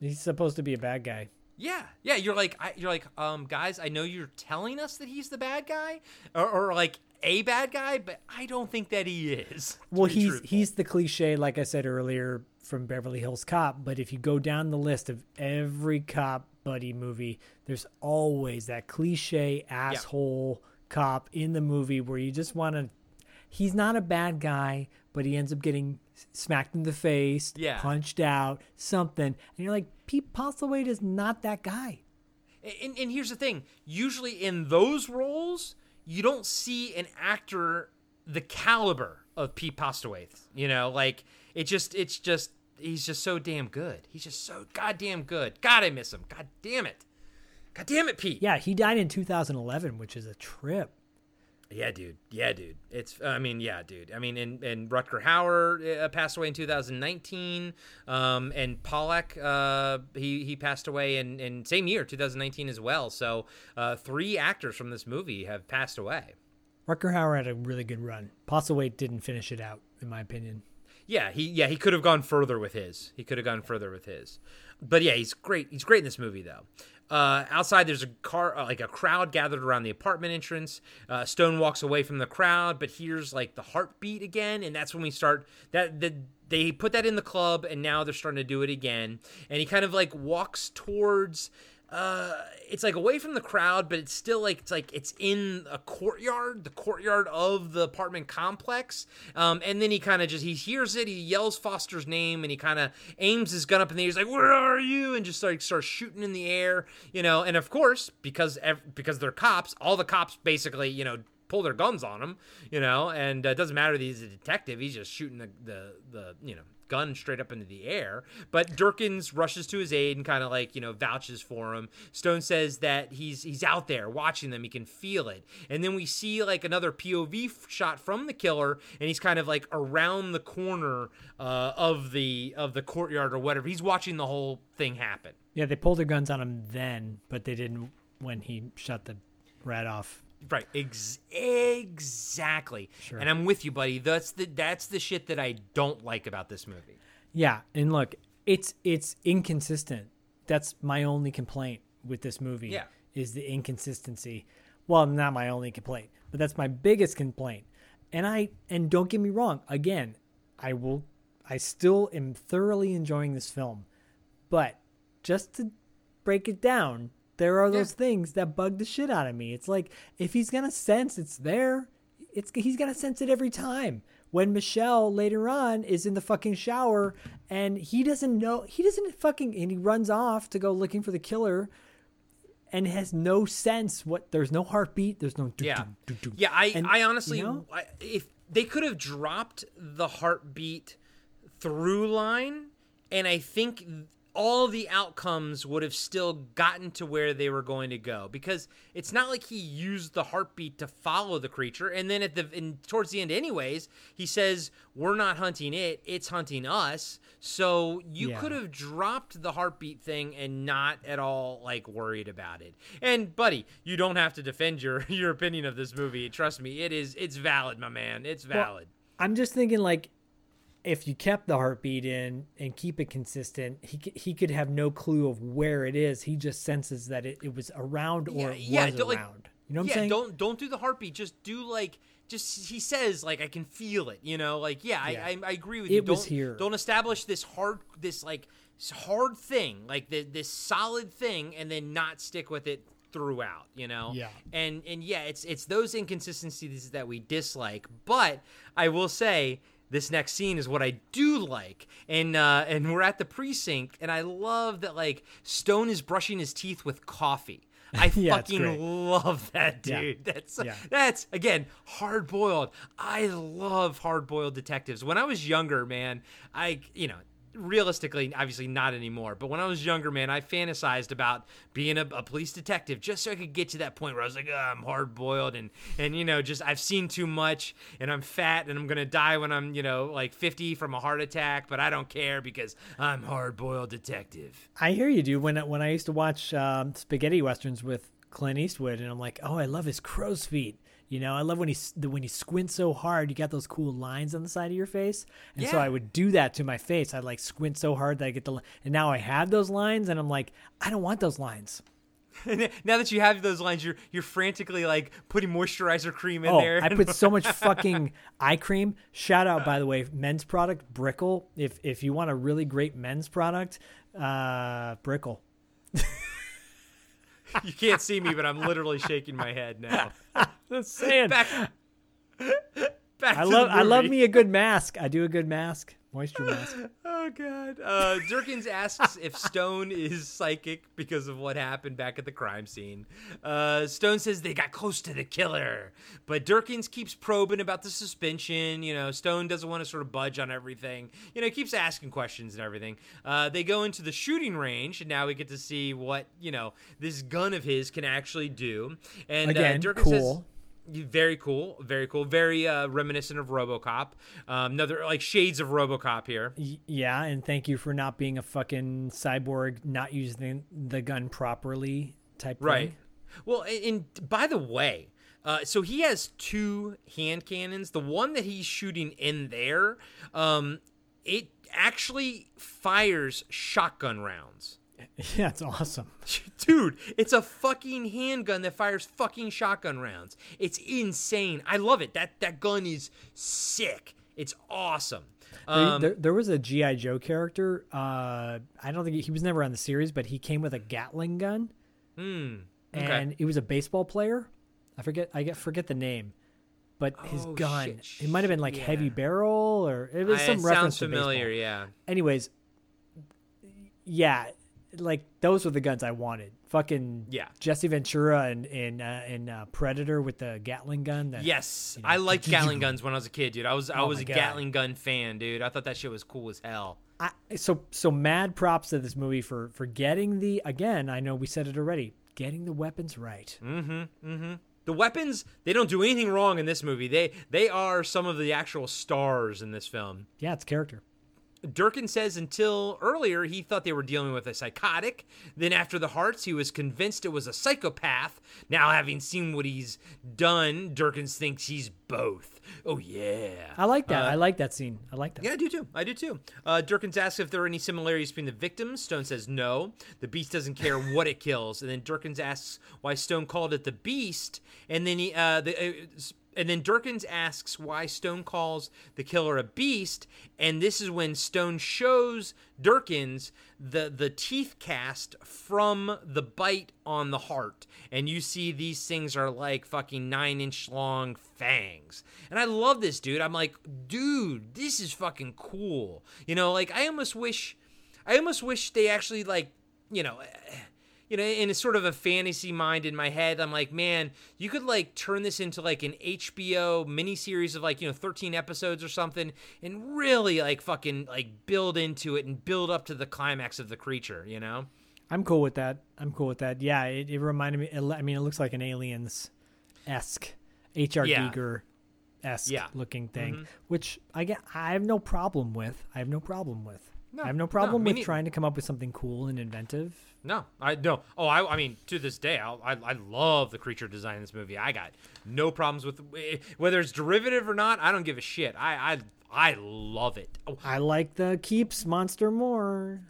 He's supposed to be a bad guy. Yeah, yeah. You're like, I, you're like, um, guys, I know you're telling us that he's the bad guy, or, or like. a bad guy, but I don't think that he is. Well, he's truthful. He's the cliche, like I said earlier, from Beverly Hills Cop. But if you go down the list of every cop buddy movie, there's always that cliche asshole yeah. cop in the movie where you just want to. He's not a bad guy, but he ends up getting smacked in the face, yeah. punched out, something, and you're like, Pete Postlethwaite is not that guy. And and here's the thing: usually in those roles, you don't see an actor the caliber of Pete Postlethwaite. You know, like, it just, it's just, he's just so damn good. He's just so goddamn good. God, I miss him. God damn it. God damn it, Pete. Yeah, he died in two thousand eleven, which is a trip. Yeah, dude. Yeah, dude. It's, I mean, yeah, dude. I mean, and, and Rutger Hauer uh, passed away in two thousand nineteen. Um, and Pollack, uh, he, he passed away in, in same year, two thousand nineteen as well. So uh, three actors from this movie have passed away. Rutger Hauer had a really good run. Postlethwaite didn't finish it out, in my opinion. Yeah, he yeah he could have gone further with his. He could have gone further with his. But yeah, he's great. He's great in this movie, though. Uh, outside, there's a car, uh, like a crowd gathered around the apartment entrance. Uh, Stone walks away from the crowd, but hears like the heartbeat again, and that's when we start. That the, they put that in the club, and now they're starting to do it again. And he kind of like walks towards. Uh, it's like away from the crowd, but it's still like it's like it's in a courtyard, the courtyard of the apartment complex. Um, and then he kind of just he hears it, he yells Foster's name, and he kind of aims his gun up in the air. He's like, "Where are you?" And just like starts shooting in the air, you know. And of course, because ev- because they're cops, all the cops basically, you know, pull their guns on him, you know. And uh, it doesn't matter that he's a detective; he's just shooting the the, the you know. gun straight up into the air. But Durkins rushes to his aid and kind of like, you know, vouches for him. Stone says that he's he's out there watching them. He can feel it. And then we see like another P O V shot from the killer, and he's kind of like around the corner uh, of the of the courtyard or whatever. He's watching the whole thing happen. Yeah, they pulled their guns on him then, but they didn't when he shot the rat off. Right, Ex- exactly. Sure. And I'm with you, buddy. That's the that's the shit that I don't like about this movie. Yeah, and look, it's it's inconsistent. That's my only complaint with this movie. Yeah. Is the inconsistency. Well, not my only complaint, but that's my biggest complaint. And I and don't get me wrong. Again, I will. I still am thoroughly enjoying this film, but just to break it down. There are those yeah. things that bug the shit out of me. It's like, if he's going to sense it's there, it's he's going to sense it every time. When Michelle later on is in the fucking shower and he doesn't know, he doesn't fucking, and he runs off to go looking for the killer and has no sense what, there's no heartbeat, there's no do, yeah. do, do, do. Yeah, I, and, I honestly, you know? I, if they could have dropped the heartbeat through line, and I think all the outcomes would have still gotten to where they were going to go, because it's not like he used the heartbeat to follow the creature. And then at the and towards the end anyways, he says, "We're not hunting it, it's hunting us." So you yeah. could have dropped the heartbeat thing and not at all like worried about it. And buddy, you don't have to defend your, your opinion of this movie. Trust me, it is it's valid, my man. It's valid. Well, I'm just thinking like, if you kept the heartbeat in and keep it consistent, he he could have no clue of where it is. He just senses that it, it was around or yeah, it was yeah, around. Like, you know what yeah, I'm saying? Don't don't do the heartbeat. Just do like just he says like, "I can feel it." You know, like yeah, yeah. I, I I agree with it you. Don't, was here. Don't establish this hard this like hard thing like the, this solid thing and then not stick with it throughout, you know? Yeah. And and yeah, it's it's those inconsistencies that we dislike. But I will say, this next scene is what I do like, and uh, and we're at the precinct, and I love that like Stone is brushing his teeth with coffee. I yeah, fucking love that, dude. Yeah. That's yeah. that's again hard boiled. I love hard boiled detectives. When I was younger, man, I you know realistically, obviously not anymore, but when I was younger, man, I fantasized about being a, a police detective just so I could get to that point where I was like, oh, I'm hard-boiled and, and, you know, just I've seen too much and I'm fat and I'm going to die when I'm, you know, like fifty from a heart attack, but I don't care because I'm hard-boiled detective. I hear you, dude. When, when I used to watch um, spaghetti westerns with Clint Eastwood, and I'm like, oh, I love his crow's feet. You know, I love when he when he squints so hard, you got those cool lines on the side of your face. And yeah. so I would do that to my face. I'd like squint so hard that I get the, and now I have those lines and I'm like, I don't want those lines. Now that you have those lines, you're you're frantically like putting moisturizer cream in oh, there. I put so much fucking eye cream. Shout out, by the way, men's product, Brickle. If, if you want a really great men's product, uh, Brickle. You can't see me, but I'm literally shaking my head now. That's saying. Back, back I love. I love me a good mask. I do a good mask, moisture mask. Oh God. Uh, Durkins asks if Stone is psychic because of what happened back at the crime scene. Uh, Stone says they got close to the killer, but Durkins keeps probing about the suspension. You know, Stone doesn't want to sort of budge on everything. You know, he keeps asking questions and everything. Uh, they go into the shooting range, and now we get to see what you know this gun of his can actually do. And again, uh, Durkins cool. says. Very cool, very cool, very uh, reminiscent of RoboCop. Um, another like shades of RoboCop here. Yeah, and thank you for not being a fucking cyborg, not using the gun properly type right. thing. Right. Well, and, and by the way, uh, so he has two hand cannons. The one that he's shooting in there, um, it actually fires shotgun rounds. Yeah, it's awesome. Dude, it's a fucking handgun that fires fucking shotgun rounds. It's insane. I love it. That that gun is sick. It's awesome. Um, there, there, there was a G I. Joe character. Uh, I don't think he, he was never on the series, but he came with a Gatling gun. Hmm. Okay. And he was a baseball player. I forget I get forget the name. But his oh, gun, shit. It might have been like yeah. Heavy Barrel or it was I, some it reference to baseball. Sounds familiar, yeah. Anyways, yeah. Like those were the guns I wanted. Fucking yeah. Jesse Ventura and and uh, and uh, Predator with the Gatling gun. That, yes, you know, I liked Gatling guns when I was a kid, dude. I was I oh was a God. Gatling gun fan, dude. I thought that shit was cool as hell. I, so so mad props to this movie for for getting the again. I know we said it already. Getting the weapons right. Mm-hmm. Mm-hmm. The weapons, they don't do anything wrong in this movie. They they are some of the actual stars in this film. Yeah, it's character. Durkin says until earlier he thought they were dealing with a psychotic. Then after the hearts, he was convinced it was a psychopath. Now having seen what he's done, Durkins thinks he's both. Oh, yeah. I like that. Uh, I like that scene. I like that. Yeah, I do, too. I do, too. Uh, Durkins asks if there are any similarities between the victims. Stone says no. The beast doesn't care what it kills. And then Durkins asks why Stone called it the beast. And then he... Uh, the, uh, And then Durkins asks why Stone calls the killer a beast, and this is when Stone shows Durkins the, the teeth cast from the bite on the heart. And you see these things are like fucking nine-inch long fangs. And I love this, dude. I'm like, dude, this is fucking cool. You know, like, I almost wish, I almost wish they actually, like, you know... You know, in a sort of a fantasy mind in my head, I'm like, man, you could, like, turn this into, like, an H B O miniseries of, like, you know, thirteen episodes or something and really, like, fucking, like, build into it and build up to the climax of the creature, you know? I'm cool with that. I'm cool with that. Yeah, it, it reminded me, it, I mean, it looks like an Aliens-esque, H R Yeah. Giger-esque yeah. looking thing, mm-hmm. which I, get, I have no problem with. I have no problem with. No, I have no problem no, with trying to come up with something cool and inventive. No, I no. Oh, I, I mean, to this day, I, I I love the creature design in this movie. I got no problems with whether it's derivative or not. I don't give a shit. I I, I love it. Oh. I like the Keeps monster more.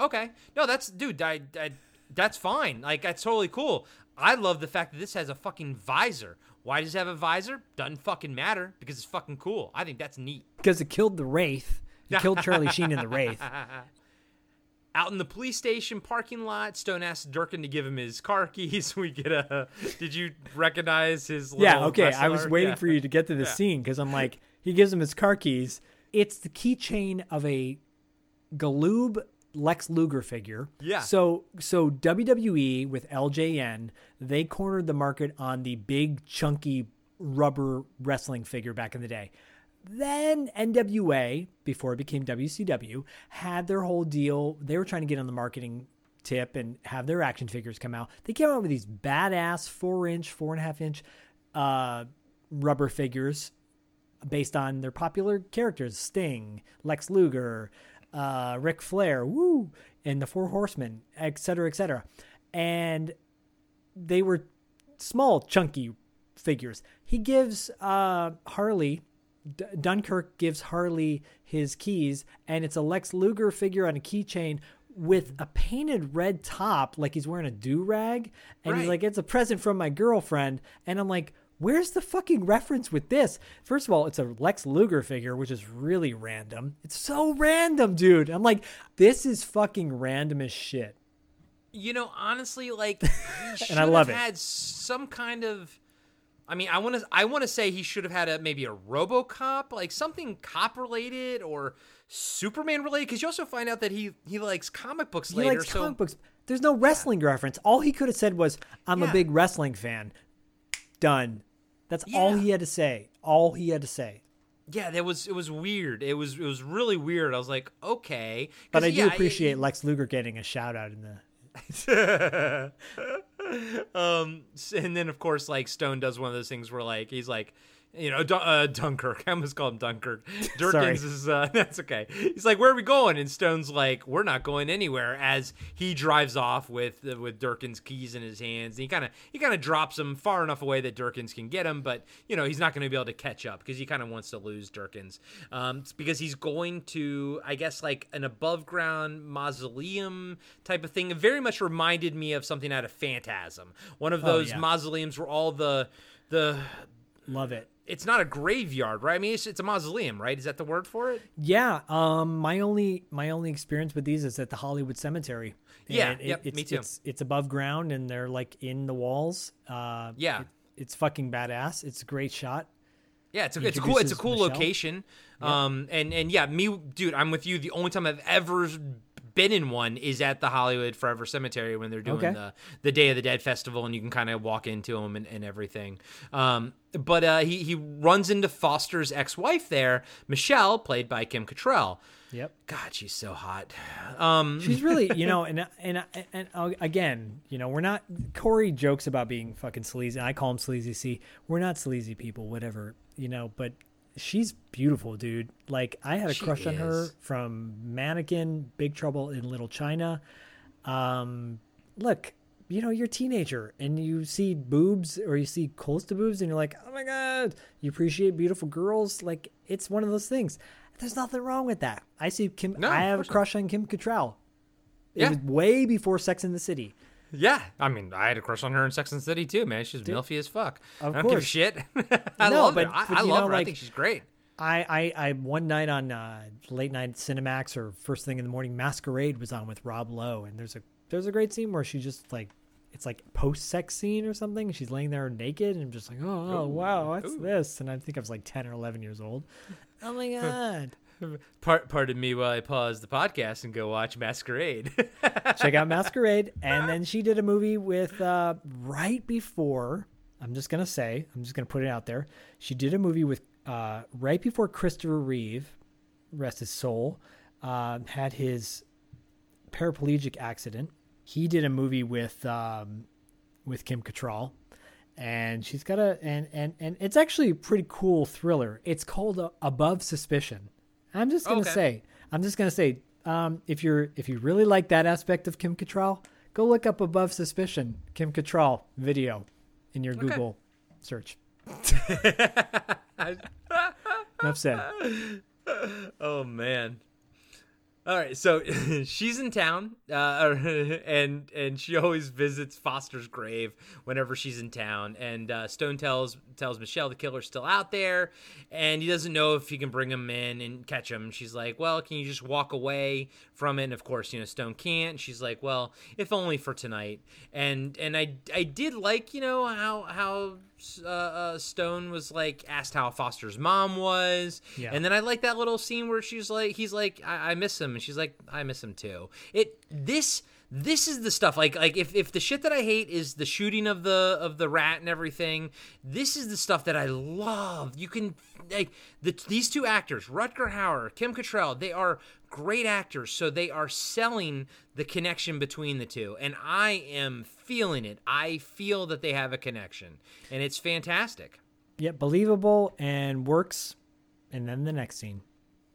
Okay, no, that's dude. I, I that's fine. Like that's totally cool. I love the fact that this has a fucking visor. Why does it have a visor? Doesn't fucking matter because it's fucking cool. I think that's neat. Because it killed the Wraith. It killed Charlie Sheen in the Wraith. Out in the police station parking lot, Stone asks Durkin to give him his car keys. We get a. Did you recognize his? Little yeah. Okay. Wrestler? I was waiting yeah. for you to get to the yeah. scene because I'm like, he gives him his car keys. It's the keychain of a Galoob Lex Luger figure. Yeah. So so W W E with L J N, they cornered the market on the big chunky rubber wrestling figure back in the day. Then N W A, before it became W C W, had their whole deal. They were trying to get on the marketing tip and have their action figures come out. They came out with these badass four-inch, four-and-a-half-inch uh, rubber figures based on their popular characters. Sting, Lex Luger, uh, Ric Flair, woo, and the Four Horsemen, et cetera, et cetera. And they were small, chunky figures. He gives uh, Harley... D- Dunkirk gives Harley his keys, and it's a Lex Luger figure on a keychain with a painted red top, like he's wearing a do-rag, and right. He's like, it's a present from my girlfriend. And I'm like, where's the fucking reference with this? First of all, it's a Lex Luger figure, which is really random. It's so random, dude. I'm like, this is fucking random as shit. You know, honestly, like, he should and I love have it. Had some kind of... I mean, I want to. I want to say he should have had a maybe a RoboCop, like something cop related or Superman related. Because you also find out that he he likes comic books he later. He likes so. comic books. There's no wrestling yeah. reference. All he could have said was, "I'm yeah. a big wrestling fan." Done. That's yeah. all he had to say. All he had to say. Yeah, that was it. Was weird. It was it was really weird. I was like, okay. But I yeah, do appreciate it, Lex Luger getting a shout out in the. um and then of course like Stone does one of those things where like he's like, you know, D- uh, Dunkirk I almost called him Dunkirk Durkins is uh that's okay he's like, where are we going? And Stone's like, we're not going anywhere, as he drives off with uh, with Durkin's keys in his hands. And he kind of he kind of drops him far enough away that Durkins can get him, but you know he's not going to be able to catch up because he kind of wants to lose Durkins, um because he's going to, I guess, like an above ground mausoleum type of thing. It very much reminded me of something out of Phantasm, one of those oh, yeah. mausoleums where all the the love it it's not a graveyard, right? I mean, it's, it's a mausoleum, right? Is that the word for it? Yeah. Um, my only my only experience with these is at the Hollywood Cemetery. And yeah. It, yep, it's, me too. It's, it's above ground, and they're like in the walls. Uh, yeah. It, it's fucking badass. It's a great shot. Yeah, it's a, it's cool. It's a cool Michelle. Location. Yeah. Um, and and yeah, me, dude, I'm with you. The only time I've ever been in one is at the Hollywood Forever Cemetery when they're doing okay. the, the Day of the Dead festival, and you can kind of walk into them and, and everything. Um, but uh, he, he runs into Foster's ex-wife there, Michelle, played by Kim Cattrall. Yep. God, she's so hot. Um, she's really, you know, and and and again, you know, we're not, Corey jokes about being fucking sleazy. I call him sleazy C. We're not sleazy people, whatever, you know, but she's beautiful, dude. Like, I had a she crush is. on her from Mannequin, Big Trouble in Little China. Um, look, you know, you're a teenager and you see boobs or you see close to boobs and you're like, oh my God, you appreciate beautiful girls. Like, it's one of those things. There's nothing wrong with that. I see Kim. No, I have a crush not. on Kim Cattrall. It yeah. was way before Sex and the City. Yeah, I mean, I had a crush on her in Sex and the City too, man. She's Dude, milfy as fuck. Of I don't course. give a shit. I no, love but, her. I, but, I love know, her. Like, I think she's great. I, I, I one night on uh, late night Cinemax or first thing in the morning, Masquerade was on with Rob Lowe, and there's a there's a great scene where she just like, it's like post sex scene or something. She's laying there naked, and I'm just like, oh, oh wow, what's ooh. this? And I think I was like ten or eleven years old. Oh my God. Part, pardon me while I pause the podcast and go watch Masquerade. Check out Masquerade. And then she did a movie with uh, right before, I'm just going to say, I'm just going to put it out there. She did a movie with uh, right before Christopher Reeve, rest his soul, uh, had his paraplegic accident. He did a movie with um, with Kim Cattrall. And she's got a, and, and, and it's actually a pretty cool thriller. It's called uh, Above Suspicion. I'm just gonna okay. say, I'm just gonna say, um, if you're if you really like that aspect of Kim Cattrall, go look up Above Suspicion, Kim Cattrall video, in your okay. Google search. Enough said. Oh man. All right, so she's in town, uh, and and she always visits Foster's grave whenever she's in town. And uh, Stone tells tells Michelle the killer's still out there, and he doesn't know if he can bring him in and catch him. She's like, well, can you just walk away from it? And, of course, you know, Stone can't. And she's like, well, if only for tonight. And and I, I did like, you know, how how – Uh, uh, Stone was like asked how Foster's mom was, yeah. and then I like that little scene where she's like, he's like, I, I miss him, and she's like, I miss him too. It this this is the stuff. Like, like if, if the shit that I hate is the shooting of the of the rat and everything, this is the stuff that I love. You can like the, these two actors, Rutger Hauer, Kim Cattrall, they are great actors, so they are selling the connection between the two, and I am feeling it. I feel that they have a connection, and it's fantastic. Yeah, believable and works. And then the next scene.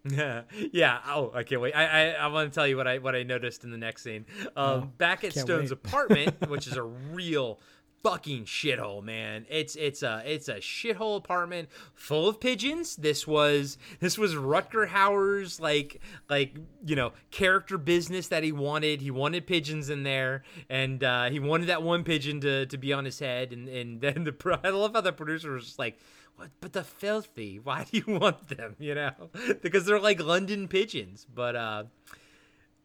Yeah. Yeah. Oh, I can't wait. I I, I want to tell you what I what I noticed in the next scene. Um, no, back at Stone's apartment, which is a real fucking shithole, man. It's it's a it's a shithole apartment full of pigeons. This was this was Rutger Hauer's like like you know character business that he wanted. He wanted pigeons in there, and uh, he wanted that one pigeon to to be on his head. And and then the I love how the producer was just like, but the filthy, why do you want them, you know? Because they're like London pigeons. But uh,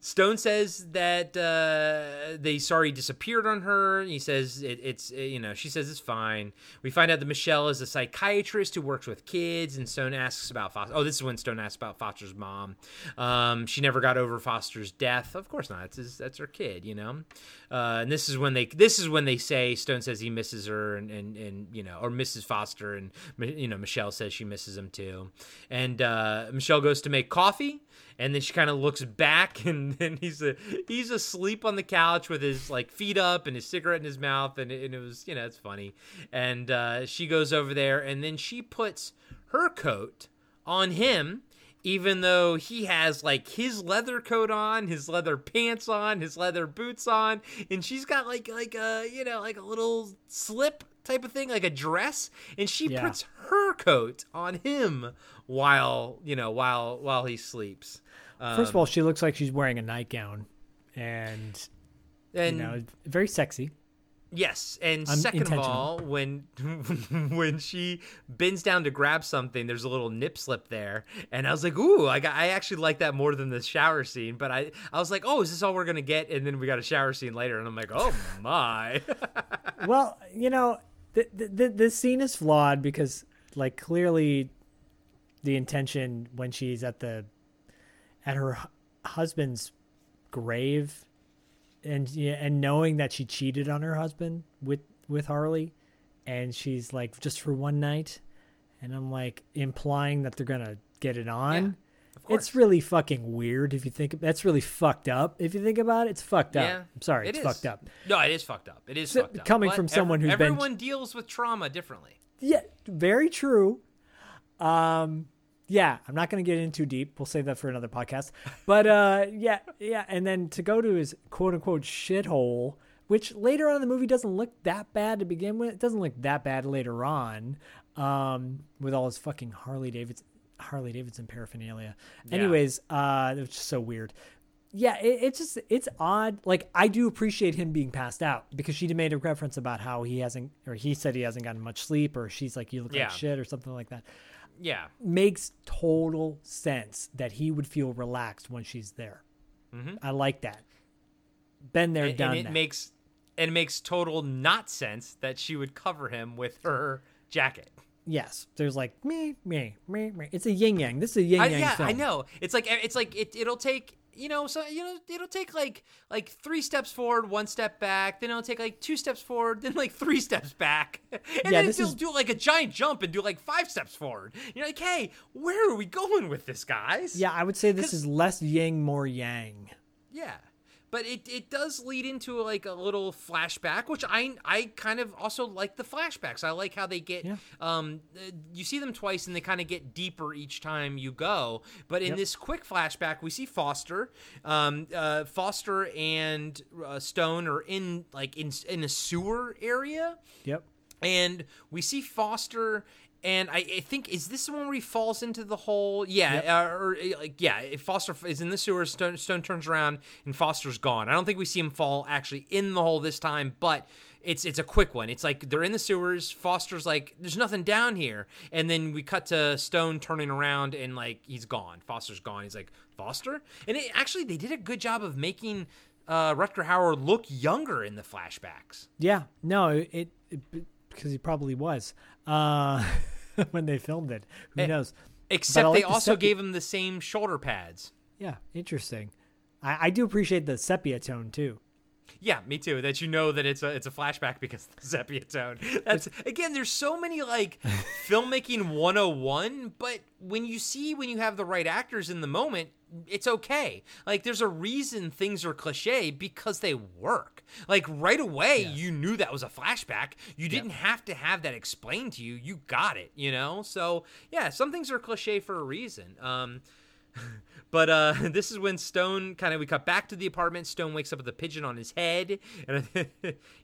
Stone says that uh, they sorry disappeared on her. He says it, it's, it, you know, she says it's fine. We find out that Michelle is a psychiatrist who works with kids, and Stone asks about Foster. Oh, this is when Stone asks about Foster's mom. Um, she never got over Foster's death. Of course not. It's his, that's her kid, you know? Uh, and this is when they this is when they say Stone says he misses her and, and, and you know or misses Foster, and you know Michelle says she misses him too, and uh, Michelle goes to make coffee, and then she kind of looks back, and then he's a he's asleep on the couch with his like feet up and his cigarette in his mouth, and, and it was you know it's funny, and uh, she goes over there, and then she puts her coat on him. Even though he has, like, his leather coat on, his leather pants on, his leather boots on, and she's got, like, like a, you know, like a little slip type of thing, like a dress, and she yeah. puts her coat on him while, you know, while while he sleeps. Um, First of all, she looks like she's wearing a nightgown, and, and you know, very sexy. Yes, and um, second of all, when when she bends down to grab something, there's a little nip slip there, and I was like, ooh, I, got, I actually like that more than the shower scene, but I, I was like, oh, is this all we're going to get? And then we got a shower scene later, and I'm like, oh, my. Well, you know, th- th- th- this scene is flawed because, like, clearly the intention when she's at the at her hu- husband's grave, and yeah, and knowing that she cheated on her husband with, with Harley, and she's like, just for one night, and I'm like implying that they're gonna get it on. Yeah, of course. It's really fucking weird if you think that's really fucked up. If you think about it, it's fucked up. Yeah, I'm sorry, it it's is. fucked up. No, it is fucked up. It is so, fucked up. Coming but from someone every, who's everyone been everyone deals with trauma differently. Yeah, very true. Um. Yeah, I'm not going to get in too deep. We'll save that for another podcast. But uh, yeah, yeah. And then to go to his quote-unquote shithole, which later on in the movie doesn't look that bad to begin with. It doesn't look that bad later on um, with all his fucking Harley Davidson, Harley Davidson paraphernalia. Yeah. Anyways, uh, it was just so weird. Yeah, it, it's just it's odd. Like, I do appreciate him being passed out because she made a reference about how he hasn't or he said he hasn't gotten much sleep, or she's like, you look yeah. like shit or something like that. Yeah, makes total sense that he would feel relaxed when she's there. Mm-hmm. I like that. Been there, and, done and it that. Makes and it makes total not sense that she would cover him with her jacket. Yes, there's like me, me, me, me. It's a yin yang. This is a yin yang. Yeah, film. I know. It's like it's like it. It'll take. You know, so you know it'll take like like three steps forward, one step back. Then it'll take like two steps forward, then like three steps back, and yeah, then it'll is... do like a giant jump and do like five steps forward. You're like, hey, where are we going with this, guys? Yeah, I would say this is less yin, more yang. Yeah, but it it does lead into like a little flashback, which I I kind of also like the flashbacks. I like how they get yeah. um you see them twice and they kind of get deeper each time you go. But in yep. this quick flashback, we see Foster, um uh, Foster and uh, Stone are in like in in a sewer area. Yep, and we see Foster. And I, I think, is this the one where he falls into the hole? Yeah, yep. uh, or like yeah, Foster is in the sewer, Stone, Stone turns around, and Foster's gone. I don't think we see him fall actually in the hole this time, but it's it's a quick one. It's like they're in the sewers, Foster's like, there's nothing down here. And then we cut to Stone turning around, and like, he's gone. Foster's gone. He's like, Foster? And it, actually, they did a good job of making uh, Rutger Hauer look younger in the flashbacks. Yeah, no, it, it because he probably was. Uh when they filmed it, who knows? Except like they the also sepia. Gave him the same shoulder pads. Yeah, interesting. I, I do appreciate the sepia tone too. Yeah, me too. That you know that it's a it's a flashback because of the sepia tone. That's again, there's so many like filmmaking one oh one, but when you see when you have the right actors in the moment, it's okay. Like there's a reason things are cliche because they work. Like right away, yeah. you knew that was a flashback. You didn't yep. have to have that explained to you. You got it, you know? So yeah, some things are cliche for a reason. Um But uh, this is when Stone kind of, we cut back to the apartment. Stone wakes up with a pigeon on his head, and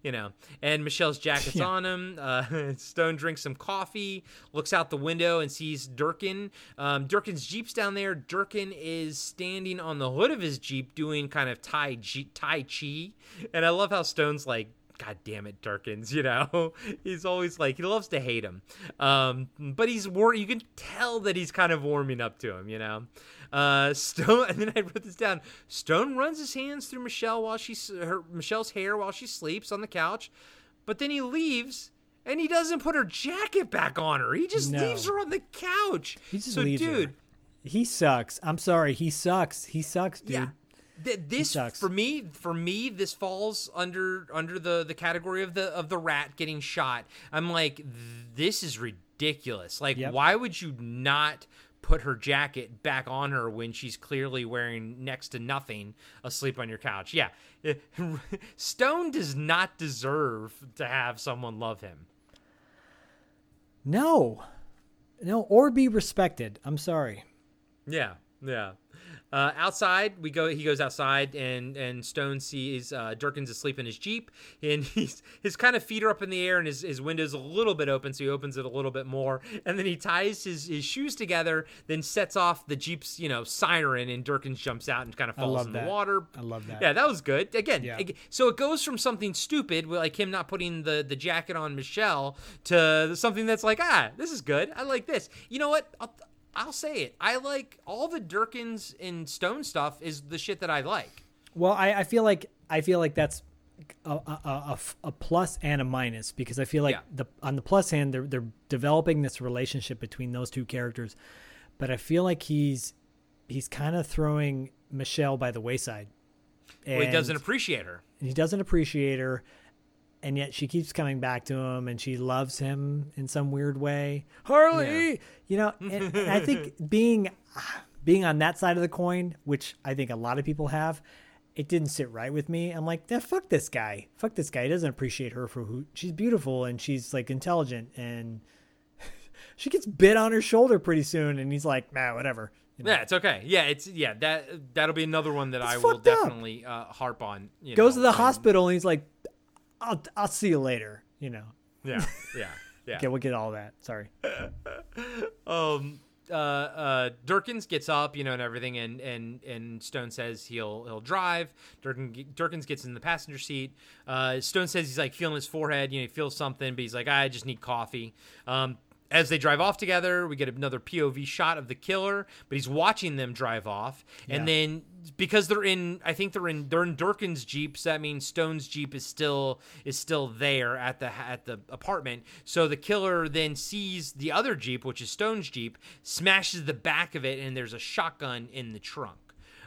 you know, and Michelle's jacket's yeah. on him. Uh, Stone drinks some coffee, looks out the window, and sees Durkin. Um, Durkin's Jeep's down there. Durkin is standing on the hood of his Jeep doing kind of Tai, G- tai Chi. And I love how Stone's like, God damn it, Durkins, you know, he's always like, he loves to hate him. Um, but he's war. You can tell that he's kind of warming up to him, you know, uh, Stone. And then I wrote this down. Stone runs his hands through Michelle while she's her Michelle's hair while she sleeps on the couch. But then he leaves and he doesn't put her jacket back on her. He just no. leaves her on the couch. He just so leaves dude, her. He sucks. I'm sorry. He sucks. He sucks, dude. Yeah. This for me, for me, this falls under under the, the category of the of the rat getting shot. I'm like, this is ridiculous. Like, yep. why would you not put her jacket back on her when she's clearly wearing next to nothing, asleep on your couch? Yeah, Stone does not deserve to have someone love him. No, no, or be respected. I'm sorry. Yeah, yeah. Uh, outside, we go. He goes outside, and and Stone sees uh, Durkin's asleep in his Jeep, and he's his kind of feet are up in the air, and his, his window's a little bit open, so he opens it a little bit more, and then he ties his, his shoes together, then sets off the Jeep's you know siren, and Durkin jumps out and kind of falls in that. the water. I love that. Yeah, that was good. Again, yeah. so it goes from something stupid like him not putting the the jacket on Michelle to something that's like, ah, this is good. I like this. You know what? I'll, I'll say it. I like all the Durkins and Stone stuff is the shit that I like. Well, I, I feel like I feel like that's a, a, a, a plus and a minus because I feel like yeah. the on the plus hand they're they're developing this relationship between those two characters, but I feel like he's he's kind of throwing Michelle by the wayside. And well, he doesn't appreciate her. He doesn't appreciate her. And yet she keeps coming back to him and she loves him in some weird way. Harley, yeah. you know, and, and I think being being on that side of the coin, which I think a lot of people have, it didn't sit right with me. I'm like, yeah, fuck this guy. Fuck this guy. He doesn't appreciate her for who she's beautiful and she's like intelligent and she gets bit on her shoulder pretty soon. And he's like, nah, whatever. You know? Yeah, it's okay. Yeah, it's yeah. That that'll be another one that it's I will up. definitely uh, harp on. You Goes know, to the and, hospital and he's like, I'll I'll see you later, you know. Yeah, yeah, yeah. Okay, we'll get all that. Sorry. um, uh, uh, Durkins gets up, you know, and everything, and and and Stone says he'll he'll drive. Durkin Durkins gets in the passenger seat. Uh, Stone says he's like feeling his forehead, you know, he feels something, but he's like, I just need coffee. Um. As they drive off together, we get another P O V shot of the killer, but he's watching them drive off. Yeah. And then because they're in, I think they're in, they're in Durkin's Jeep. So that means Stone's Jeep is still, is still there at the, at the apartment. So the killer then sees the other Jeep, which is Stone's Jeep, smashes the back of it. And there's a shotgun in the trunk.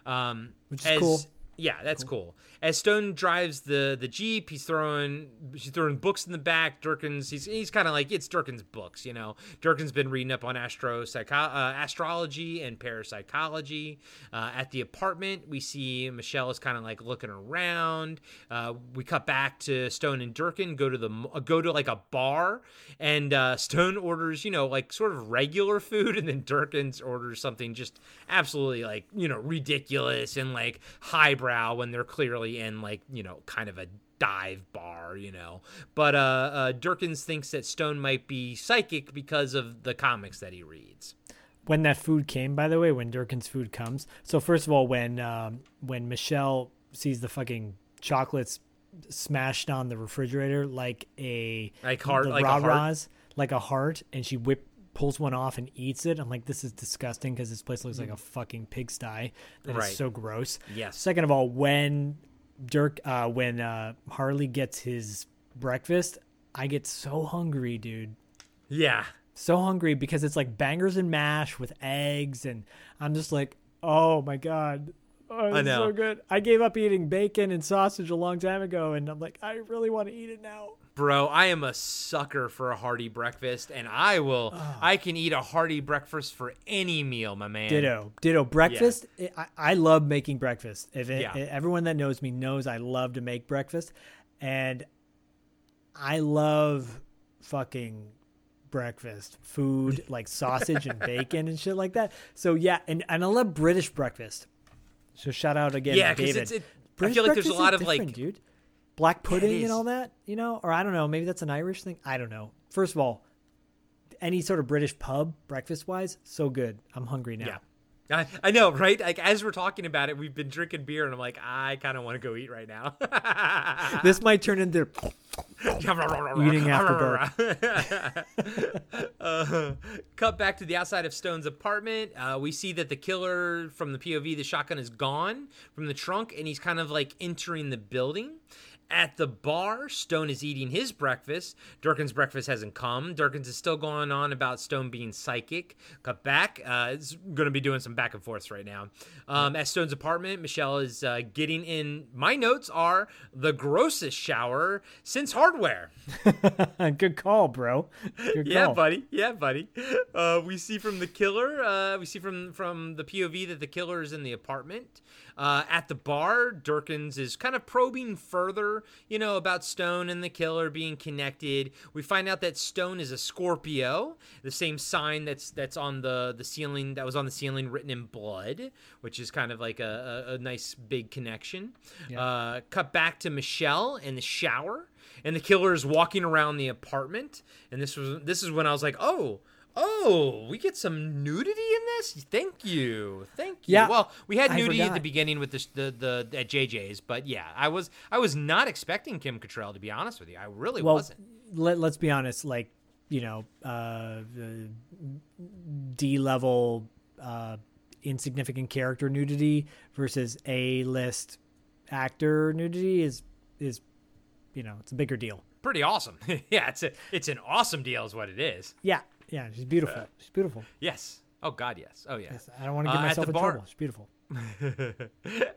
Um, which is as, cool. Yeah, that's cool. cool. As Stone drives the, the Jeep, he's throwing she's throwing books in the back. Durkin's he's he's kind of like it's Durkin's books, you know. Durkin's been reading up on astro psycho- uh, astrology and parapsychology. Uh, at the apartment, we see Michelle is kind of like looking around. Uh, we cut back to Stone and Durkin go to the uh, go to like a bar, and uh, Stone orders you know like sort of regular food, and then Durkin's orders something just absolutely like you know ridiculous and like high. When they're clearly in like you know kind of a dive bar you know but uh, uh Durkins thinks that Stone might be psychic because of the comics that he reads. When that food came, by the way, when Durkin's food comes, so first of all, when um when Michelle sees the fucking chocolates smashed on the refrigerator like a like heart like a heart. like a heart and she whipped pulls one off and eats it. I'm like, this is disgusting because this place looks like a fucking pigsty. That right. is so gross. Yes. Second of all, when Dirk, uh, when uh, Harley gets his breakfast, I get so hungry, dude. Yeah. So hungry because it's like bangers and mash with eggs. And I'm just like, oh my God, Oh, I know. So good. I gave up eating bacon and sausage a long time ago, and I'm like, I really want to eat it now. Bro, I am a sucker for a hearty breakfast, and I will. Oh. I can eat a hearty breakfast for any meal, my man. Ditto, ditto. Breakfast. Yeah. I, I love making breakfast. If it, yeah. Everyone that knows me knows I love to make breakfast, and I love fucking breakfast food like sausage and bacon and shit like that. So yeah, and, and I love British breakfast. So shout out again, yeah, David. It's, it, British I feel like there's a lot of like, dude, black pudding yeah, and all that, you know, or I don't know, maybe that's an Irish thing. I don't know. First of all, any sort of British pub breakfast wise, so good. I'm hungry now. Yeah, I, I know, right? Like as we're talking about it, we've been drinking beer, and I'm like, I kind of want to go eat right now. This might turn into eating after dark. uh, cut back to the outside of Stone's apartment. Uh, we see that the killer from the P O V, the shotgun, is gone from the trunk, and he's kind of like entering the building. At the bar, Stone is eating his breakfast. Durkin's breakfast hasn't come. Durkin's is still going on about Stone being psychic. Cut back. Uh, it's going to be doing some back and forth right now. Um, at Stone's apartment, Michelle is uh, getting in. My notes are the grossest shower since Hardware. Good call, bro. Good yeah, call. buddy. Yeah, buddy. Uh, we see from the killer. Uh, we see from, from the P O V that the killer is in the apartment. Uh, at the bar, Durkin's is kind of probing further, you know, about Stone and the killer being connected. We find out that Stone is a Scorpio, the same sign that's that's on the, the ceiling, that was on the ceiling written in blood, which is kind of like a, a, a nice big connection. Yeah. Uh, cut back to Michelle in the shower, and the killer is walking around the apartment. And this was this is when I was like, oh. Oh, we get some nudity in this? Thank you. Thank you. Yeah, well, we had nudity at the beginning with the, the the at J J's, but yeah, I was I was not expecting Kim Cattrall, to be honest with you. I really well, wasn't. Let, let's be honest, like, you know, uh, D-level uh, insignificant character nudity versus A-list actor nudity is is you know, it's a bigger deal. Pretty awesome. yeah, it's a, it's an awesome deal is what it is. Yeah. Yeah, she's beautiful. Uh, she's beautiful. Yes. Oh, God, yes. Oh, yeah. Yes. I don't want to get myself uh, in bar- trouble. She's beautiful.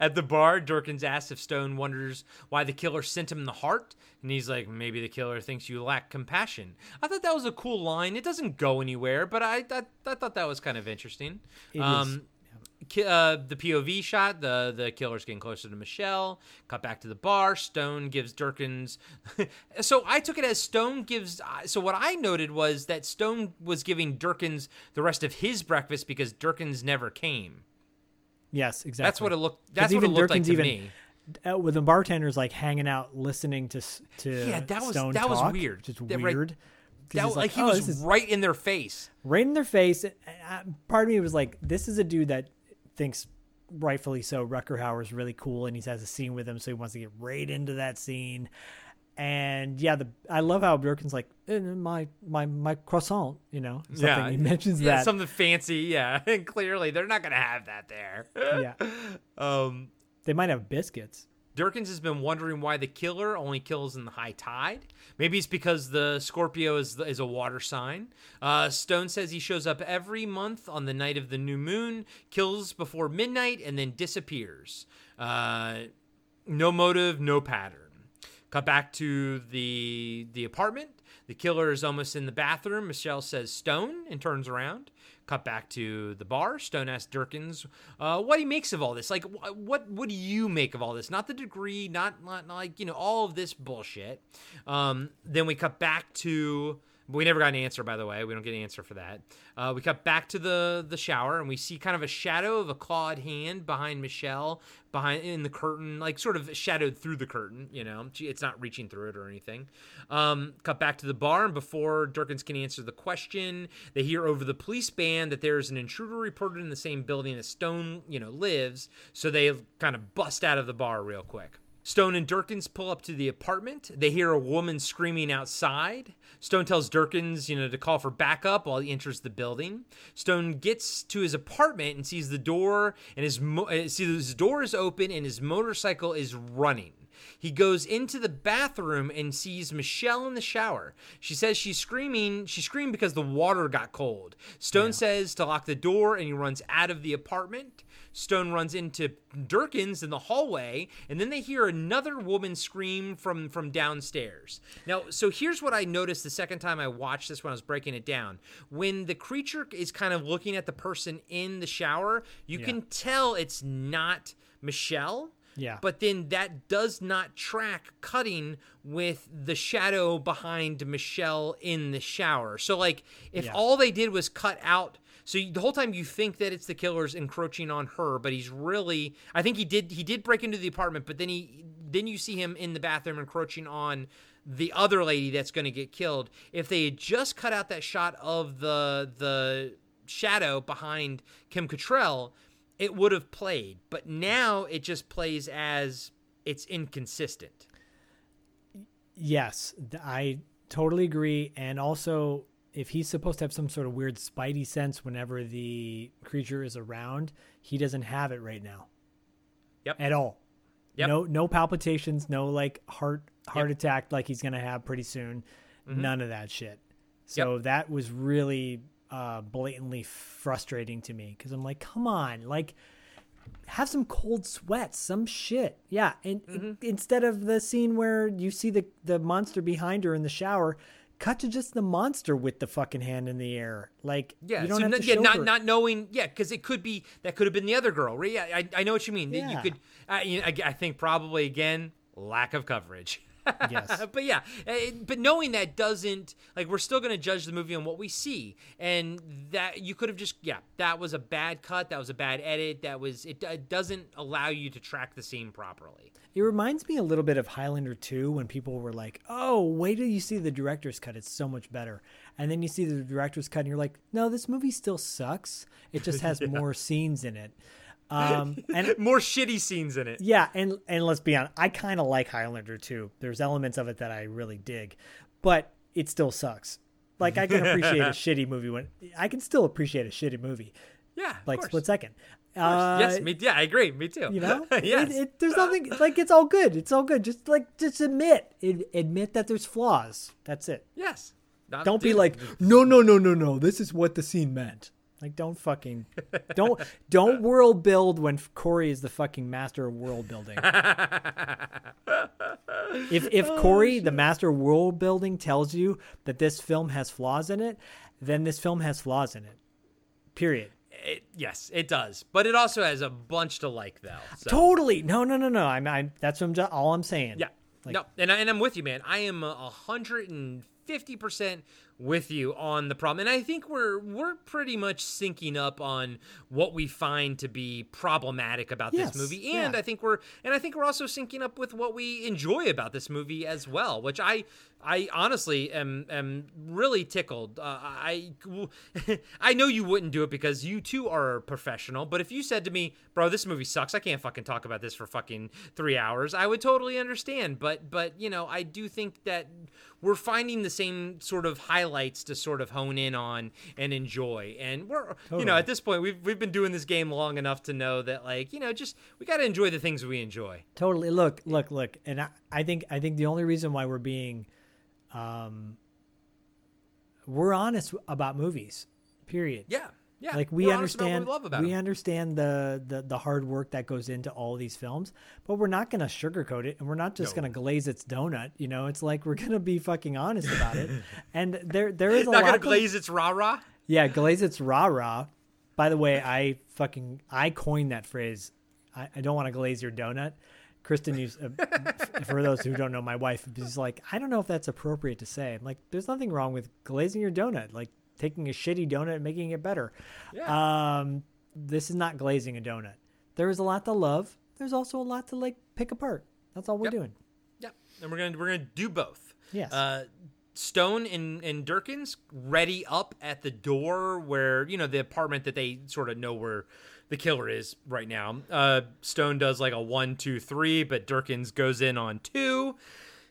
At the bar, Durkin's asks if Stone wonders why the killer sent him the heart, and he's like, maybe the killer thinks you lack compassion. I thought that was a cool line. It doesn't go anywhere, but I I, I thought that was kind of interesting. It um, is. Uh, the P O V shot, the the killer's getting closer to Michelle. Cut back to the bar. Stone gives Durkin's. so I took it as Stone gives. So what I noted was that Stone was giving Durkin's the rest of his breakfast because Durkin's never came. Yes, exactly. That's what it looked. That's what it looked Durkin's like to even, me. Uh, with the bartenders like hanging out, listening to to yeah, that was Stone that talk, was weird. Just that, weird. Right, That, like, like he oh, was is, right in their face. Right in their face. I, part of me was like, this is a dude that thinks, rightfully so, Rutger Hauer is really cool and he has a scene with him, so he wants to get right into that scene. And yeah, the I love how Durkin's like, my my my croissant, you know, something. Yeah, he mentions yeah, that something fancy. Yeah, and clearly they're not gonna have that there. Yeah, um, they might have biscuits. Durkin's has been wondering why the killer only kills in the high tide. Maybe it's because the Scorpio is is a water sign. Uh, Stone says he shows up every month on the night of the new moon, kills before midnight, and then disappears. Uh, no motive, no pattern. Cut back to the the apartment. The killer is almost in the bathroom. Michelle says Stone and turns around. Cut back to the bar. Stone asks Durkin's uh, what he makes of all this. Like, wh- what what do you make of all this? Not the degree, not, not, not like, you know, all of this bullshit. Um, then we cut back to, we never got an answer, by the way. We don't get an answer for that. Uh, we cut back to the, the shower, and we see kind of a shadow of a clawed hand behind Michelle, behind in the curtain, like sort of shadowed through the curtain, you know. It's not reaching through it or anything. Um, cut back to the bar, and before Durkin's can answer the question, they hear over the police band that there's an intruder reported in the same building as Stone, you know, lives, so they kind of bust out of the bar real quick. Stone and Durkin's pull up to the apartment. They hear a woman screaming outside. Stone tells Durkin's, you know, to call for backup while he enters the building. Stone gets to his apartment and sees the door and his mo- see his door is open and his motorcycle is running. He goes into the bathroom and sees Michelle in the shower. She says she's screaming. She screamed because the water got cold. Stone yeah. says to lock the door, and he runs out of the apartment. Stone runs into Durkins in the hallway, and then they hear another woman scream from, from downstairs. Now, so here's what I noticed the second time I watched this when I was breaking it down. When the creature is kind of looking at the person in the shower, you yeah. can tell it's not Michelle. Yeah. But then that does not track cutting with the shadow behind Michelle in the shower. So, like, if yeah. all they did was cut out, so you, the whole time you think that it's the killer's encroaching on her, but he's really, I think he did he did break into the apartment, but then he then you see him in the bathroom encroaching on the other lady that's going to get killed. If they had just cut out that shot of the the shadow behind Kim Cattrall, it would have played, but now it just plays as it's inconsistent. Yes, I totally agree. And also, if he's supposed to have some sort of weird spidey sense whenever the creature is around, he doesn't have it right now. Yep. At all. Yep. No, no palpitations, no like heart heart yep. attack like he's going to have pretty soon. Mm-hmm. None of that shit. So yep. that was really uh blatantly frustrating to me, because I'm like, come on, like, have some cold sweats, some shit. Yeah. And mm-hmm. it, instead of the scene where you see the the monster behind her in the shower, cut to just the monster with the fucking hand in the air. Like, yeah, you don't so have no, to yeah, show not her. Not knowing, yeah, because it could be that could have been the other girl. Yeah, I, I know what you mean. Yeah. You could, I, I, I think probably again lack of coverage. Yes. But yeah, it, but knowing that doesn't, like, we're still going to judge the movie on what we see, and that you could have just, yeah, that was a bad cut. That was a bad edit. That was, it, it doesn't allow you to track the scene properly. It reminds me a little bit of Highlander two, when people were like, oh, wait till you see the director's cut. It's so much better. And then you see the director's cut and you're like, no, this movie still sucks. It just has yeah. more scenes in it. um and more shitty scenes in it. Yeah, and and let's be honest, I kind of like Highlander too. There's elements of it that I really dig, but it still sucks. Like, I can appreciate a shitty movie when I can still appreciate a shitty movie. Yeah, like course. Split Second. Uh, yes, me. Yeah, I agree. Me too. You know, yes. It, it, there's nothing like it's all good. It's all good. Just like just admit, it, admit that there's flaws. That's it. Yes. Not Don't be like no, no, no, no, no. This is what the scene meant. Like, don't fucking, don't, don't world build when Corey is the fucking master of world building. if if oh, Corey, shit. the master of world building, tells you that this film has flaws in it, then this film has flaws in it. Period. It, yes, it does. But it also has a bunch to like, though. So. Totally. No, no, no, no. I'm, I'm that's what I'm, all I'm saying. Yeah. Like, no, and, I, and I'm with you, man. I am one hundred fifty percent with you on the problem, and I think we're we're pretty much syncing up on what we find to be problematic about yes, this movie, and yeah. I think we're and I think we're also syncing up with what we enjoy about this movie as well, which I I honestly am am really tickled. Uh, I I know you wouldn't do it because you too are a professional, but if you said to me, "Bro, this movie sucks. I can't fucking talk about this for fucking three hours," I would totally understand. But but you know, I do think that we're finding the same sort of highlight. Highlights to sort of hone in on and enjoy, and we're totally. You know, at this point we've we've been doing this game long enough to know that, like, you know, just we got to enjoy the things we enjoy. Totally. Look look look and I, I think I think the only reason why we're being um we're honest about movies, period. Yeah, yeah, like we understand we, we understand the, the the hard work that goes into all these films, but we're not going to sugarcoat it, and we're not just no. going to glaze its donut. You know, it's like we're going to be fucking honest about it. And there there is a not lot going to glaze its rah rah. Yeah, glaze its rah rah. By the way, I fucking I coined that phrase. I, I don't want to glaze your donut. Kristen used uh, for those who don't know, my wife is like, I don't know if that's appropriate to say. I'm like, there's nothing wrong with glazing your donut. Like, taking a shitty donut and making it better. Yeah. Um, this is not glazing a donut. There is a lot to love. There's also a lot to like pick apart. That's all we're yep. doing. Yep. And we're gonna we're gonna do both. Yes. Uh, Stone and, and Durkins ready up at the door where, you know, the apartment that they sort of know where the killer is right now. Uh, Stone does like a one, two, three, but Durkins goes in on two,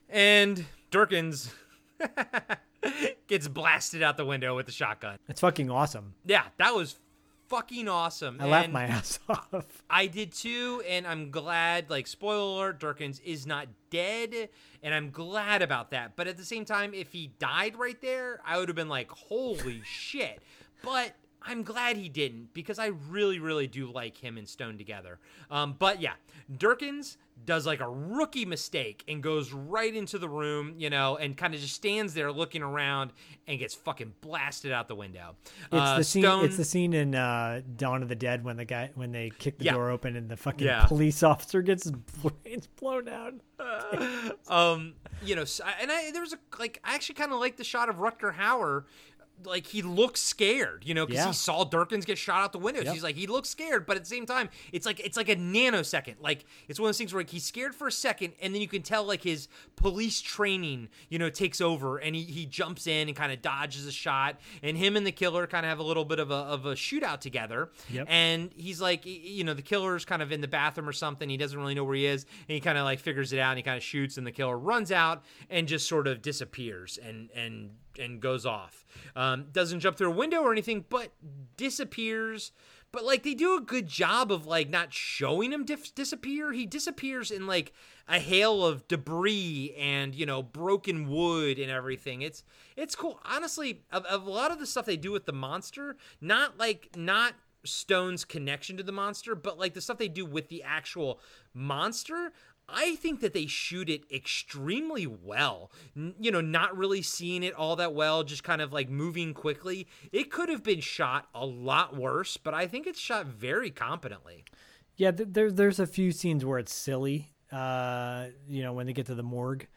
and Durkins gets blasted out the window with the shotgun. That's fucking awesome. Yeah, that was fucking awesome. I laughed my ass off. I did too, and I'm glad, like, spoiler alert, Durkins is not dead, and I'm glad about that. But at the same time, if he died right there, I would have been like, holy shit. But I'm glad he didn't, because I really, really do like him and Stone together. Um, but yeah, Durkins does like a rookie mistake and goes right into the room, you know, and kind of just stands there looking around and gets fucking blasted out the window. It's uh, the scene. Stone, it's the scene in uh, Dawn of the Dead when the guy when they kick the yeah. door open and the fucking yeah. police officer gets his brains blown out. Uh, um, you know, and I there was a like I actually kind of like the shot of Rutger Hauer. Like, he looks scared, you know, because yeah. he saw Durkins get shot out the window. Yep. She's like, he looks scared, but at the same time, it's like it's like a nanosecond. Like, it's one of those things where like, he's scared for a second, and then you can tell, like, his police training, you know, takes over, and he, he jumps in and kind of dodges a shot, and him and the killer kind of have a little bit of a, of a shootout together, yep. and he's like, you know, the killer's kind of in the bathroom or something. He doesn't really know where he is, and he kind of, like, figures it out, and he kind of shoots, and the killer runs out and just sort of disappears and and and goes off. Um, doesn't jump through a window or anything, but disappears. But, like, they do a good job of, like, not showing him dif- disappear. He disappears in, like, a hail of debris and, you know, broken wood and everything. It's it's cool. Honestly, of, of a lot of the stuff they do with the monster, not, like, not Stone's connection to the monster, but, like, the stuff they do with the actual monster, I think that they shoot it extremely well, N- you know, not really seeing it all that well, just kind of like moving quickly. It could have been shot a lot worse, but I think it's shot very competently. Yeah, th- there, there's a few scenes where it's silly, uh, you know, when they get to the morgue.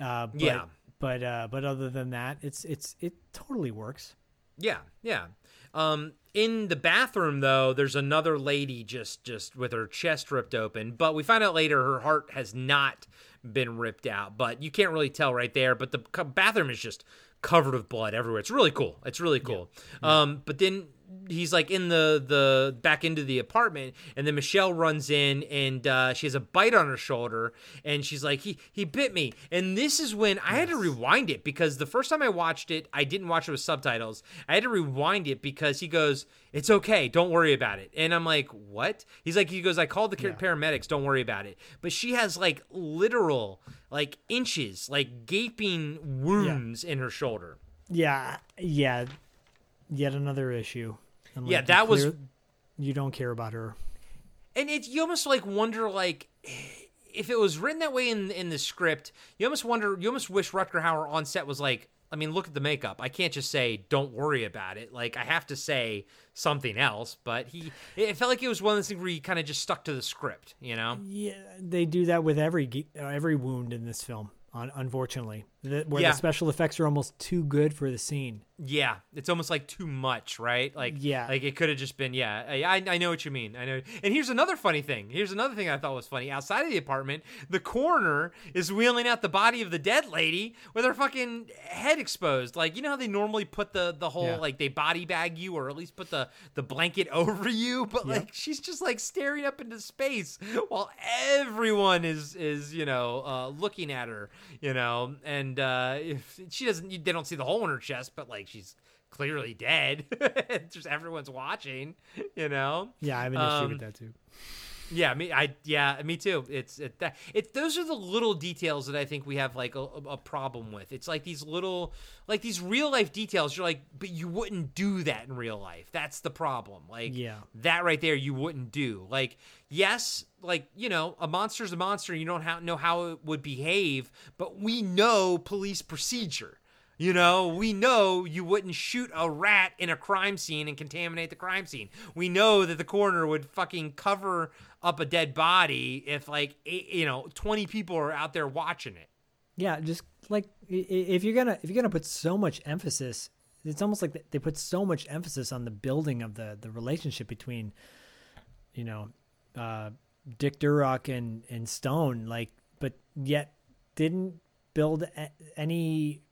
Uh, but, yeah. But uh, but other than that, it's it's it totally works. Yeah, yeah. Um, in the bathroom, though, there's another lady just, just with her chest ripped open. But we find out later her heart has not been ripped out. But you can't really tell right there. But the bathroom is just covered with blood everywhere. It's really cool. It's really cool. Yeah. Yeah. Um, but then he's like in the, the back into the apartment, and then Michelle runs in, and uh, she has a bite on her shoulder, and she's like, he he bit me. And this is when I yes. had to rewind it, because the first time I watched it, I didn't watch it with subtitles. I had to rewind it because he goes, it's okay, don't worry about it. And I'm like, what? He's like, he goes, I called the yeah. paramedics, don't worry about it. But she has like literal like inches, like gaping wounds yeah. in her shoulder. Yeah, yeah. Yet another issue. And like, yeah, that clear, was. You don't care about her, and it you almost like wonder like if it was written that way in in the script. You almost wonder. You almost wish Rutger Hauer on set was like, I mean, look at the makeup. I can't just say don't worry about it. Like I have to say something else. But he, it felt like it was one of those things where he kind of just stuck to the script. You know? Yeah, they do that with every every wound in this film. Unfortunately, the, where yeah. the special effects are almost too good for the scene. Yeah, it's almost like too much, right? Like, yeah, like it could have just been. Yeah, I, I know what you mean. I know. And here's another funny thing. Here's another thing I thought was funny. Outside of the apartment, the coroner is wheeling out the body of the dead lady with her fucking head exposed. Like, you know how they normally put the the whole yeah. like they body bag you or at least put the the blanket over you, but yep. like she's just like staring up into space while everyone is is you know uh, looking at her. You know, and uh, if she doesn't, they don't see the hole in her chest, but like she's clearly dead. Just everyone's watching, you know? Yeah, I have an um, issue with that too. Yeah, me, I, yeah, me too. It's it, that, it. Those are the little details that I think we have like a, a problem with. It's like these little, like these real life details. You're like, but you wouldn't do that in real life. That's the problem. Like yeah. that right there, you wouldn't do. Like yes, like you know, a monster's a monster. You don't ha- know how it would behave, but we know police procedure. You know, we know you wouldn't shoot a rat in a crime scene and contaminate the crime scene. We know that the coroner would fucking cover up a dead body if, like, eight, you know, twenty people are out there watching it. Yeah, just like if you're gonna if you're gonna put so much emphasis, it's almost like they put so much emphasis on the building of the the relationship between, you know, uh, Dick Durock and and Stone, like, but yet didn't build a- any.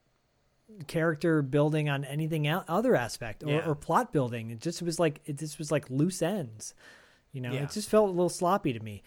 character building on anything else, other aspect or, yeah. or plot building. It just was like it just was like loose ends, you know. Yeah. It just felt a little sloppy to me.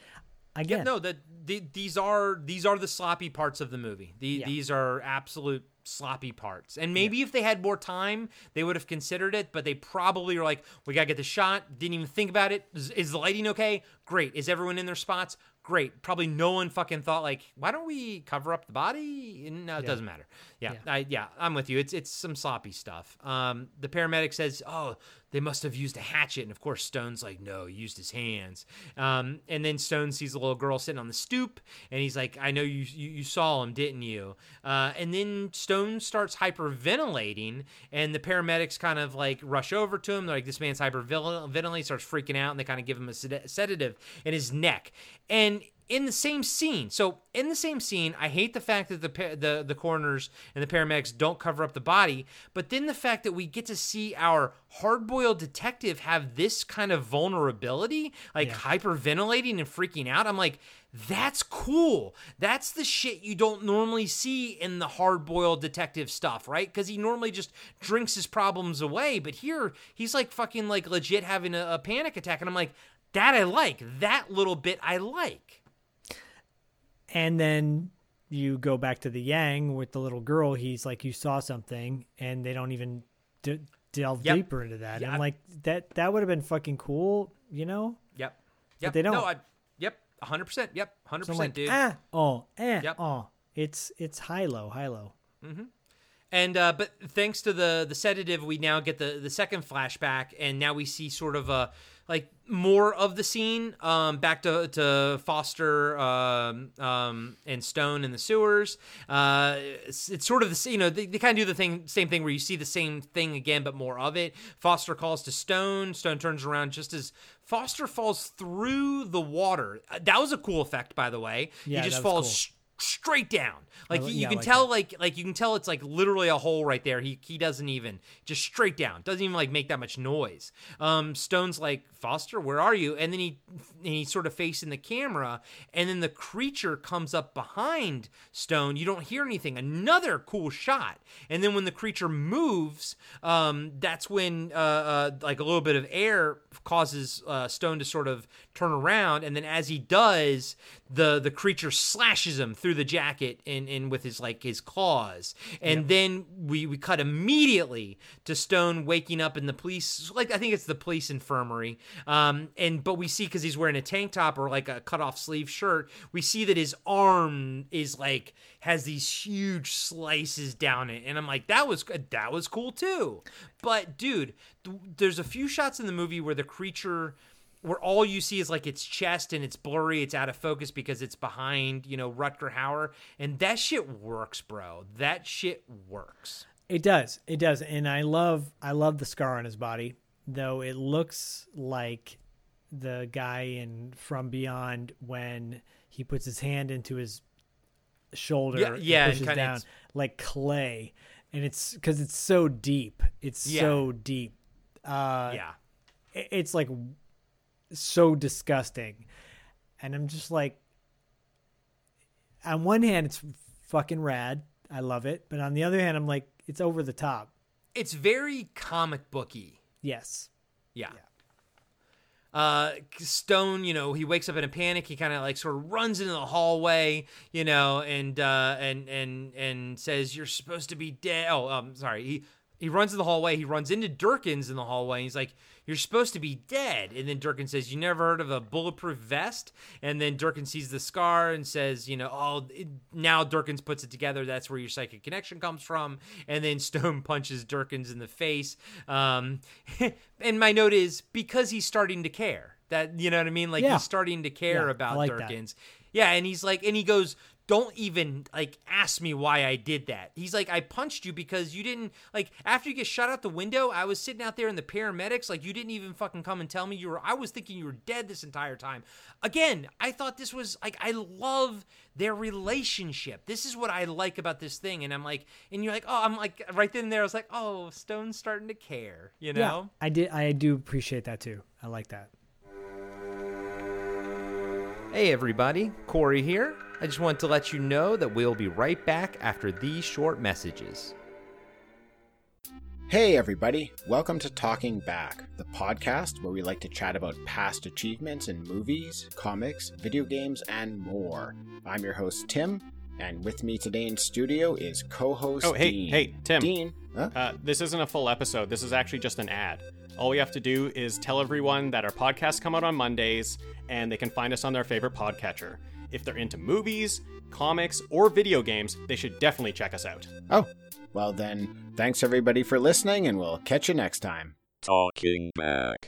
Again, yeah, no, that the, these are these are the sloppy parts of the movie. The, yeah. These are absolute sloppy parts. And maybe yeah. if they had more time, they would have considered it, but they probably were like, we got to get the shot. Didn't even think about it. Is, is the lighting okay? Great. Is everyone in their spots? Great. Probably no one fucking thought like, why don't we cover up the body? No, it yeah. doesn't matter. Yeah. Yeah. I, yeah. I'm with you. It's, it's some sloppy stuff. Um, the paramedic says, oh, they must've used a hatchet. And of course, Stone's like, no, he used his hands. Um, and then Stone sees a little girl sitting on the stoop and he's like, I know you, you, you saw him, didn't you? Uh, and then Stone starts hyperventilating and the paramedics kind of like rush over to him. They're like, this man's hyperventilating, starts freaking out. And they kind of give him a sed- sedative in his neck. And in the same scene, so in the same scene, I hate the fact that the the the coroners and the paramedics don't cover up the body, but then the fact that we get to see our hard-boiled detective have this kind of vulnerability, like yeah. hyperventilating and freaking out, I'm like, that's cool. That's the shit you don't normally see in the hard-boiled detective stuff, right? Because he normally just drinks his problems away, but here, he's like fucking like legit having a, a panic attack, and I'm like, that I like. That little bit I like. And then you go back to the Yang with the little girl. He's like, you saw something, and they don't even d- delve yep. deeper into that. Yeah, and like that, that would have been fucking cool, you know? Yep. Yep. But they don't. No, I, yep. one hundred percent. Yep. one hundred percent, so like, dude. Ah, oh, eh, yep. oh. It's it's high low, high low. Mm-hmm. And uh, but thanks to the the sedative, we now get the the second flashback, and now we see sort of a like more of the scene, um, back to, to Foster um, um, and Stone in the sewers. Uh, it's, it's sort of the, you know, they, they kind of do the thing, same thing where you see the same thing again, but more of it. Foster calls to Stone. Stone turns around just as Foster falls through the water. That was a cool effect, by the way. Yeah, he just falls cool. sh- straight down. Like you, you yeah, can like tell, that. like like you can tell it's like literally a hole right there. He he doesn't even just straight down. Doesn't even like make that much noise. Um, Stone's like, Foster, where are you? And then he and he's sort of facing the camera, and then the creature comes up behind Stone. You don't hear anything. Another cool shot. And then when the creature moves, um, that's when uh, uh like a little bit of air causes uh, Stone to sort of turn around, and then as he does, the the creature slashes him through. Through the jacket and, and with his like his claws, and yep. then we, we cut immediately to Stone waking up in the police, like I think it's the police infirmary, um and but we see because he's wearing a tank top or like a cut off sleeve shirt, we see that his arm is like has these huge slices down it, and I'm like that was that was cool too, but dude, th- there's a few shots in the movie where the creature. Where all you see is like its chest and it's blurry, it's out of focus because it's behind, you know, Rutger Hauer, and that shit works, bro. That shit works. It does, it does, and I love, I love the scar on his body, though it looks like the guy in From Beyond when he puts his hand into his shoulder, yeah, yeah and pushes and down like clay, and it's because it's so deep. It's yeah. so deep. Uh, yeah, it's like. So disgusting, and I'm just like, on one hand it's fucking rad, I love it, but on the other hand I'm like, it's over the top, it's very comic booky. Yes. Yeah, yeah. Uh, Stone, you know, he wakes up in a panic. He kind of like sort of runs into the hallway, you know, and uh and and and says, "You're supposed to be dead." Oh, um, sorry. He he runs in the hallway. He runs into Durkins in the hallway. And he's like, "You're supposed to be dead." And then Durkin says, "You never heard of a bulletproof vest?" And then Durkin sees the scar and says, you know, oh, it, now Durkins puts it together. That's where your psychic connection comes from. And then Stone punches Durkins in the face. Um, and my note is because he's starting to care that, you know what I mean? Like yeah. he's starting to care yeah, about like Durkins. That. Yeah. And he's like, and he goes, "Don't even like ask me why I did that." He's like, "I punched you because you didn't like after you get shot out the window. I was sitting out there in the paramedics. Like you didn't even fucking come and tell me you were. I was thinking you were dead this entire time." Again, I thought this was like I love their relationship. This is what I like about this thing. And I'm like, and you're like, oh, I'm like right then and there. I was like, oh, Stone's starting to care. You know, yeah, I did. I do appreciate that too. I like that. Hey everybody, Corey here. I just want to let you know that we'll be right back after these short messages. Hey everybody, welcome to Talking Back, the podcast where we like to chat about past achievements in movies, comics, video games, and more. I'm your host Tim, And with me today in studio is co-host Oh, hey, Dean. hey, Tim. Dean. Huh? Uh, this isn't a full episode. This is actually just an ad. All we have to do is tell everyone that our podcasts come out on Mondays, and they can find us on their favorite podcatcher. If they're into movies, comics, or video games, they should definitely check us out. Oh, well then, thanks everybody for listening, and we'll catch you next time. Talking Back.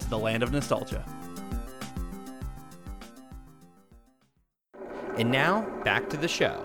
to the land of nostalgia. And now, back to the show.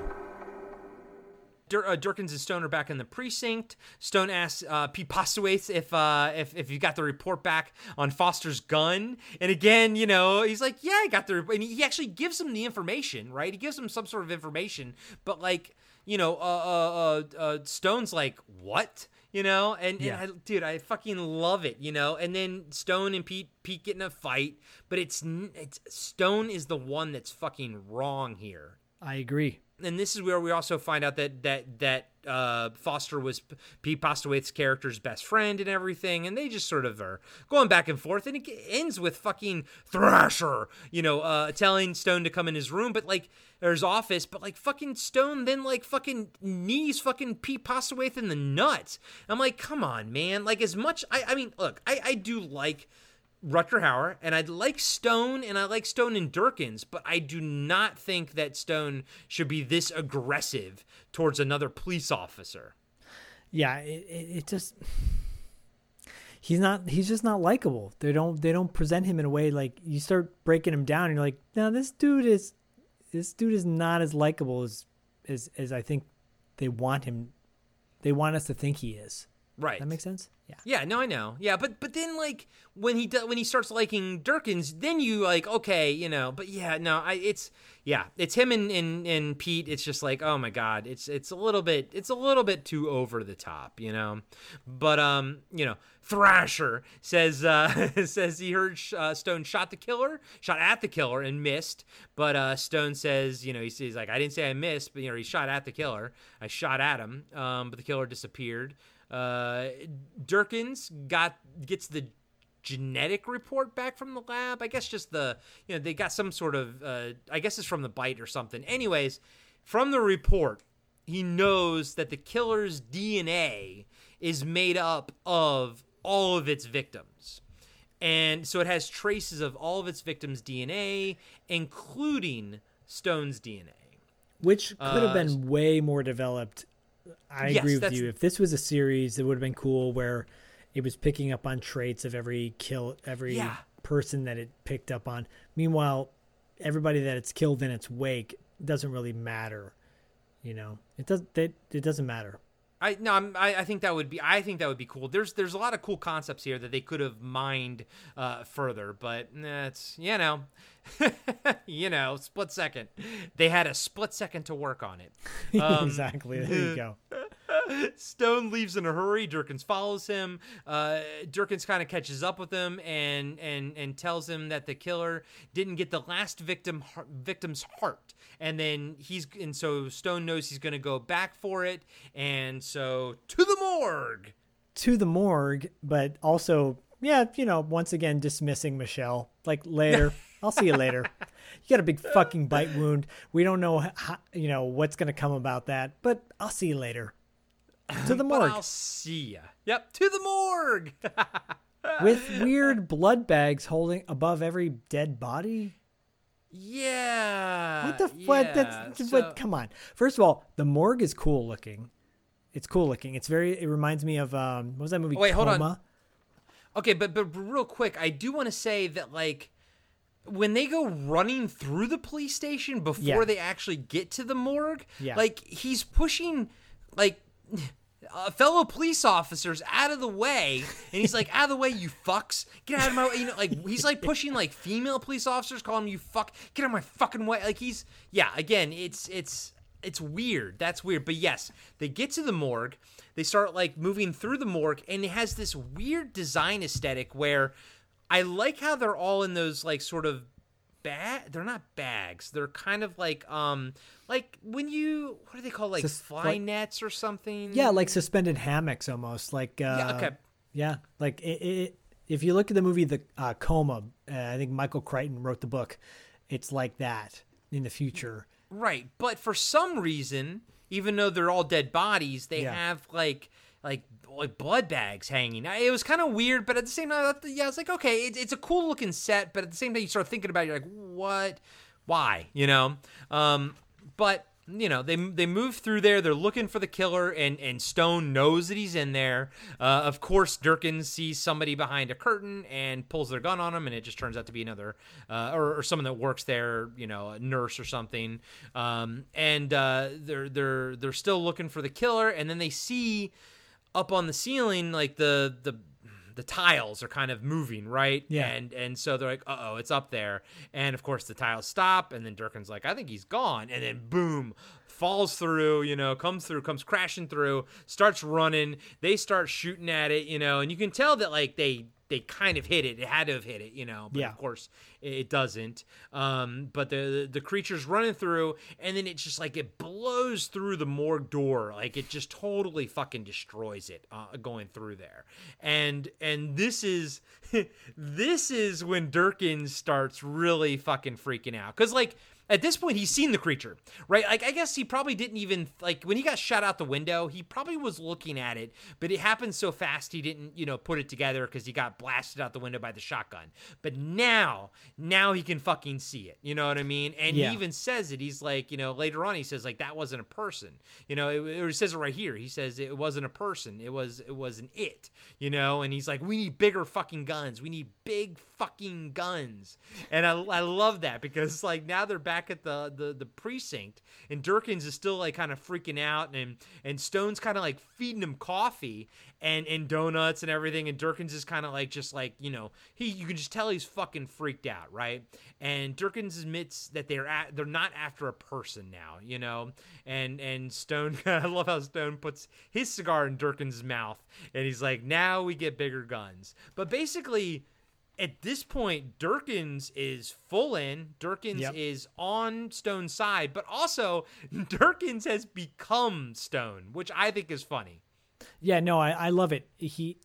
Dur- uh, Durkins and Stone are back in the precinct. Stone asks uh, Pete Postlethwaite if, uh, if if you got the report back on Foster's gun. And again, you know, he's like, yeah, I got the report. And he actually gives him the information, right? He gives him some sort of information. But, like, you know, uh, uh, uh, Stone's like, what? You know? And, yeah. and I, dude, I fucking love it, you know? And then Stone and Pete, Pete get in a fight. But it's, it's Stone is the one that's fucking wrong here. I agree. And this is where we also find out that that that uh, Foster was Pete Postlethwaite's character's best friend and everything, and they just sort of are going back and forth, and it ends with fucking Thrasher, you know, uh, telling Stone to come in his room, but like, or his office, but like fucking Stone then like fucking knees fucking Pete Postlethwaite in the nuts. I'm like, come on, man. Like as much, I, I mean, look, I, I do like Rutger Hauer, and I like Stone, and I like Stone and Durkins, but I do not think that Stone should be this aggressive towards another police officer. Yeah, it, it just he's not he's just not likable. They don't they don't present him in a way like you start breaking him down, and you're like, no, this dude is this dude is not as likable as as as I think they want him. They want us to think he is. Right. That makes sense? Yeah. Yeah, no, I know. Yeah, but but then, like, when he do, when he starts liking Durkins, then you, like, okay, you know. But, yeah, no, I it's, yeah, it's him and, and, and Pete. It's just like, oh, my God, it's it's a little bit, it's a little bit too over the top, you know. But, um, you know, Thrasher says uh, says he heard uh, Stone shot the killer, shot at the killer and missed. But uh, Stone says, you know, he's, he's like, I didn't say I missed, but, you know, he shot at the killer. I shot at him, um, but the killer disappeared. Uh, Durkins got gets the genetic report back from the lab. I guess just the, you know, they got some sort of, uh, I guess it's from the bite or something. Anyways, from the report, he knows that the killer's D N A is made up of all of its victims. And so it has traces of all of its victims' D N A, including Stone's D N A. Which could uh, have been way more developed. I yes, agree with you. If this was a series, it would have been cool where it was picking up on traits of every kill, every yeah. person that it picked up on. Meanwhile, everybody that it's killed in its wake doesn't really matter. You know, it doesn't. It, it doesn't matter. I no, I'm, I I think that would be. I think that would be cool. There's there's a lot of cool concepts here that they could have mined uh, further, but that's you know, you know, split second. They had a split second to work on it. Um, exactly. There you go. Stone leaves in a hurry. Durkins follows him. Uh, Durkins kind of catches up with him and and and tells him that the killer didn't get the last victim victim's heart. And then he's and so Stone knows he's going to go back for it. And so to the morgue, to the morgue. But also, yeah, you know, once again dismissing Michelle. Like later, I'll see you later. You got a big fucking bite wound. We don't know how, you know what's going to come about that, but I'll see you later. To the morgue. But I'll see ya. Yep, to the morgue. With weird blood bags holding above every dead body? Yeah. What the yeah. fuck? That's, so, what, come on. First of all, the morgue is cool looking. It's cool looking. It's very, it reminds me of, um, what was that movie? Oh, wait, Coma? Hold on. Okay, but, but real quick, I do want to say that, like, when they go running through the police station before yeah. they actually get to the morgue, yeah. like, he's pushing, like... Uh, fellow police officers out of the way, and he's like, out of the way, you fucks, get out of my way, you know, like, he's like pushing like female police officers, calling them, you fuck, get out of my fucking way, like, he's, yeah, again, it's, it's, it's weird, that's weird, but yes, they get to the morgue, they start like moving through the morgue, and it has this weird design aesthetic where I like how they're all in those like sort of bag, they're not bags, they're kind of like, um, like when you, what do they call, like Sus- fly like, nets or something? Yeah, like suspended hammocks almost. Like, uh, yeah, okay. Yeah, like it, it, if you look at the movie The uh, Coma, uh, I think Michael Crichton wrote the book. It's like that in the future. Right, but for some reason, even though they're all dead bodies, they yeah. have like like like blood bags hanging. It was kind of weird, but at the same time, yeah, it's like okay, it, it's a cool looking set, but at the same time, you start thinking about it, you're like, what, why, you know? Um. But, you know, they they move through there. They're looking for the killer, and, and Stone knows that he's in there. Uh, of course, Durkin sees somebody behind a curtain and pulls their gun on him, and it just turns out to be another uh, or, or someone that works there, you know, a nurse or something. Um, and uh, they're they're they're still looking for the killer, and then they see up on the ceiling, like, the the the tiles are kind of moving, right? Yeah. And and so they're like, uh-oh, it's up there. And, of course, the tiles stop, and then Durkin's like, I think he's gone. And then, boom, falls through, you know, comes through, comes crashing through, starts running. They start shooting at it, you know, and you can tell that, like, they they kind of hit it. It had to have hit it, you know, but, yeah. of course, it doesn't. Um, but the the creature's running through, and then it's just, like, it blows through the morgue door. Like, it just totally fucking destroys it uh, going through there. And and this is this is when Durkin starts really fucking freaking out. Because, like, at this point, he's seen the creature, right? Like, I guess he probably didn't even, like, when he got shot out the window, he probably was looking at it, but it happened so fast he didn't, you know, put it together because he got blasted out the window by the shotgun. But now, now he can fucking see it. You know what I mean? And yeah. he even says it. He's like, you know, later on, he says, like, that wasn't a person. You know, it, or he says it right here. He says it wasn't a person. It was, it was an it, you know? And he's like, we need bigger fucking guns. We need big fucking guns. And I, I love that because, like, now they're back at the, the the precinct, and Durkins is still like kind of freaking out, and and Stone's kind of like feeding him coffee and and donuts and everything, and Durkins is kind of like just like, you know, he you can just tell he's fucking freaked out, right? And Durkins admits that they're at they're not after a person now, you know, and and Stone I love how Stone puts his cigar in Durkins' mouth, and he's like, now we get bigger guns. But basically, at this point, Durkins is full in. Durkins yep. is on Stone's side, but also Durkins has become Stone, which I think is funny. Yeah, no, I, I love it. He,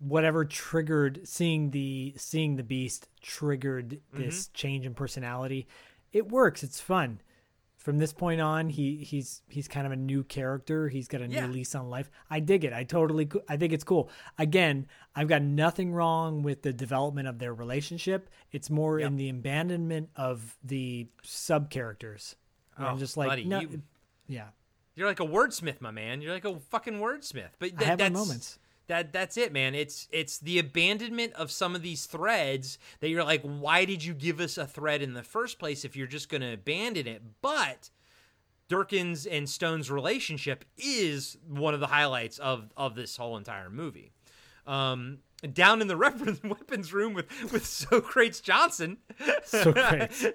whatever triggered seeing the seeing the beast triggered this mm-hmm. change in personality. It works. It's fun. From this point on, he he's he's kind of a new character. He's got a new yeah. lease on life. I dig it. I totally I think it's cool. Again, I've got nothing wrong with the development of their relationship. It's more yep. in the abandonment of the sub characters. Oh, I'm just like, buddy, no, you, yeah, you're like a wordsmith, my man. You're like a fucking wordsmith. But th- I have that's, my moments. That that's it, man. It's it's the abandonment of some of these threads that you're like, why did you give us a thread in the first place if you're just going to abandon it? But Durkin's and Stone's relationship is one of the highlights of of this whole entire movie. Um, down in the weapons room with with Socrates Johnson, Socrates.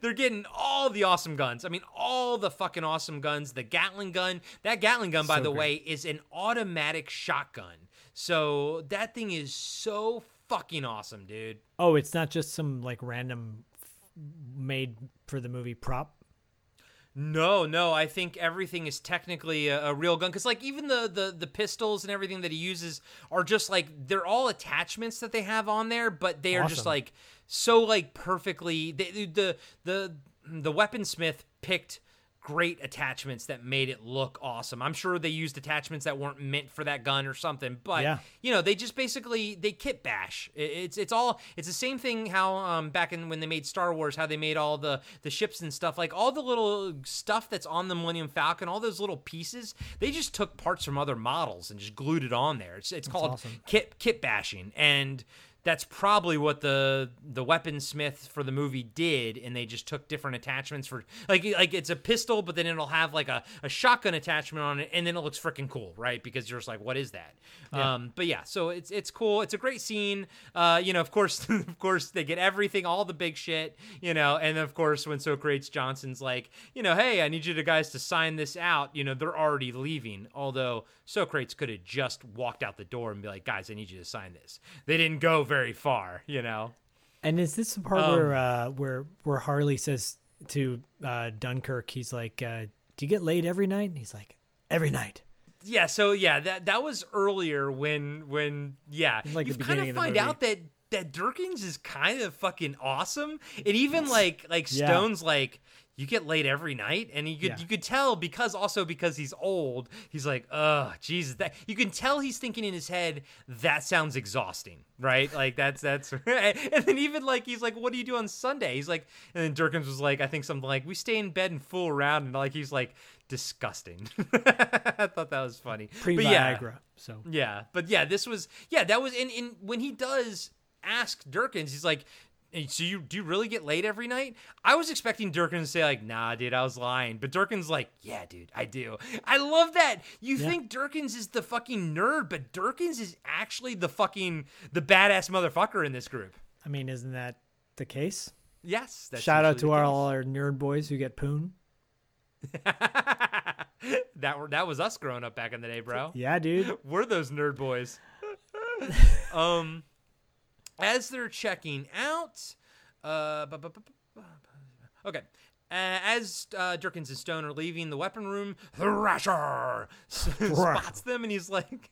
They're getting all the awesome guns. I mean, all the fucking awesome guns. The Gatling gun. That Gatling gun, by so the great. way, is an automatic shotgun. So that thing is so fucking awesome, dude. Oh, it's not just some like random made for the movie prop. No, no, I think everything is technically a, a real gun, because like even the, the the pistols and everything that he uses are just like, they're all attachments that they have on there, but they are awesome. Just like so like perfectly. They, the the the the weaponsmith picked great attachments that made it look awesome. I'm sure they used attachments that weren't meant for that gun or something, but yeah. you know, they just basically, they kit bash. It's, it's all, it's the same thing how um, back in when they made Star Wars, how they made all the, the ships and stuff, like all the little stuff that's on the Millennium Falcon, all those little pieces, they just took parts from other models and just glued it on there. It's, it's called awesome. kit, kit bashing. And that's probably what the the weaponsmith for the movie did, and they just took different attachments for like like it's a pistol, but then it'll have like a, a shotgun attachment on it, and then it looks freaking cool, right? Because you're just like, what is that? Yeah. Um, but yeah, so it's it's cool. It's a great scene. Uh, you know, of course, of course they get everything, all the big shit, you know, and of course when Socrates Johnson's like, you know, hey, I need you to guys to sign this out. You know, they're already leaving, although Socrates could have just walked out the door and be like, guys, I need you to sign this. They didn't go very far, you know. And is this the part um, where uh where where Harley says to uh Dunkirk, he's like, uh do you get laid every night? And he's like, every night. Yeah, so yeah, that that was earlier when when yeah like you kind of find out that that Durkins is kind of fucking awesome. And even like like Stone's yeah. like, you get laid every night, and you could yeah. you could tell because also because he's old, he's like, oh Jesus, that you can tell he's thinking in his head, that sounds exhausting, right? Like that's that's and then even like he's like, what do you do on Sunday? He's like, and then Durkins was like, I think something like, we stay in bed and fool around, and like he's like, disgusting. I thought that was funny. Pre-Viagra, yeah, so yeah, but yeah, this was yeah that was in in when he does ask Durkins, he's like, and so you do you really get laid every night? I was expecting Durkins to say like, nah, dude, I was lying. But Durkins like, yeah, dude, I do. I love that. You yeah. think Durkins is the fucking nerd, but Durkins is actually the fucking, the badass motherfucker in this group. I mean, isn't that the case? Yes. That's Shout out to our, all our nerd boys who get poon. that, were, that was us growing up back in the day, bro. Yeah, dude. We're those nerd boys. um... As they're checking out, uh, bu- bu- bu- bu- bu- okay, uh, as uh, Durkins and Stone are leaving the weapon room, Thrasher spots them, and he's like,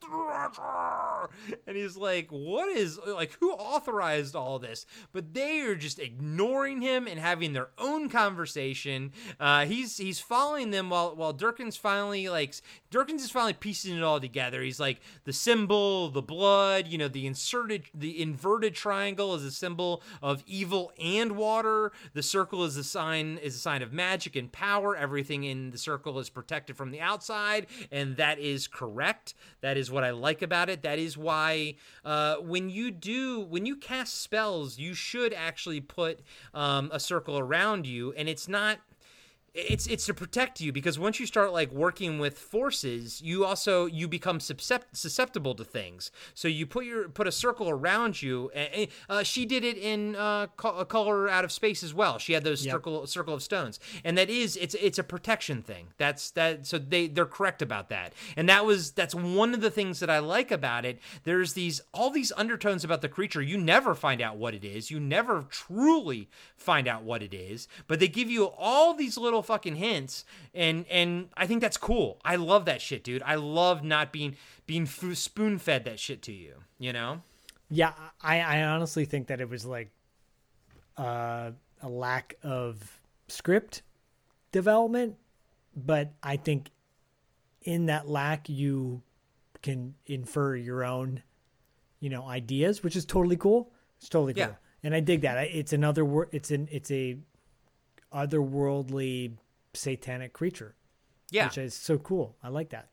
Thrasher, and he's like, what is, like, who authorized all this? But they are just ignoring him and having their own conversation. Uh, he's he's following them while while Durkins finally like. Durkins is finally piecing it all together. He's like, the symbol, the blood, you know, the inserted, the inverted triangle is a symbol of evil and water. The circle is a sign, is a sign of magic and power. Everything in the circle is protected from the outside, and that is correct. That is what I like about it. That is why uh, when you do, when you cast spells, you should actually put um, a circle around you, and it's not. It's it's to protect you, because once you start like working with forces, you also you become susceptible to things. So you put your put a circle around you. And, uh, she did it in uh, Color Out of Space as well. She had those yep. circle circle of stones, and that is it's it's a protection thing. That's that. So they they're correct about that. And that was that's one of the things that I like about it. There's these all these undertones about the creature. You never find out what it is. You never truly find out what it is. But they give you all these little fucking hints, and and I think that's cool. I love that shit, dude. I love not being being f- spoon fed that shit to you, you know. Yeah, I I honestly think that it was like uh, a lack of script development, but I think in that lack you can infer your own, you know, ideas, which is totally cool. It's totally cool, yeah. And I dig that. It's another word. It's an it's a otherworldly satanic creature, yeah, which is so cool. I like that.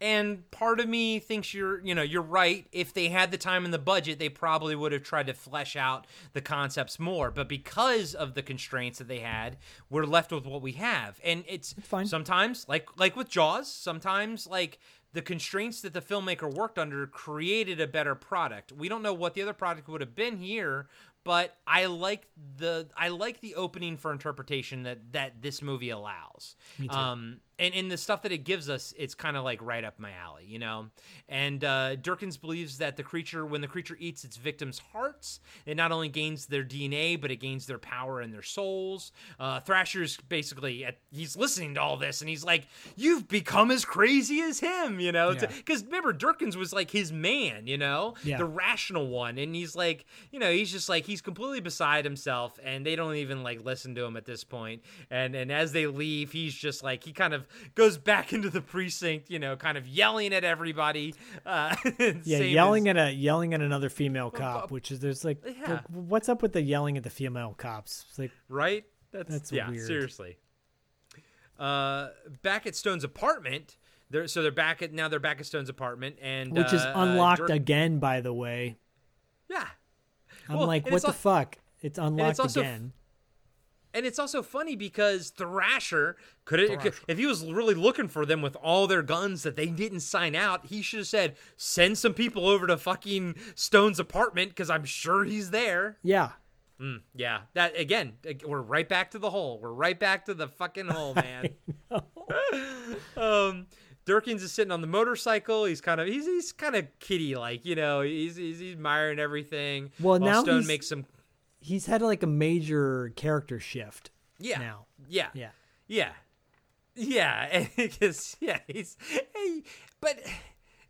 And part of me thinks you're you know you're right. If they had the time and the budget, they probably would have tried to flesh out the concepts more, but because of the constraints that they had, we're left with what we have. And it's, it's fine. Sometimes like like with Jaws, sometimes like the constraints that the filmmaker worked under created a better product. We don't know what the other product would have been here, but I like the I like the opening for interpretation that, that this movie allows. Me too. Um, And in the stuff that it gives us, it's kind of like right up my alley, you know? And uh, Durkins believes that the creature, when the creature eats its victims' hearts, it not only gains their D N A, but it gains their power and their souls. Uh, Thrasher's basically, at, he's listening to all this, and he's like, you've become as crazy as him, you know? Because yeah. remember, Durkins was like his man, you know? Yeah. The rational one. And he's like, you know, he's just like, he's completely beside himself, and they don't even like listen to him at this point. And, and as they leave, he's just like, he kind of goes back into the precinct, you know, kind of yelling at everybody. Uh, yeah, yelling as, at a yelling at another female cop, which is there's like, yeah. like, what's up with the yelling at the female cops? It's like, right? That's, that's yeah, weird. Seriously. Uh, back at Stone's apartment, they're so they're back at now they're back at Stone's apartment, and which uh, is unlocked uh, Dur- again, by the way. Yeah, I'm well, like, what the al- fuck? It's unlocked it's again. F- And it's also funny because Thrasher, could it, Thrasher. Could, if he was really looking for them with all their guns that they didn't sign out, he should have said, send some people over to fucking Stone's apartment because I'm sure he's there. Yeah. Mm, yeah. That again, we're right back to the hole. We're right back to the fucking hole, man. um, Durkins is sitting on the motorcycle. He's kind of he's he's kind of kiddie like, you know, he's, he's, he's admiring everything. Well, now Stone he's... makes some... He's had like a major character shift. Yeah. Now. Yeah. Yeah. Yeah. Yeah. Because yeah, he's, hey, but,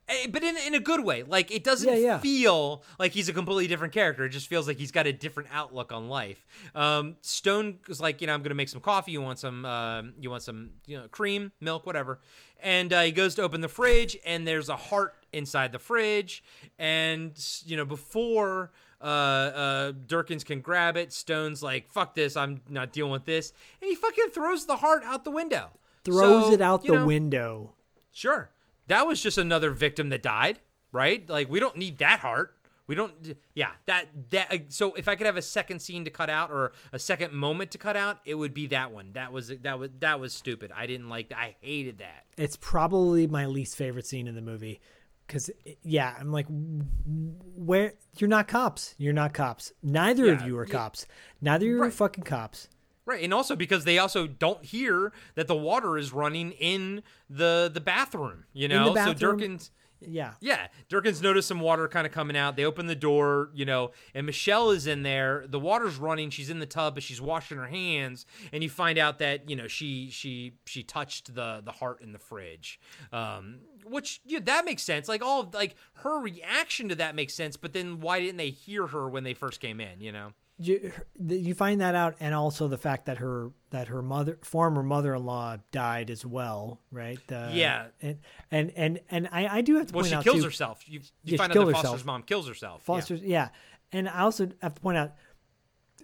hey, but in in a good way. Like it doesn't yeah, yeah. feel like he's a completely different character. It just feels like he's got a different outlook on life. Um, Stone was like, you know, I'm gonna make some coffee. You want some? Um, you want some? You know, cream, milk, whatever. And uh, he goes to open the fridge, and there's a heart inside the fridge. And you know, before. Uh, uh, Durkins can grab it. Stone's like, fuck this, I'm not dealing with this. And he fucking throws the heart out the window. Throws so, it out the know, window. Sure. That was just another victim that died, right? Like, we don't need that heart. We don't, yeah, that, that, so if I could have a second scene to cut out or a second moment to cut out, it would be that one. That was, that was, that was stupid. I didn't like that. I hated that. It's probably my least favorite scene in the movie. Because, yeah, I'm like, where you're not cops. You're not cops. Neither yeah, of you are yeah. cops. Neither of you right. are fucking cops. Right. And also because they also don't hear that the water is running in the the bathroom, you know? In the bathroom, so Durkins. Yeah. Yeah. Durkins noticed some water kind of coming out. They open the door, you know, and Michelle is in there. The water's running. She's in the tub, but she's washing her hands. And you find out that, you know, she she she touched the the heart in the fridge. Um, which, yeah, that makes sense. Like, all, like, her reaction to that makes sense. But then why didn't they hear her when they first came in, you know? You, you find that out. And also the fact that her, that her mother, former mother-in-law died as well. Right. The, yeah. And, and, and, and I, I do have to well, point out. Well, she kills too, herself. You, you yeah, find out that Foster's herself. mom kills herself. Foster's. Yeah. yeah. And I also have to point out.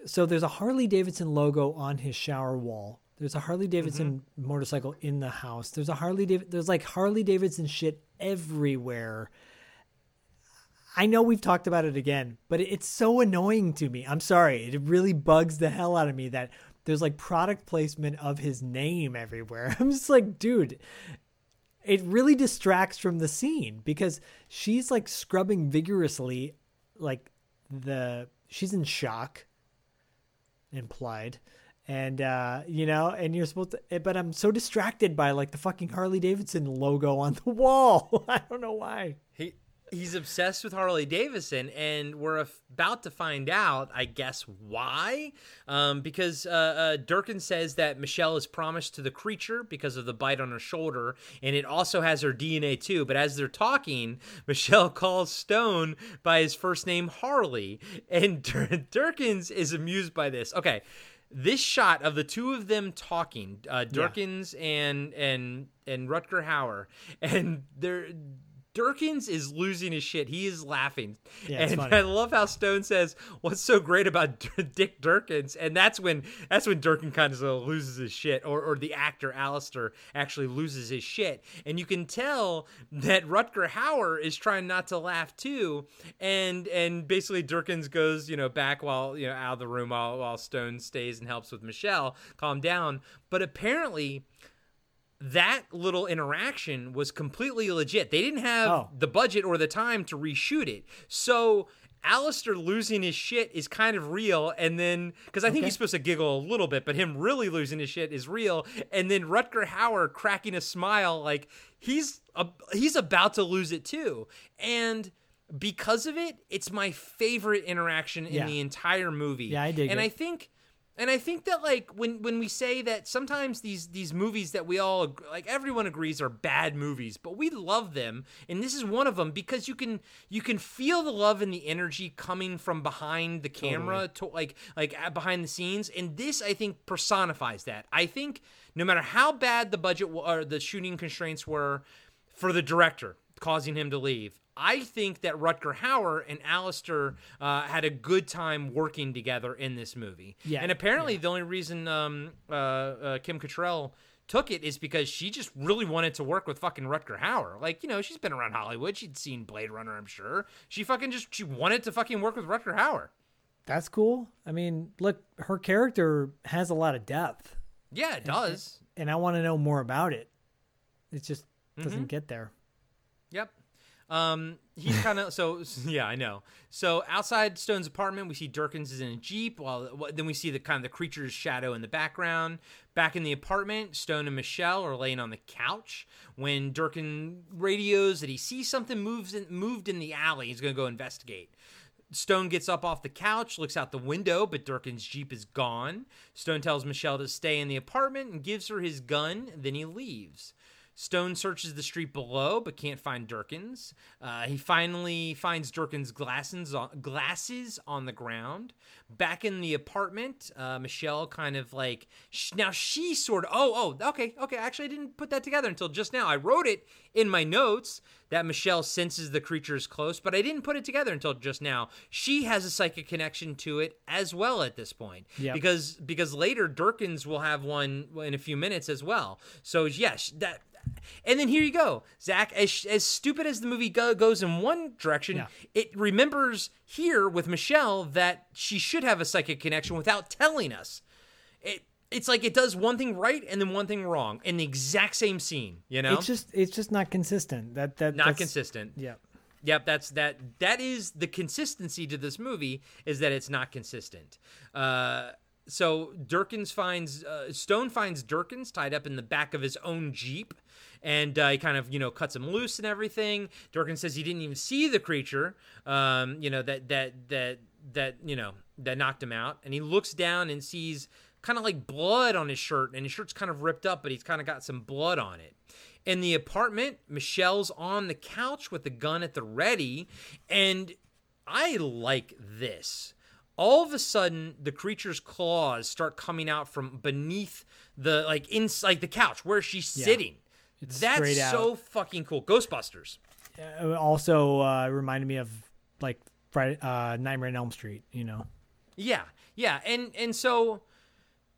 So there's a Harley Davidson logo on his shower wall. There's a Harley Davidson mm-hmm. motorcycle in the house. There's a Harley Dav- There's like Harley Davidson shit everywhere. I know we've talked about it again, but it's so annoying to me. I'm sorry. It really bugs the hell out of me that there's like product placement of his name everywhere. I'm just like, dude, it really distracts from the scene because she's like scrubbing vigorously. Like the, she's in shock, implied. And, uh, you know, and you're supposed to, but I'm so distracted by like the fucking Harley Davidson logo on the wall. I don't know why. He, He's obsessed with Harley Davidson, and we're af- about to find out, I guess, why. Um, because uh, uh, Durkin says that Michelle is promised to the creature because of the bite on her shoulder, and it also has her D N A too. But as they're talking, Michelle calls Stone by his first name, Harley, and Dur- Durkins is amused by this. Okay, this shot of the two of them talking, uh, Durkins yeah. and and and Rutger Hauer, and they're. Durkins is losing his shit. He is laughing. Yeah, and funny. I love how Stone says, what's so great about D- Dick Durkins? And that's when that's when Durkin kind of loses his shit, or or the actor, Alistair, actually loses his shit. And you can tell that Rutger Hauer is trying not to laugh too. And and basically Durkins goes, you know, back while, you know, out of the room while, while Stone stays and helps with Michelle calm down. But apparently... that little interaction was completely legit. They didn't have oh. the budget or the time to reshoot it. So Alistair losing his shit is kind of real, and then because I think okay. he's supposed to giggle a little bit, but him really losing his shit is real, and then Rutger Hauer cracking a smile like he's a, he's about to lose it too, and because of it, it's my favorite interaction in yeah. the entire movie. Yeah, I dig and it. I think. And I think that, like, when, when we say that sometimes these these movies that we all, like, everyone agrees are bad movies, but we love them, and this is one of them, because you can you can feel the love and the energy coming from behind the camera, totally. to, like, like behind the scenes, and this, I think, personifies that. I think no matter how bad the budget w- or the shooting constraints were for the director causing him to leave, I think that Rutger Hauer and Alistair uh, had a good time working together in this movie. Yeah, and apparently yeah. the only reason um, uh, uh, Kim Cattrall took it is because she just really wanted to work with fucking Rutger Hauer. Like, you know, she's been around Hollywood. She'd seen Blade Runner, I'm sure. She fucking just, she wanted to fucking work with Rutger Hauer. That's cool. I mean, look, her character has a lot of depth. Yeah, it and, does. And I want to know more about it. It just doesn't mm-hmm. get there. Yep. Um, he's kind of, so, yeah, I know. So outside Stone's apartment, we see Durkins is in a Jeep. While then we see the kind of the creature's shadow in the background. Back in the apartment, Stone and Michelle are laying on the couch when Durkin radios that he sees something moves in, moved in the alley. He's going to go investigate. Stone gets up off the couch, looks out the window, but Durkin's Jeep is gone. Stone tells Michelle to stay in the apartment and gives her his gun. Then he leaves. Stone searches the street below, but can't find Durkins. Uh, he finally finds Durkins' glasses on, glasses on the ground. Back in the apartment, uh, Michelle kind of like, sh- now she sort of, oh, oh, okay, okay, actually I didn't put that together until just now. I wrote it in my notes that Michelle senses the creature is close, but I didn't put it together until just now. She has a psychic connection to it as well at this point. Yep. Because, because later Durkins will have one in a few minutes as well. So yes, that... And then here you go, Zach, as as stupid as the movie go, goes in one direction, yeah. it remembers here with Michelle that she should have a psychic connection without telling us. It It's like it does one thing right and then one thing wrong in the exact same scene, you know? It's just it's just not consistent. That that Not that's, consistent. Yeah. Yep, that's that. That is the consistency to this movie, is that it's not consistent. Uh So Durkins finds uh, Stone finds Durkins tied up in the back of his own Jeep, and uh, he kind of, you know, cuts him loose and everything. Durkins says he didn't even see the creature, um, you know, that that that that you know that knocked him out, and he looks down and sees kind of like blood on his shirt, and his shirt's kind of ripped up, but he's kind of got some blood on it. In the apartment, Michelle's on the couch with the gun at the ready, and I like this. All of a sudden, the creature's claws start coming out from beneath the, like, in, like the couch where she's yeah. sitting. It's That's so out. fucking cool. Ghostbusters. It also uh, reminded me of, like, Friday, uh, Nightmare on Elm Street, you know? Yeah, yeah. And and so...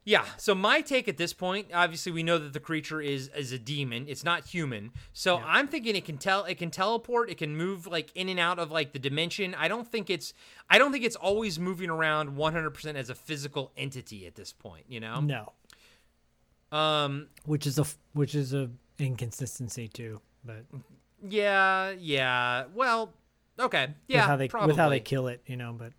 Yeah, so my take at this point, obviously we know that the creature is is a demon. It's not human. So yeah. I'm thinking it can tell it can teleport, it can move like in and out of like the dimension. I don't think it's I don't think it's always moving around one hundred percent as a physical entity at this point, you know? No. Um which is a which is a inconsistency too, but Yeah, yeah. Well, okay. Yeah. With how they probably. with how they kill it, you know, but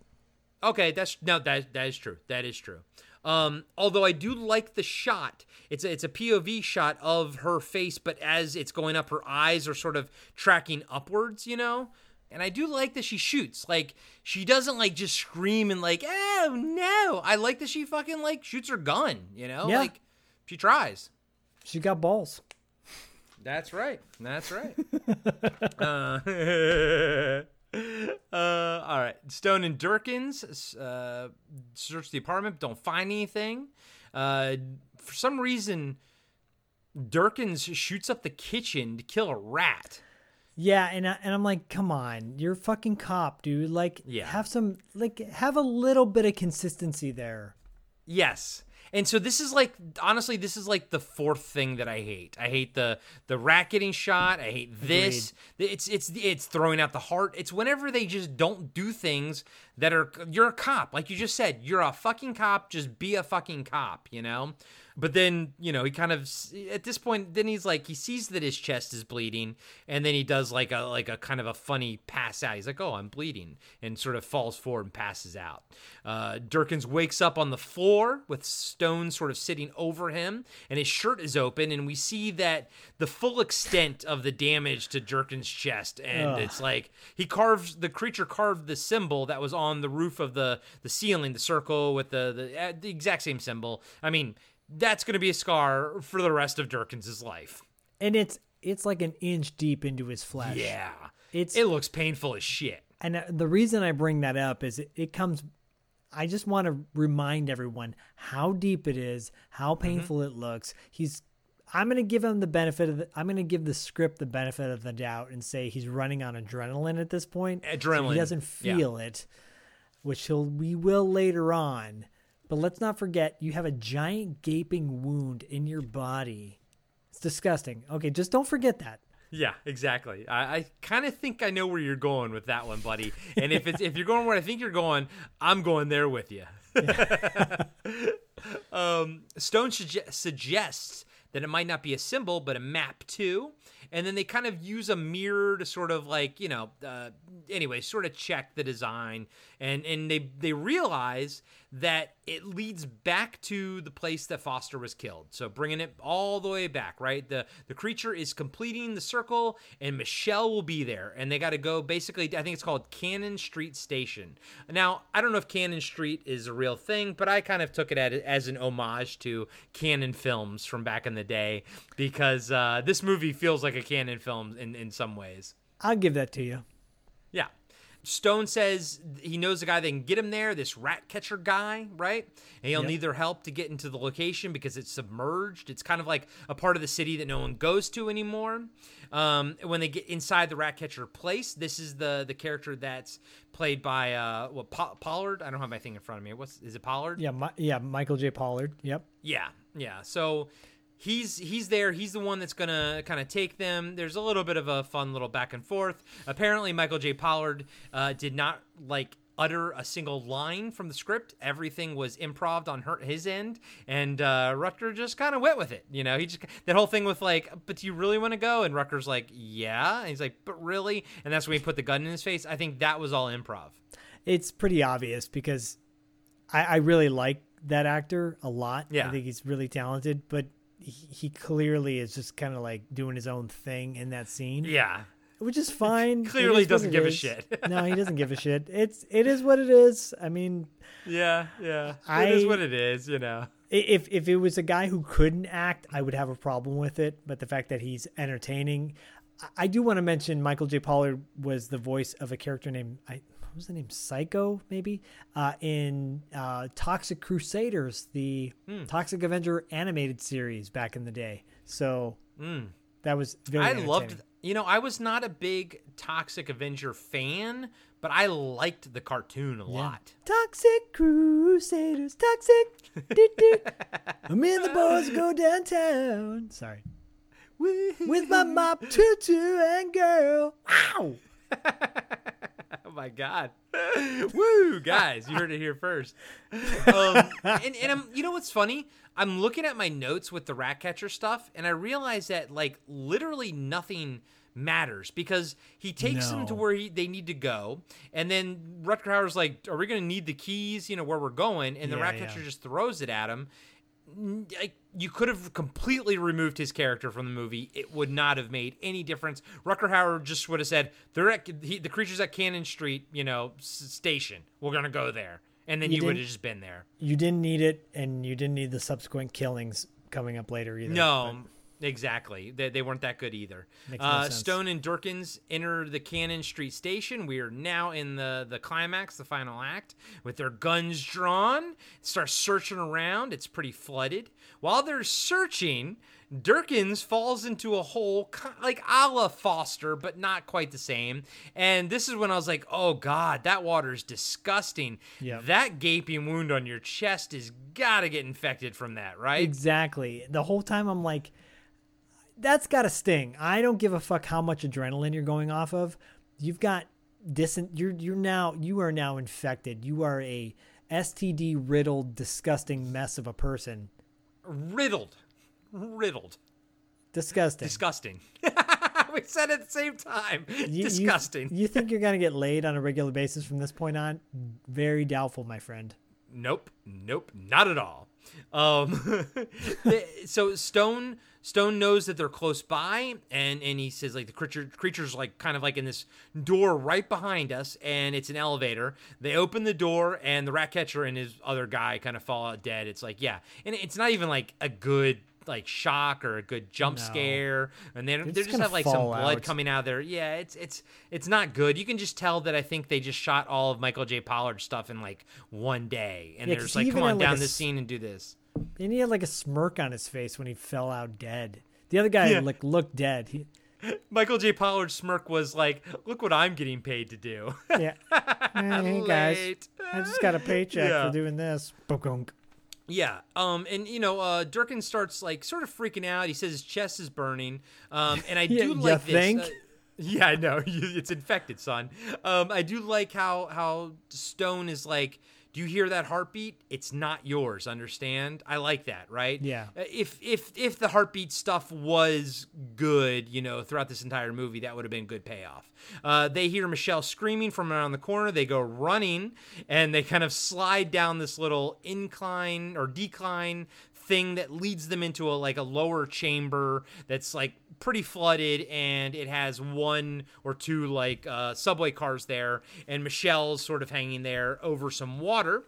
Okay, that's no that that is true. That is true. Um, although I do like the shot. It's a, it's a P O V shot of her face, but as it's going up, her eyes are sort of tracking upwards, you know? And I do like that she shoots. Like, she doesn't, like, just scream and, like, oh, no. I like that she fucking, like, shoots her gun, you know? Yeah. Like, she tries. She got balls. That's right. That's right. uh Uh, all right. Stone and Durkins uh, search the apartment, don't find anything. Uh, for some reason, Durkins shoots up the kitchen to kill a rat. Yeah, and I, and I'm like, come on, you're a fucking cop, dude. Like, yeah. have some, like, have a little bit of consistency there. Yes. And so this is like, honestly, this is like the fourth thing that I hate. I hate the the rat getting shot. I hate this. Agreed. It's it's it's throwing out the heart. It's whenever they just don't do things that are, you're a cop. Like you just said, you're a fucking cop. Just be a fucking cop, you know? But then, you know, he kind of, at this point, then he's like, he sees that his chest is bleeding, and then he does like a, like a kind of a funny pass out. He's like, oh, I'm bleeding, and sort of falls forward and passes out. Uh, Durkins wakes up on the floor with Stone sort of sitting over him, and his shirt is open, and we see that the full extent of the damage to Durkins' chest, and Ugh. it's like, he carves, the creature carved the symbol that was on the roof of the, the ceiling, the circle with the, the, uh, the exact same symbol. I mean, that's going to be a scar for the rest of Durkins' life. And it's it's like an inch deep into his flesh. Yeah. It's, it looks painful as shit. And the reason I bring that up is it, it comes... I just want to remind everyone how deep it is, how painful mm-hmm. it looks. He's... I'm going to give him the benefit of the, I'm going to give the script the benefit of the doubt and say he's running on adrenaline at this point. Adrenaline. So he doesn't feel yeah. it, which he'll, we will later on. But let's not forget, you have a giant gaping wound in your body. It's disgusting. Okay, just don't forget that. Yeah, exactly. I, I kind of think I know where you're going with that one, buddy. And if it's if you're going where I think you're going, I'm going there with you. Yeah. um, Stone suge- suggests that it might not be a symbol, but a map too. And then they kind of use a mirror to sort of like, you know, uh, anyway, sort of check the design. And and they, they realize that it leads back to the place that Foster was killed. So bringing it all the way back, right? The the creature is completing the circle, and Michelle will be there. And they got to go basically, I think it's called Cannon Street Station. Now, I don't know if Cannon Street is a real thing, but I kind of took it as an homage to Cannon films from back in the day, because uh, this movie feels like a Cannon film in, in some ways. I'll give that to you. Yeah. Stone says he knows a guy that can get him there, this rat catcher guy, right? And he'll yep. need their help to get into the location because it's submerged. It's kind of like a part of the city that no one goes to anymore. Um, when they get inside the rat catcher place, this is the the character that's played by uh, what po- Pollard. I don't have my thing in front of me. What's is it Pollard? Yeah, my, yeah, Michael J. Pollard. Yep. Yeah, yeah. So. He's he's there. He's the one that's going to kind of take them. There's a little bit of a fun little back and forth. Apparently, Michael J. Pollard uh, did not, like, utter a single line from the script. Everything was improv on her, his end, and uh, Rutger just kind of went with it. You know, he just that whole thing with, like, but do you really want to go? And Rutger's like, yeah. And he's like, but really? And that's when he put the gun in his face. I think that was all improv. It's pretty obvious because I, I really like that actor a lot. Yeah. I think he's really talented, but he clearly is just kind of like doing his own thing in that scene. Yeah. Which is fine. Clearly doesn't give a shit. No, he doesn't give a shit. It's, it is what it is. I mean, yeah, yeah. It I, is what it is, you know. If, if it was a guy who couldn't act, I would have a problem with it. But the fact that he's entertaining, I do want to mention Michael J. Pollard was the voice of a character named, I, what was the name? Psycho, maybe? Uh, in uh, Toxic Crusaders, the mm. Toxic Avenger animated series back in the day. So mm. that was very I loved, you know, I was not a big Toxic Avenger fan, but I liked the cartoon a yeah. lot. Toxic Crusaders, toxic. do, do. I'm in the boys go downtown. Sorry. With my mop, tutu, and girl. Wow. Oh, my God. Woo, guys. You heard it here first. Um, and and I'm, you know what's funny? I'm looking at my notes with the rat catcher stuff, and I realize that, like, literally nothing matters because he takes no. them to where he, they need to go, and then Rutger Hauer's like, are we going to need the keys, you know, where we're going? And the yeah, rat catcher yeah. just throws it at him. Like, you could have completely removed his character from the movie. It would not have made any difference. Rutger Hauer just would have said, "They're at, he, the creature's at Cannon Street, you know, station. We're going to go there." And then you, you would have just been there. You didn't need it, and you didn't need the subsequent killings coming up later either. No, but. exactly. They, they weren't that good either. Makes no uh, sense. Stone and Durkins enter the Cannon Street station. We are now in the, the climax, the final act, with their guns drawn. Start searching around. It's pretty flooded. While they're searching, Durkins falls into a hole, like a la Foster, but not quite the same. And this is when I was like, oh, God, that water is disgusting. Yep. That gaping wound on your chest has got to get infected from that, right? Exactly. The whole time I'm like, that's got to sting. I don't give a fuck how much adrenaline you're going off of. You've got dis- you're you're now you are now infected. You are a S T D riddled, disgusting mess of a person. riddled, riddled. Disgusting. Disgusting. We said it at the same time. You, Disgusting. You, you think you're going to get laid on a regular basis from this point on? Very doubtful, my friend. Nope. Nope. Not at all. Um, so Stone Stone knows that they're close by, and, and he says, like, the creature creature's, like, kind of, like, in this door right behind us, and it's an elevator. They open the door, and the rat catcher and his other guy kind of fall out dead. It's like, yeah. And it's not even, like, a good, like, shock or a good jump no. scare. And they, they're just, just have, like, some blood out. coming out of there. Yeah, it's it's it's not good. You can just tell that I think they just shot all of Michael J. Pollard's stuff in, like, one day. And yeah, they're just like, come on, had, down like, this scene and do this. And he had like a smirk on his face when he fell out dead. The other guy yeah. like looked dead. He... Michael J. Pollard's smirk was like, "Look what I'm getting paid to do." Yeah, hey guys, I just got a paycheck yeah. for doing this. Ba-gunk. Yeah, um, and you know, uh, Durkin starts like sort of freaking out. He says his chest is burning, um, and I yeah, do like you this. Think? Uh, yeah, I know it's infected, son. Um, I do like how how Stone is like, do you hear that heartbeat? It's not yours, understand? I like that, right? Yeah. If if if the heartbeat stuff was good, you know, throughout this entire movie, that would have been good payoff. Uh, they hear Michelle screaming from around the corner. They go running, and they kind of slide down this little incline or decline thing that leads them into a like a lower chamber that's like pretty flooded, and it has one or two like uh subway cars there, and Michelle's sort of hanging there over some water.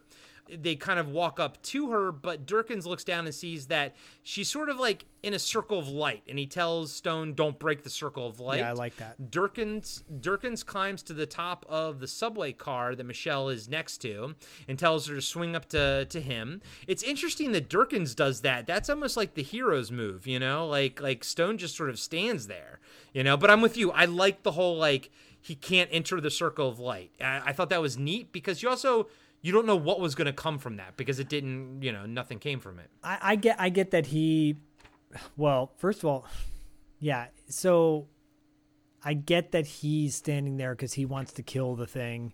They kind of walk up to her, but Durkins looks down and sees that she's sort of like in a circle of light, and he tells Stone, don't break the circle of light. Yeah, I like that. Durkins Durkins climbs to the top of the subway car that Michelle is next to and tells her to swing up to, to him. It's interesting that Durkins does that. That's almost like the hero's move, you know, like like Stone just sort of stands there, you know, but I'm with you. I like the whole, like, he can't enter the circle of light. I, I thought that was neat because you also... you don't know what was going to come from that because it didn't, you know, nothing came from it. I, I get, I get that he, well, first of all, yeah. So I get that he's standing there because he wants to kill the thing.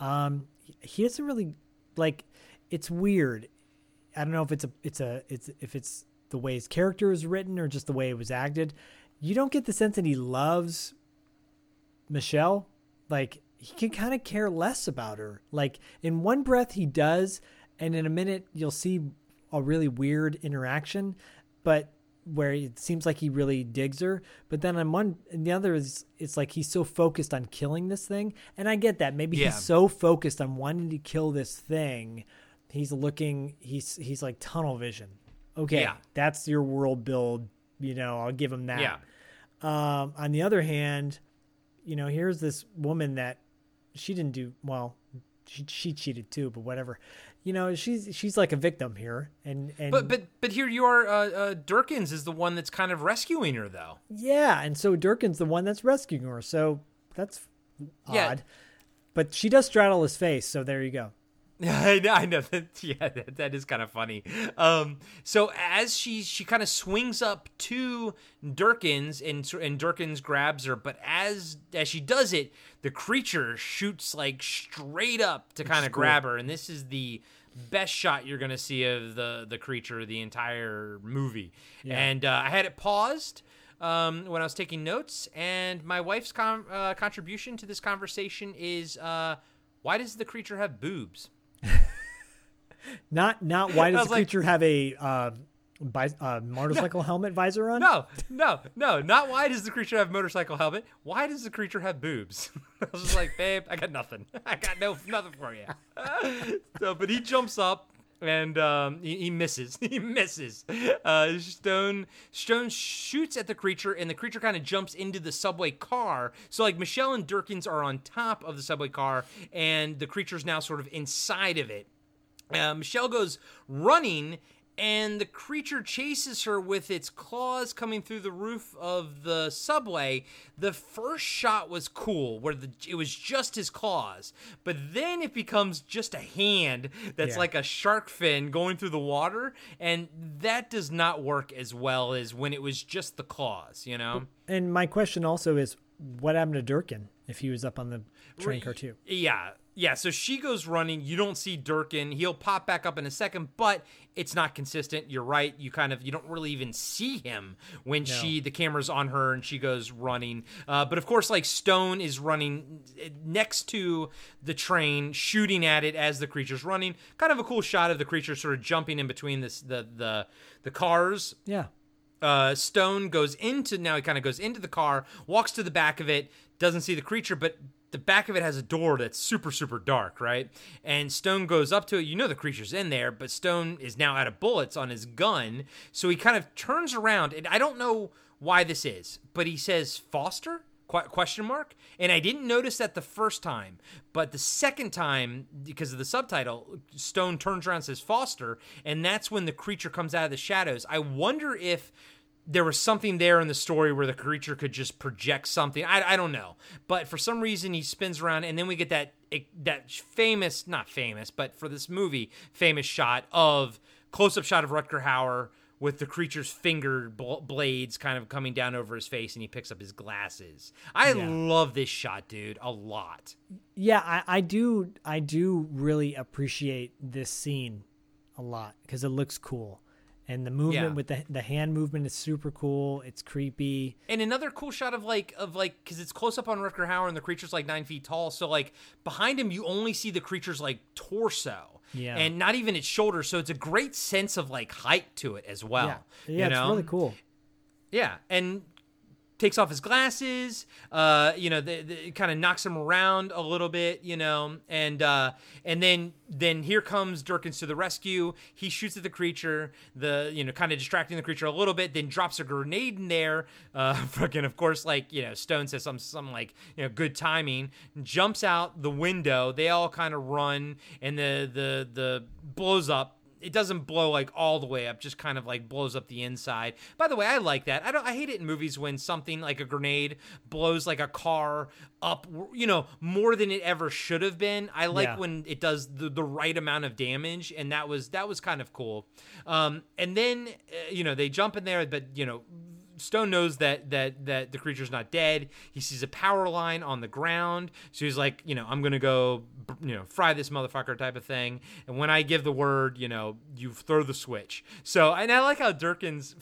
Um, he doesn't really like, it's weird. I don't know if it's a, it's a, it's, if it's the way his character is written or just the way it was acted. You don't get the sense that he loves Michelle. Like, he can kind of care less about her. Like, in one breath he does, and in a minute you'll see a really weird interaction, but where it seems like he really digs her. But then on one, in the other is, it's like he's so focused on killing this thing. And I get that. Maybe yeah. he's so focused on wanting to kill this thing, he's looking, he's he's like tunnel vision. Okay, yeah. that's your world build. You know, I'll give him that. Yeah. Um, on the other hand, you know, here's this woman that, she didn't do well. She she cheated too, but whatever. You know, she's she's like a victim here, and, and but but but here you are. Uh, uh, Durkins is the one that's kind of rescuing her, though. Yeah, and so Durkin's the one that's rescuing her. So that's odd. Yeah. But she does straddle his face. So there you go. I know, I know that, yeah, that, that is kind of funny. Um, so as she she kind of swings up to Durkins, and and Durkins grabs her, but as as she does it, the creature shoots like straight up to kind of grab her, and this is the best shot you're gonna see of the the creature the entire movie. Yeah. And uh, I had it paused um, when I was taking notes, and my wife's com- uh, contribution to this conversation is, uh, why does the creature have boobs? Not not why does the like, creature have a uh, bi- uh, motorcycle no, helmet visor on? No, no, no. Not why does the creature have a motorcycle helmet? Why does the creature have boobs? I was just like, babe, I got nothing. I got no nothing for you. So, but he jumps up and um, he, he misses. He misses. Uh, Stone Stone shoots at the creature, and the creature kind of jumps into the subway car. So like Michelle and Durkins are on top of the subway car, and the creature's now sort of inside of it. Uh, Michelle goes running, and the creature chases her with its claws coming through the roof of the subway. The first shot was cool, where the, it was just his claws. But then it becomes just a hand that's yeah. like a shark fin going through the water, and that does not work as well as when it was just the claws, you know? And my question also is, what happened to Durkin? if he was up on the train car too. Yeah. Yeah, so she goes running. You don't see Durkin. He'll pop back up in a second, but it's not consistent. You're right. You kind of you don't really even see him when no. she the camera's on her and she goes running. Uh, but of course, like Stone is running next to the train, shooting at it as the creature's running. Kind of a cool shot of the creature sort of jumping in between this the the the cars. Yeah. Uh, Stone goes into now he kind of goes into the car, walks to the back of it, doesn't see the creature, but the back of it has a door that's super, super dark, right? And Stone goes up to it. You know the creature's in there, but Stone is now out of bullets on his gun. So he kind of turns around, and I don't know why this is, but he says, Foster? Qu- question mark? And I didn't notice that the first time, but the second time, because of the subtitle, Stone turns around and says, Foster, and that's when the creature comes out of the shadows. I wonder if there was something there in the story where the creature could just project something. I, I don't know. But for some reason, he spins around, and then we get that that famous, not famous, but for this movie, famous shot of, close-up shot of Rutger Hauer with the creature's finger bl- blades kind of coming down over his face, and he picks up his glasses. I yeah. love this shot, dude, a lot. Yeah, I, I do. I do really appreciate this scene a lot because it looks cool. And the movement yeah. with the the hand movement is super cool. It's creepy. And another cool shot of like of like because it's close up on Rutger Hauer and the creature's like nine feet tall. So like behind him, you only see the creature's like torso. Yeah. And not even its shoulders. So it's a great sense of like height to it as well. Yeah. Yeah, you know? It's really cool. Yeah. And takes off his glasses, uh, you know, the, the, kind of knocks him around a little bit, you know, and uh, and then then here comes Durkins to the rescue. He shoots at the creature, the you know, kind of distracting the creature a little bit, then drops a grenade in there. Uh, fucking, of course, like, you know, Stone says something, something like, you know, good timing, jumps out the window. They all kind of run, and the the the blows up. It doesn't blow like all the way up, just kind of like blows up the inside. By the way, I like that. I don't. I hate it in movies when something like a grenade blows like a car up, you know, more than it ever should have been. I like yeah. when it does the, the right amount of damage, and that was that was kind of cool. Um, and then uh, you know they jump in there, but you know. Stone knows that that that the creature's not dead. He sees a power line on the ground, so he's like, you know, I'm gonna go, you know, fry this motherfucker type of thing. And when I give the word, you know, you throw the switch. So, and I like how Durkins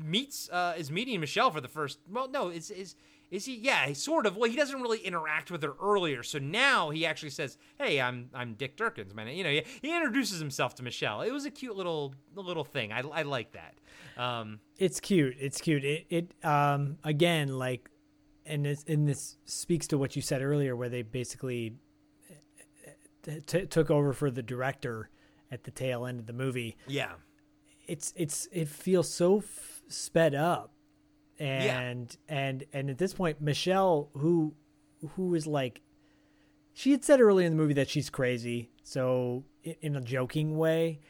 meets uh, is meeting Michelle for the first. Well, no, is is is he? Yeah, he sort of. Well, he doesn't really interact with her earlier, so now he actually says, "Hey, I'm I'm Dick Durkins, man." You know, he, he introduces himself to Michelle. It was a cute little little thing. I I like that. Um, it's cute. It's cute. It, it, um, again, like, and this, and this speaks to what you said earlier, where they basically t- t- took over for the director at the tail end of the movie. Yeah. It's, it's, it feels so f- sped up. And, yeah. and, and at this point, Michelle, who, who is like, she had said earlier in the movie that she's crazy. So in a joking way.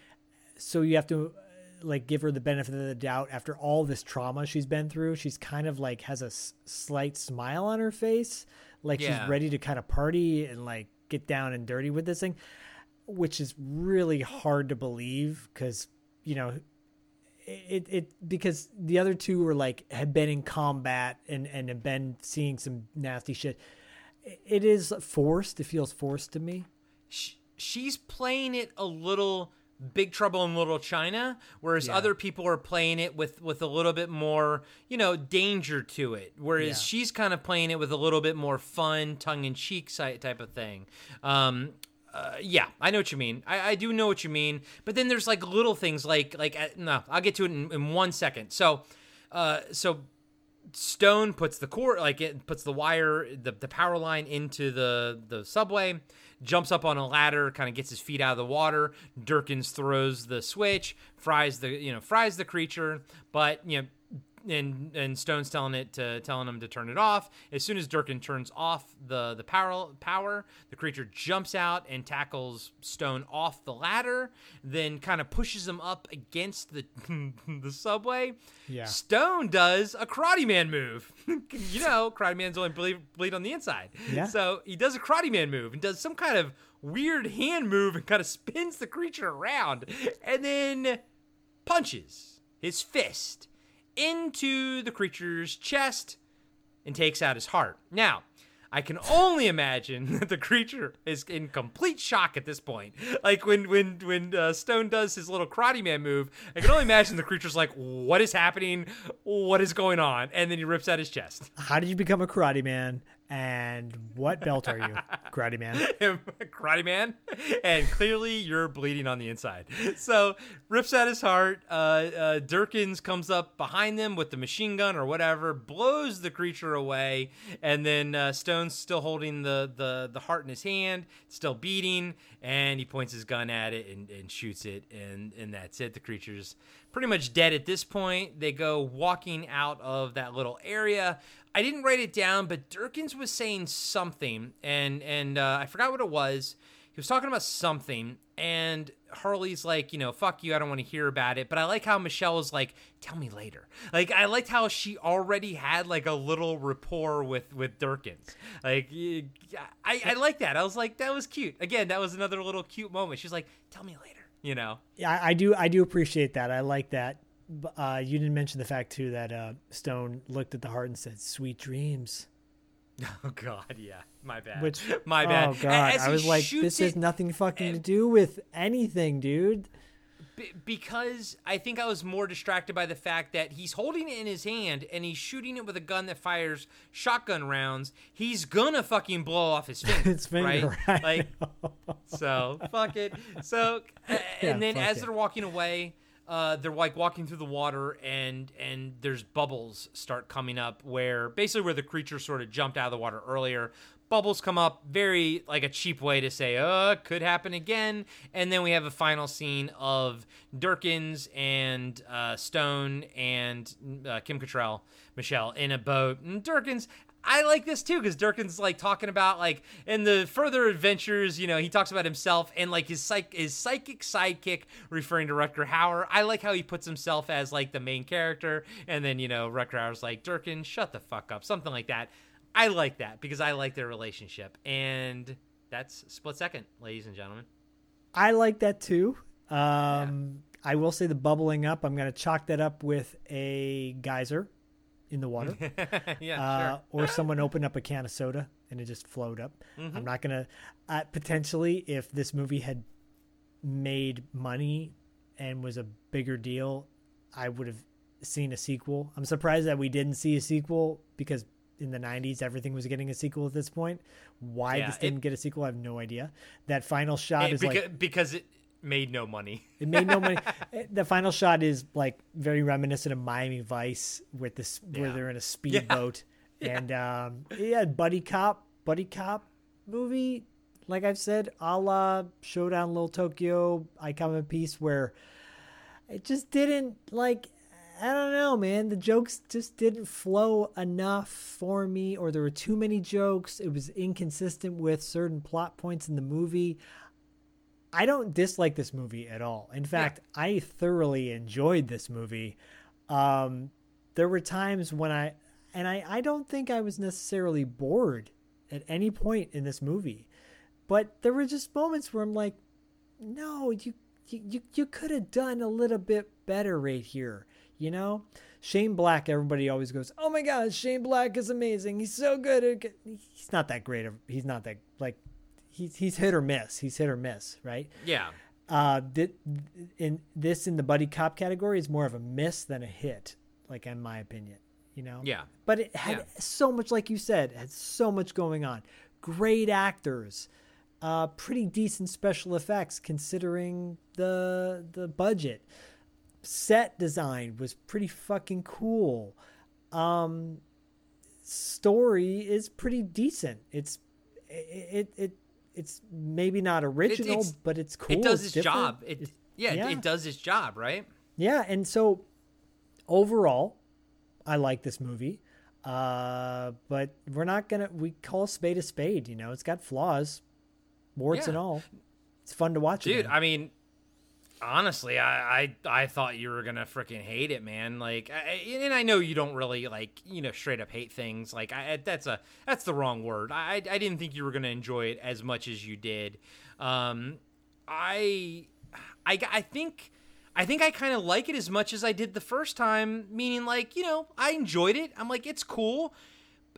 So you have to, like, give her the benefit of the doubt after all this trauma she's been through. She's kind of like has a s- slight smile on her face. Like yeah. she's ready to kind of party and like get down and dirty with this thing, which is really hard to believe. Cause you know, it, it, because the other two were like, had been in combat and, and had been seeing some nasty shit. It is forced. It feels forced to me. She's playing it a little Big Trouble in Little China, whereas yeah. other people are playing it with with a little bit more, you know, danger to it, whereas yeah. she's kind of playing it with a little bit more fun, tongue-in-cheek type of thing. Um uh, yeah, I know what you mean. I, I do know what you mean, but then there's like little things like like uh, no, I'll get to it in, in one second. So uh so Stone puts the cord, like it puts the wire, the, the power line into the, the subway, jumps up on a ladder, kind of gets his feet out of the water. Durkins throws the switch, fries the, you know, fries the creature, but, you know, and, and Stone's telling it to telling him to turn it off. As soon as Durkin turns off the, the power power, the creature jumps out and tackles Stone off the ladder, then kind of pushes him up against the the subway. Yeah. Stone does a Karate Man move. You know, Karate Man's only bleed, bleed on the inside. Yeah. So he does a Karate Man move and does some kind of weird hand move and kind of spins the creature around and then punches his fist into the creature's chest and takes out his heart. Now, I can only imagine that the creature is in complete shock at this point. Like when when when uh, Stone does his little karate man move, I can only imagine the creature's like, what is happening? What is going on? And then he rips out his chest. How did you become a karate man? And what belt are you, Karate Man? Karate Man, and clearly you're bleeding on the inside. So rips out his heart. Uh, uh, Durkins comes up behind them with the machine gun or whatever, blows the creature away, and then uh, Stone's still holding the, the, the heart in his hand, still beating, and he points his gun at it and, and shoots it, and, and that's it. The creature's pretty much dead at this point. They go walking out of that little area. I didn't write it down, but Durkins was saying something, and and uh, I forgot what it was. He was talking about something, and Harley's like, you know, fuck you, I don't want to hear about it. But I like how Michelle was like, tell me later. Like, I liked how she already had, like, a little rapport with, with Durkins. Like, I, I like that. I was like, that was cute. Again, that was another little cute moment. She's like, tell me later, you know? Yeah, I do, I do appreciate that. I like that. Uh, you didn't mention the fact, too, that uh, Stone looked at the heart and said, sweet dreams. Oh, God, yeah. My bad. Which, my bad. Oh, God. I was like, this it, has nothing fucking and, to do with anything, dude. B- because I think I was more distracted by the fact that he's holding it in his hand and he's shooting it with a gun that fires shotgun rounds. He's gonna fucking blow off his finger, his finger right? right? Like, so, fuck it. So, uh, yeah, and then as it. they're walking away... Uh, they're like walking through the water and and there's bubbles start coming up where basically where the creature sort of jumped out of the water earlier. Bubbles come up, very like a cheap way to say, uh, could happen again. And then we have a final scene of Durkins and uh, Stone and uh, Kim Cattrall, Michelle, in a boat. And Durkins... I like this too, because Durkin's like talking about like in the further adventures, you know, he talks about himself and like his psych his psychic sidekick, referring to Rutger Hauer. I like how he puts himself as like the main character, and then you know Rutger Hauer's like, Durkin, shut the fuck up, something like that. I like that because I like their relationship, and that's Split Second, ladies and gentlemen. I like that too. Um, yeah. I will say the bubbling up. I'm gonna chalk that up with a geyser. In the water. yeah, uh, sure. Or someone opened up a can of soda and it just flowed up. Mm-hmm. I'm not going to, uh, potentially, if this movie had made money and was a bigger deal, I would have seen a sequel. I'm surprised that we didn't see a sequel because in the nineties, everything was getting a sequel at this point. Why yeah, this didn't it, get a sequel, I have no idea. That final shot it, is because, like... Because it... made no money. It made no money. The final shot is like very reminiscent of Miami Vice with this, yeah. where they're in a speedboat yeah. yeah. and um, yeah, buddy cop, buddy cop movie. Like I've said, a la Showdown Little Tokyo, I Come in Peace, where it just didn't like, I don't know, man. The jokes just didn't flow enough for me, or there were too many jokes. It was inconsistent with certain plot points in the movie. I don't dislike this movie at all. In fact, yeah. I thoroughly enjoyed this movie. Um, there were times when I, and I, I don't think I was necessarily bored at any point in this movie, but there were just moments where I'm like, no, you, you, you could have done a little bit better right here. You know, Shane Black, everybody always goes, oh my God, Shane Black is amazing. He's so good. He's not that great. He's not that like, He's he's hit or miss. He's hit or miss, right? Yeah. Uh, th- in this in the buddy cop category is more of a miss than a hit, like in my opinion, you know. Yeah. But it had yeah. so much, like you said, it had so much going on. Great actors, uh, pretty decent special effects considering the the budget. Set design was pretty fucking cool. Um, story is pretty decent. It's it it. it It's maybe not original, it's, it's, but it's cool. It does its, its job. It, it yeah, yeah, it does its job, right? Yeah, and so overall, I like this movie, uh, but we're not gonna we call a spade a spade. You know, it's got flaws, warts yeah. and all. It's fun to watch, dude. It, I mean, honestly, I, I I thought you were gonna freaking hate it, man. Like, I, and I know you don't really like you know straight up hate things. Like, I, that's a that's the wrong word. I I didn't think you were gonna enjoy it as much as you did. Um, I I I think I think I kind of like it as much as I did the first time. Meaning, like you know, I enjoyed it. I'm like, it's cool.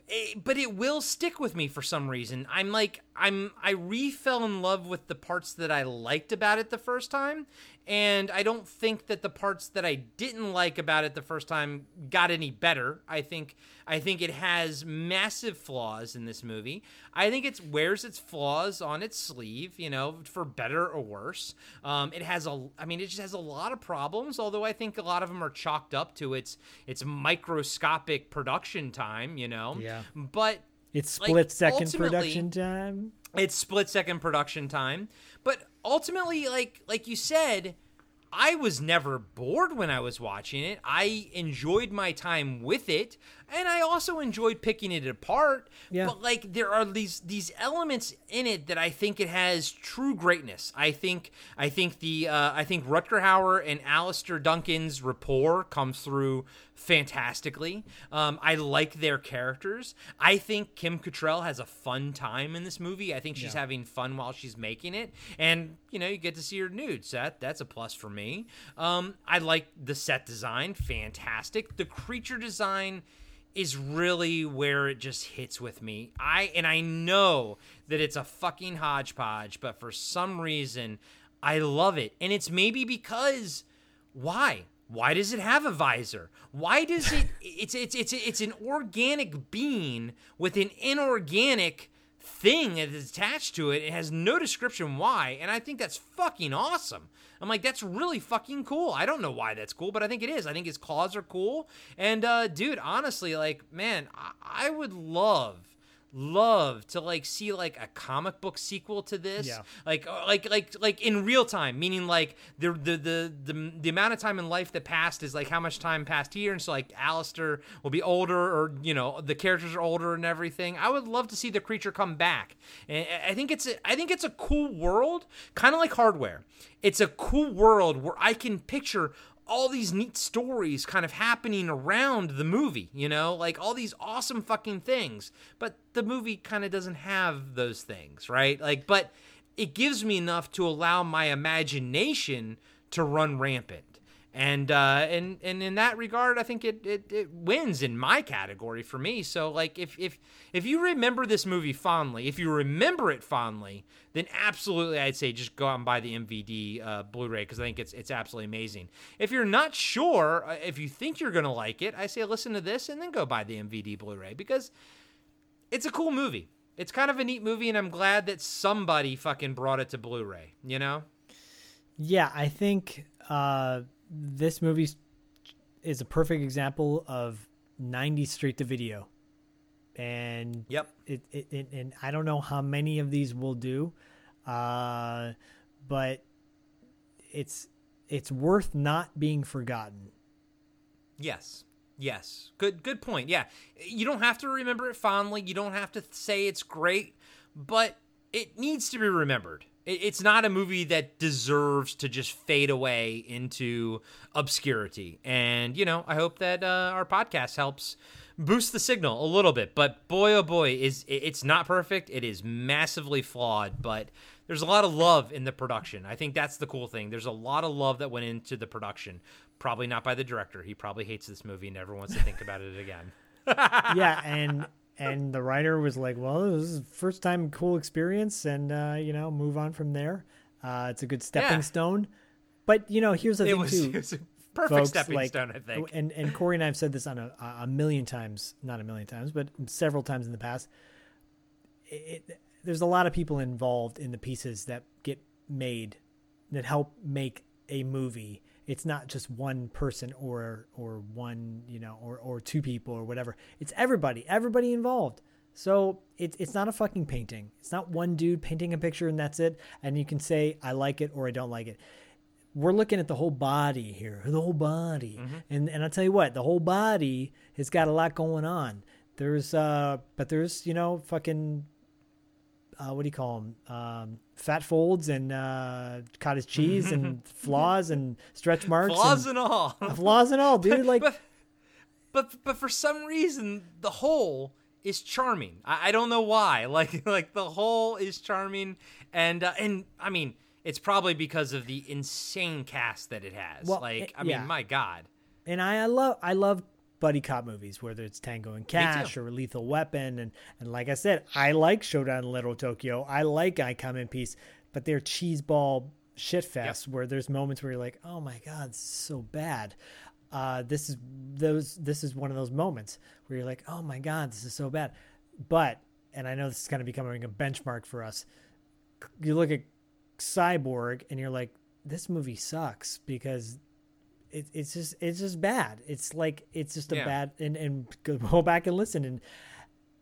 it, but it will stick with me for some reason. I'm like, I'm, I re-fell in love with the parts that I liked about it the first time, and I don't think that the parts that I didn't like about it the first time got any better. I think, I think it has massive flaws in this movie. I think it wears its flaws on its sleeve, you know, for better or worse. Um, it has a, I mean, it just has a lot of problems, although I think a lot of them are chalked up to its, its microscopic production time, you know? Yeah. But it's split like, second production time. It's split second production time. But ultimately, like, like you said, I was never bored when I was watching it. I enjoyed my time with it, and I also enjoyed picking it apart. Yeah. But like, there are these these elements in it that I think it has true greatness. I think I think the uh, I think Rutger Hauer and Alistair Duncan's rapport comes through fantastically. Um, I like their characters. I think Kim Cattrall has a fun time in this movie. I think she's yeah. having fun while she's making it, and you know, you get to see her nude. So that that's a plus for me. me. Um, I like the set design. Fantastic. The creature design is really where it just hits with me. I and I know that it's a fucking hodgepodge, but for some reason, I love it. And it's maybe because why? Why does it have a visor? Why does it it's it's it's it's an organic being with an inorganic thing that is attached to it. It has no description why, and I think that's fucking awesome. I'm like, that's really fucking cool. I don't know why that's cool, but I think it is. I think his claws are cool. And, uh, dude, honestly, like, man, I, I would love, love to, like, see, like, a comic book sequel to this. Yeah. Like, like, like, like in real time, meaning, like, the, the, the, the, the amount of time in life that passed is, like, how much time passed here. And so, like, Alistair will be older, or, you know, the characters are older and everything. I would love to see the creature come back. And I think it's a, I think it's a cool world, kind of like Hardware. It's a cool world where I can picture all these neat stories kind of happening around the movie, you know, like all these awesome fucking things, but the movie kind of doesn't have those things, right? Like, but it gives me enough to allow my imagination to run rampant. And, uh, and, and in that regard, I think it, it, it wins in my category for me. So like, if, if, if you remember this movie fondly, if you remember it fondly, then absolutely, I'd say just go out and buy the M V D uh, Blu-ray, because I think it's it's absolutely amazing. If you're not sure, if you think you're going to like it, I say listen to this and then go buy the M V D Blu-ray, because it's a cool movie. It's kind of a neat movie, and I'm glad that somebody fucking brought it to Blu-ray, you know? Yeah, I think... Uh... this movie is a perfect example of nineties straight to video, and yep, it, it, it and I don't know how many of these will do, uh, but it's it's worth not being forgotten. Yes. Yes. Good. Good point. Yeah, you don't have to remember it fondly. You don't have to say it's great, but it needs to be remembered. It's not a movie that deserves to just fade away into obscurity. And, you know, I hope that uh, our podcast helps boost the signal a little bit. But boy, oh boy, is it's not perfect. It is massively flawed, but there's a lot of love in the production. I think that's the cool thing. There's a lot of love that went into the production. Probably not by the director. He probably hates this movie and never wants to think about it again. Yeah, and... and the writer was like, well, this is first time cool experience, and, uh, you know, move on from there. Uh, it's a good stepping yeah. stone. But, you know, here's the it thing, was, too. It was a perfect folks, stepping like, stone, I think. And, and Corey and I have said this on a, a million times, not a million times, but several times in the past. It, it, there's a lot of people involved in the pieces that get made, that help make a movie. It's not just one person or or one, you know, or, or two people or whatever. It's everybody, everybody involved. So it's it's not a fucking painting. It's not one dude painting a picture and that's it. And you can say, I like it or I don't like it. We're looking at the whole body here, the whole body. Mm-hmm. And and I'll tell you what, the whole body has got a lot going on. There's, uh, but there's, you know, fucking, uh, what do you call them? Um, fat folds and uh, cottage cheese and flaws and stretch marks. Flaws and, and all. Flaws and all, dude. Like, but, but but for some reason, the whole is charming. I, I don't know why. Like like the whole is charming, and uh, and I mean, it's probably because of the insane cast that it has. Well, like I yeah. mean, my God. And I, I love I love buddy cop movies, whether it's Tango and Cash or Lethal Weapon. And, and like I said, I like Showdown in Little Tokyo. I like I Come in Peace, but they're cheeseball shit fest yep. where there's moments where you're like, oh my God, this is so bad. Uh, this is those, this is one of those moments where you're like, oh my God, this is so bad. But, and I know this is kind of becoming a benchmark for us. You look at Cyborg and you're like, this movie sucks because it, it's just, it's just bad. It's like, it's just a yeah. bad, and, and go back and listen. And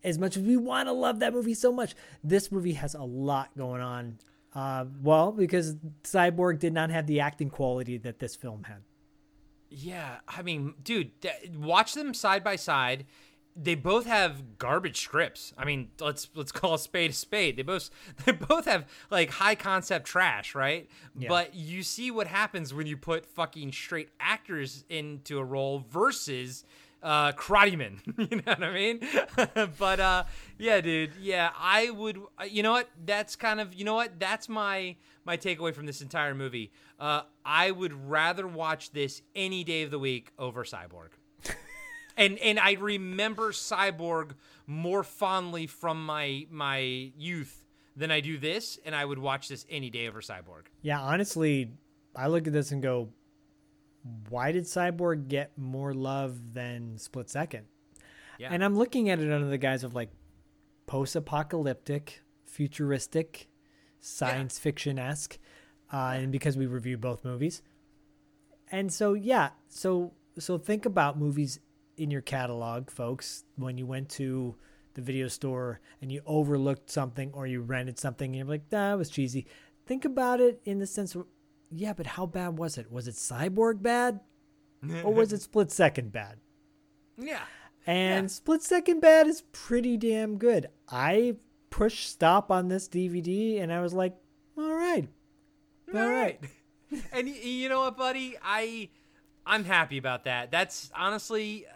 as much as we want to love that movie so much, this movie has a lot going on. Uh, well, because Cyborg did not have the acting quality that this film had. Yeah. I mean, dude, th- watch them side by side. They both have garbage scripts. I mean, let's let's call a spade a spade. They both they both have like high concept trash, right? Yeah. But you see what happens when you put fucking straight actors into a role versus uh, karate men. You know what I mean? But uh, yeah, dude. Yeah, I would. You know what? That's kind of. You know what? That's my my takeaway from this entire movie. Uh, I would rather watch this any day of the week over Cyborg. And and I remember Cyborg more fondly from my my youth than I do this, and I would watch this any day over Cyborg. Yeah, honestly, I look at this and go, why did Cyborg get more love than Split Second? Yeah. And I'm looking at it under the guise of like post-apocalyptic, futuristic, science yeah. fiction-esque, uh, and because we review both movies. And so, yeah, so so think about movies in your catalog, folks, when you went to the video store and you overlooked something or you rented something and you're like, that nah, was cheesy. Think about it in the sense of, yeah, but how bad was it? Was it Cyborg bad or was it Split Second bad? Yeah. And yeah. Split Second bad is pretty damn good. I pushed stop on this D V D and I was like, all right, all, all right. right. And you know what, buddy? I, I'm happy about that. That's honestly, uh,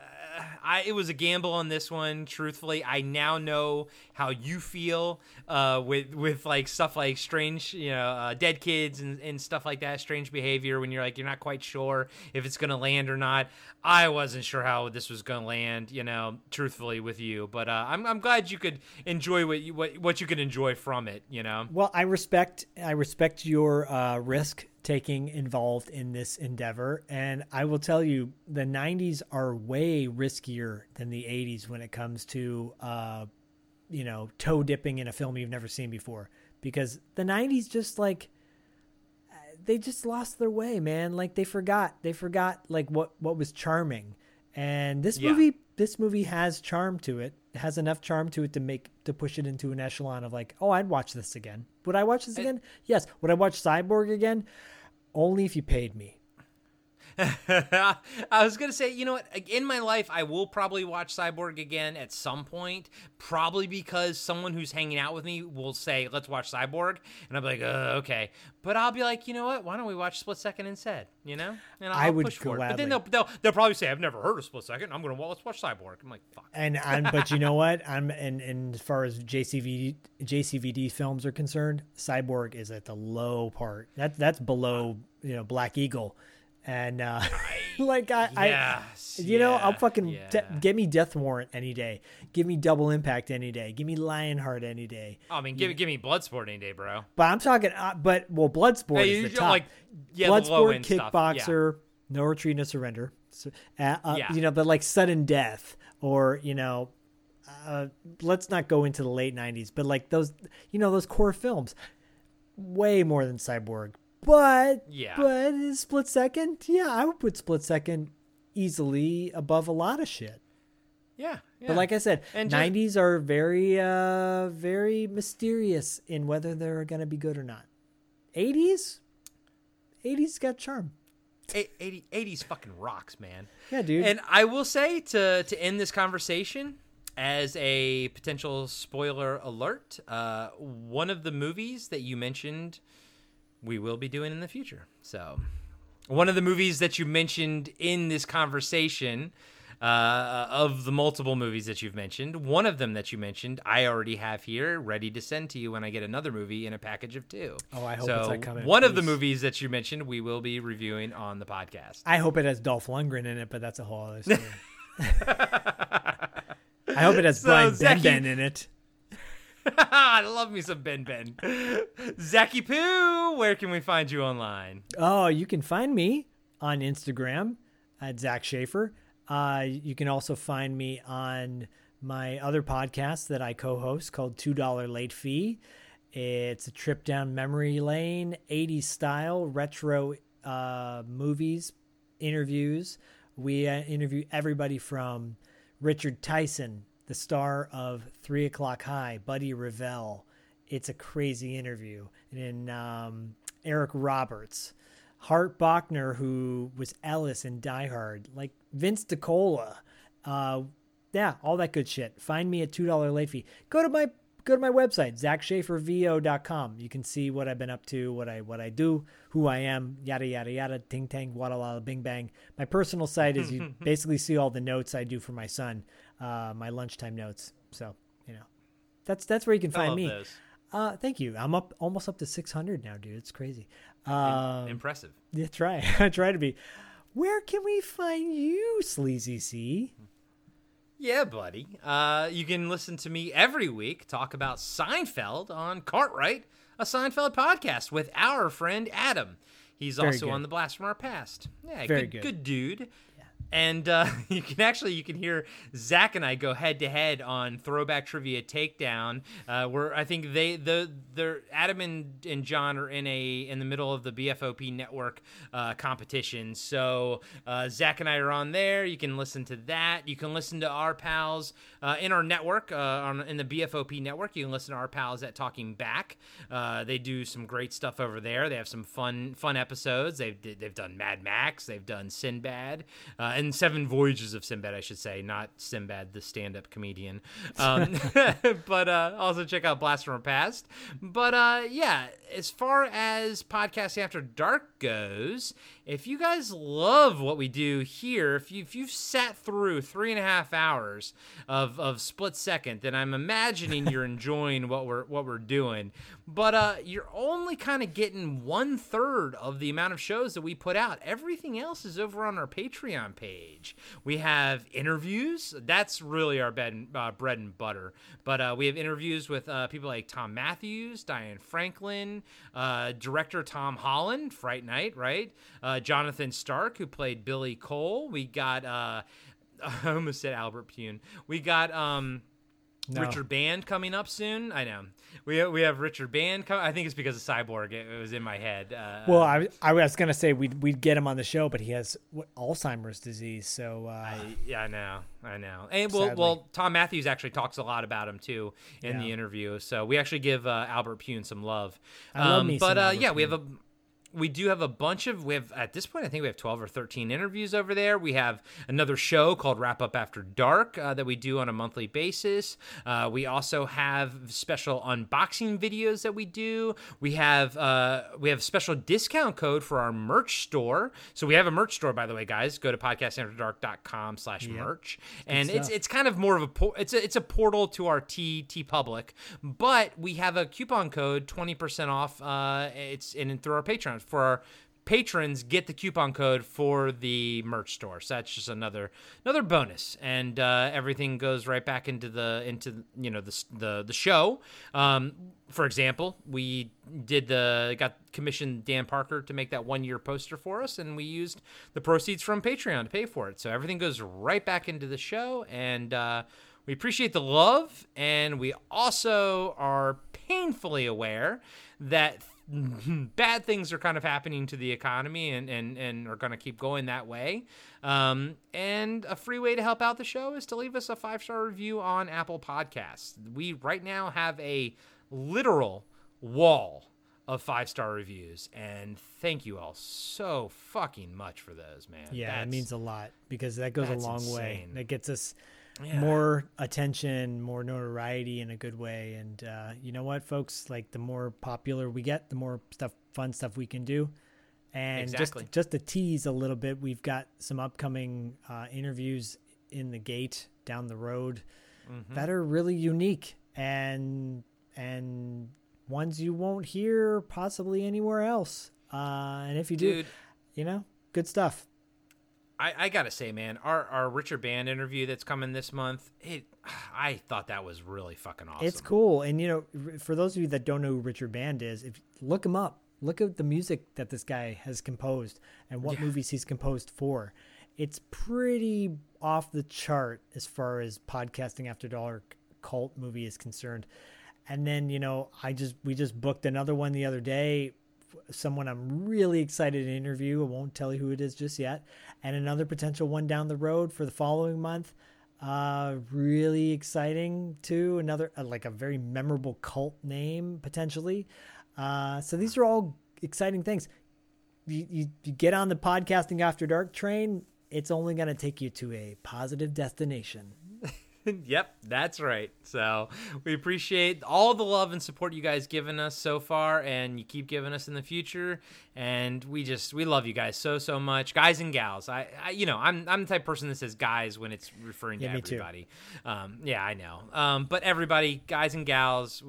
I it was a gamble on this one. Truthfully, I now know how you feel uh, with with like stuff like strange, you know, uh, dead kids and, and stuff like that. Strange behavior when you're like you're not quite sure if it's gonna land or not. I wasn't sure how this was gonna land, you know, truthfully with you. But uh, I'm I'm glad you could enjoy what you what what you could enjoy from it, you know. Well, I respect I respect your uh, risk taking involved in this endeavor. And I will tell you, the nineties are way riskier than the eighties when it comes to, uh, you know, toe dipping in a film you've never seen before, because the nineties just like, they just lost their way, man. Like they forgot, they forgot like what, what was charming. And this yeah. movie, this movie has charm to it. It has enough charm to it to make, to push it into an echelon of like, oh, I'd watch this again. Would I watch this again? It, yes. Would I watch Cyborg again? Only if you paid me. I was going to say, you know what? In my life, I will probably watch Cyborg again at some point, probably because someone who's hanging out with me will say, let's watch Cyborg. And I'll be like, uh, okay. But I'll be like, you know what? Why don't we watch Split Second instead? You know? And I'll I would push for it. But then they'll, they'll, they'll probably say, I've never heard of Split Second. I'm going to, well, let's watch Cyborg. I'm like, fuck. And I'm, but you know what? I'm, and, and as far as J C V D, J C V D films are concerned, Cyborg is at the low part. That, that's below, you know, Black Eagle. And, uh, like, I, yes, I you yeah, know, I'll fucking yeah. de- give me Death Warrant any day. Give me Double Impact any day. Give me Lionheart any day. I mean, give, yeah. give me Bloodsport any day, bro. But I'm talking, uh, but, well, Bloodsport hey, is the top. Like, yeah, Bloodsport, the Kickboxer, yeah. No Retreat, No Surrender. So, uh, uh, yeah. You know, but like Sudden Death or, you know, uh, let's not go into the late nineties, but like those, you know, those core films, way more than Cyborg. But yeah, but Split Second, yeah, I would put Split Second easily above a lot of shit. Yeah, yeah. But like I said, and nineties just, are very, uh, very mysterious in whether they're going to be good or not. eighties, eighties got charm. eighty, eighties fucking rocks, man. Yeah, dude. And I will say to to end this conversation, as a potential spoiler alert, uh, one of the movies that you mentioned we will be doing in the future. So one of the movies that you mentioned in this conversation, uh, of the multiple movies that you've mentioned, one of them that you mentioned, I already have here ready to send to you when I get another movie in a package of two. Oh, I hope so. It's like coming. One please. Of the movies that you mentioned, we will be reviewing on the podcast. I hope it has Dolph Lundgren in it, but that's a whole other story. I hope it has so Brian Zachy... Ben Ben in it. I love me some Ben Ben. Zachy Poo, where can we find you online? Oh, you can find me on Instagram at Zach Schaefer. Uh, you can also find me on my other podcast that I co-host called two dollars Late Fee. It's a trip down memory lane, eighties style, retro uh, movies, interviews. We uh, interview everybody from Richard Tyson, the star of Three O'Clock High, Buddy Revell. It's a crazy interview. And then um, Eric Roberts, Hart Bachner, who was Ellis in Die Hard, like Vince DiCola. Uh, yeah, all that good shit. Find me at two dollars Late Fee. Go to my Go to my website, zach schaefer v o dot com. You can see what I've been up to, what I what I do, who I am, yada, yada, yada, ting, tang, wada, la, bing, bang. My personal site is you basically see all the notes I do for my son, uh, my lunchtime notes. So, you know, that's that's where you can find me. Uh, thank you. I'm up almost up to six hundred now, dude. It's crazy. Um, Impressive. Yeah, try. I try to be. Where can we find you, Sleazy C? Yeah, buddy. Uh, you can listen to me every week talk about Seinfeld on Cartwright, a Seinfeld podcast with our friend Adam. He's Very also good. on the Blast from Our Past. Yeah, Very good, good. good dude. Yeah. And uh, you can actually you can hear Zach and I go head to head on Throwback Trivia Takedown, uh, where I think they the the Adam and, and John are in a in the middle of the B F O P network uh, competition. So uh, Zach and I are on there. You can listen to that. You can listen to our pals uh, in our network uh, on in the B F O P network. You can listen to our pals at Talking Back. Uh, they do some great stuff over there. They have some fun fun episodes. They've they've done Mad Max. They've done Sinbad. Uh, And Seven Voyages of Sinbad, I should say, not Sinbad, the stand-up comedian. Um, but uh, also check out Blast from Our Past. But uh, yeah, as far as Podcasting After Dark goes, if you guys love what we do here, if, you, if you've sat through three and a half hours of, of split second, then I'm imagining you're enjoying what we're what we're doing. But uh, you're only kind of getting one third of the amount of shows that we put out. Everything else is over on our Patreon page. Page. We have interviews. That's really our bed, uh, bread and butter. But uh, we have interviews with uh, people like Tom Matthews, Diane Franklin, uh, director Tom Holland, Fright Night, right? Uh, Jonathan Stark, who played Billy Cole. We got, uh, I almost said Albert Pune. We got... Um, No. Richard Band coming up soon. I know we we have Richard Band. Com- I think it's because of Cyborg. It, it was in my head. Uh, well, I I was gonna say we'd we'd get him on the show, but he has what, Alzheimer's disease. So uh, I, yeah, I know, I know. And well, well, Tom Matthews actually talks a lot about him too in yeah. the interview. So we actually give uh, Albert Pune some love. I love um, me but some uh, yeah, Pune. we have a. We do have a bunch of, we have, at this point, I think we have twelve or thirteen interviews over there. We have another show called Wrap Up After Dark uh, that we do on a monthly basis. Uh, we also have special unboxing videos that we do. We have uh, we have special discount code for our merch store. So we have a merch store, by the way, guys. Go to podcasting after dark dot com slash merch. Yeah, and it's stuff. It's kind of more of a, por- it's a, it's a portal to our T, T Public. But we have a coupon code, twenty percent off. Uh, it's and through our Patreon. For our patrons, get the coupon code for the merch store. So that's just another another bonus, and uh, everything goes right back into the into you know the the, the show. Um, for example, we did the got commissioned Dan Parker to make that one year poster for us, and we used the proceeds from Patreon to pay for it. So everything goes right back into the show, and uh, we appreciate the love, and we also are painfully aware that. Bad things are kind of happening to the economy and, and, and are going to keep going that way. Um, and a free way to help out the show is to leave us a five-star review on Apple Podcasts. We right now have a literal wall of five-star reviews, and thank you all so fucking much for those, man. Yeah, that's, it means a lot because that goes a long insane. way. That gets us yeah. more attention, more notoriety in a good way. And uh, you know what, folks? Like, the more popular we get, the more stuff, fun stuff we can do. And exactly. just, just to tease a little bit, we've got some upcoming uh, interviews in the gate down the road mm-hmm. that are really unique and and ones you won't hear possibly anywhere else. Uh, and if you Dude. do, you know, good stuff. I, I gotta say, man, our, our Richard Band interview that's coming this month, it, I thought that was really fucking awesome. It's cool. And, you know, for those of you that don't know who Richard Band is, if look him up. Look at the music that this guy has composed and what yeah. movies he's composed for. It's pretty off the chart as far as Podcasting After Dark cult movie is concerned. And then, you know, I just we just booked another one the other day. Someone I'm really excited to interview. I won't tell you who it is just yet. And another potential one down the road for the following month. Uh, really exciting too. Another uh, like a very memorable cult name potentially. Uh, so these are all exciting things. You, you, you get on the Podcasting After Dark train. It's only going to take you to a positive destination. Yep, that's right. So we appreciate all the love and support you guys given us so far, and you keep giving us in the future. And we just we love you guys so so much, guys and gals. I, I you know I'm I'm the type of person that says guys when it's referring to yeah, everybody. Um, yeah, I know. Um, but everybody, guys and gals,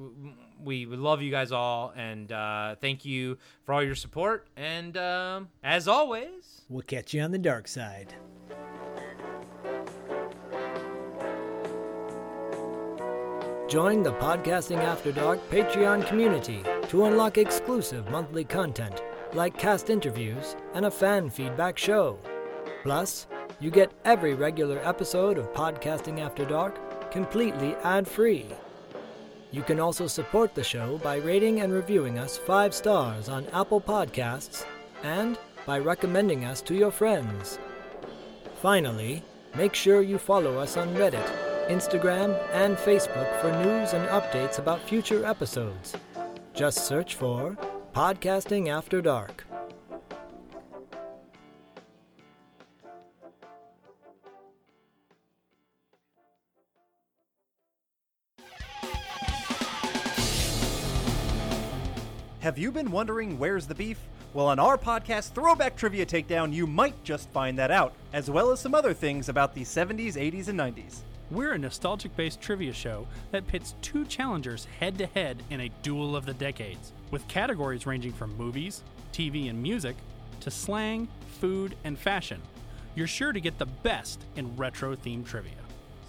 we, we love you guys all, and uh, thank you for all your support. And um, as always, we'll catch you on the dark side. Join the Podcasting After Dark Patreon community to unlock exclusive monthly content like cast interviews and a fan feedback show. Plus, you get every regular episode of Podcasting After Dark completely ad-free. You can also support the show by rating and reviewing us five stars on Apple Podcasts and by recommending us to your friends. Finally, make sure you follow us on Reddit, Instagram, and Facebook for news and updates about future episodes. Just search for Podcasting After Dark. Have you been wondering where's the beef? Well, on our podcast, Throwback Trivia Takedown, you might just find that out, as well as some other things about the seventies, eighties, and nineties. We're a nostalgic-based trivia show that pits two challengers head-to-head in a duel of the decades, with categories ranging from movies, T V and music, to slang, food, and fashion. You're sure to get the best in retro-themed trivia.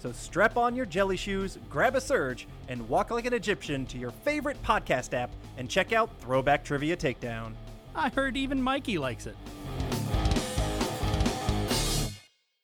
So strap on your jelly shoes, grab a surge, and walk like an Egyptian to your favorite podcast app and check out Throwback Trivia Takedown. I heard even Mikey likes it.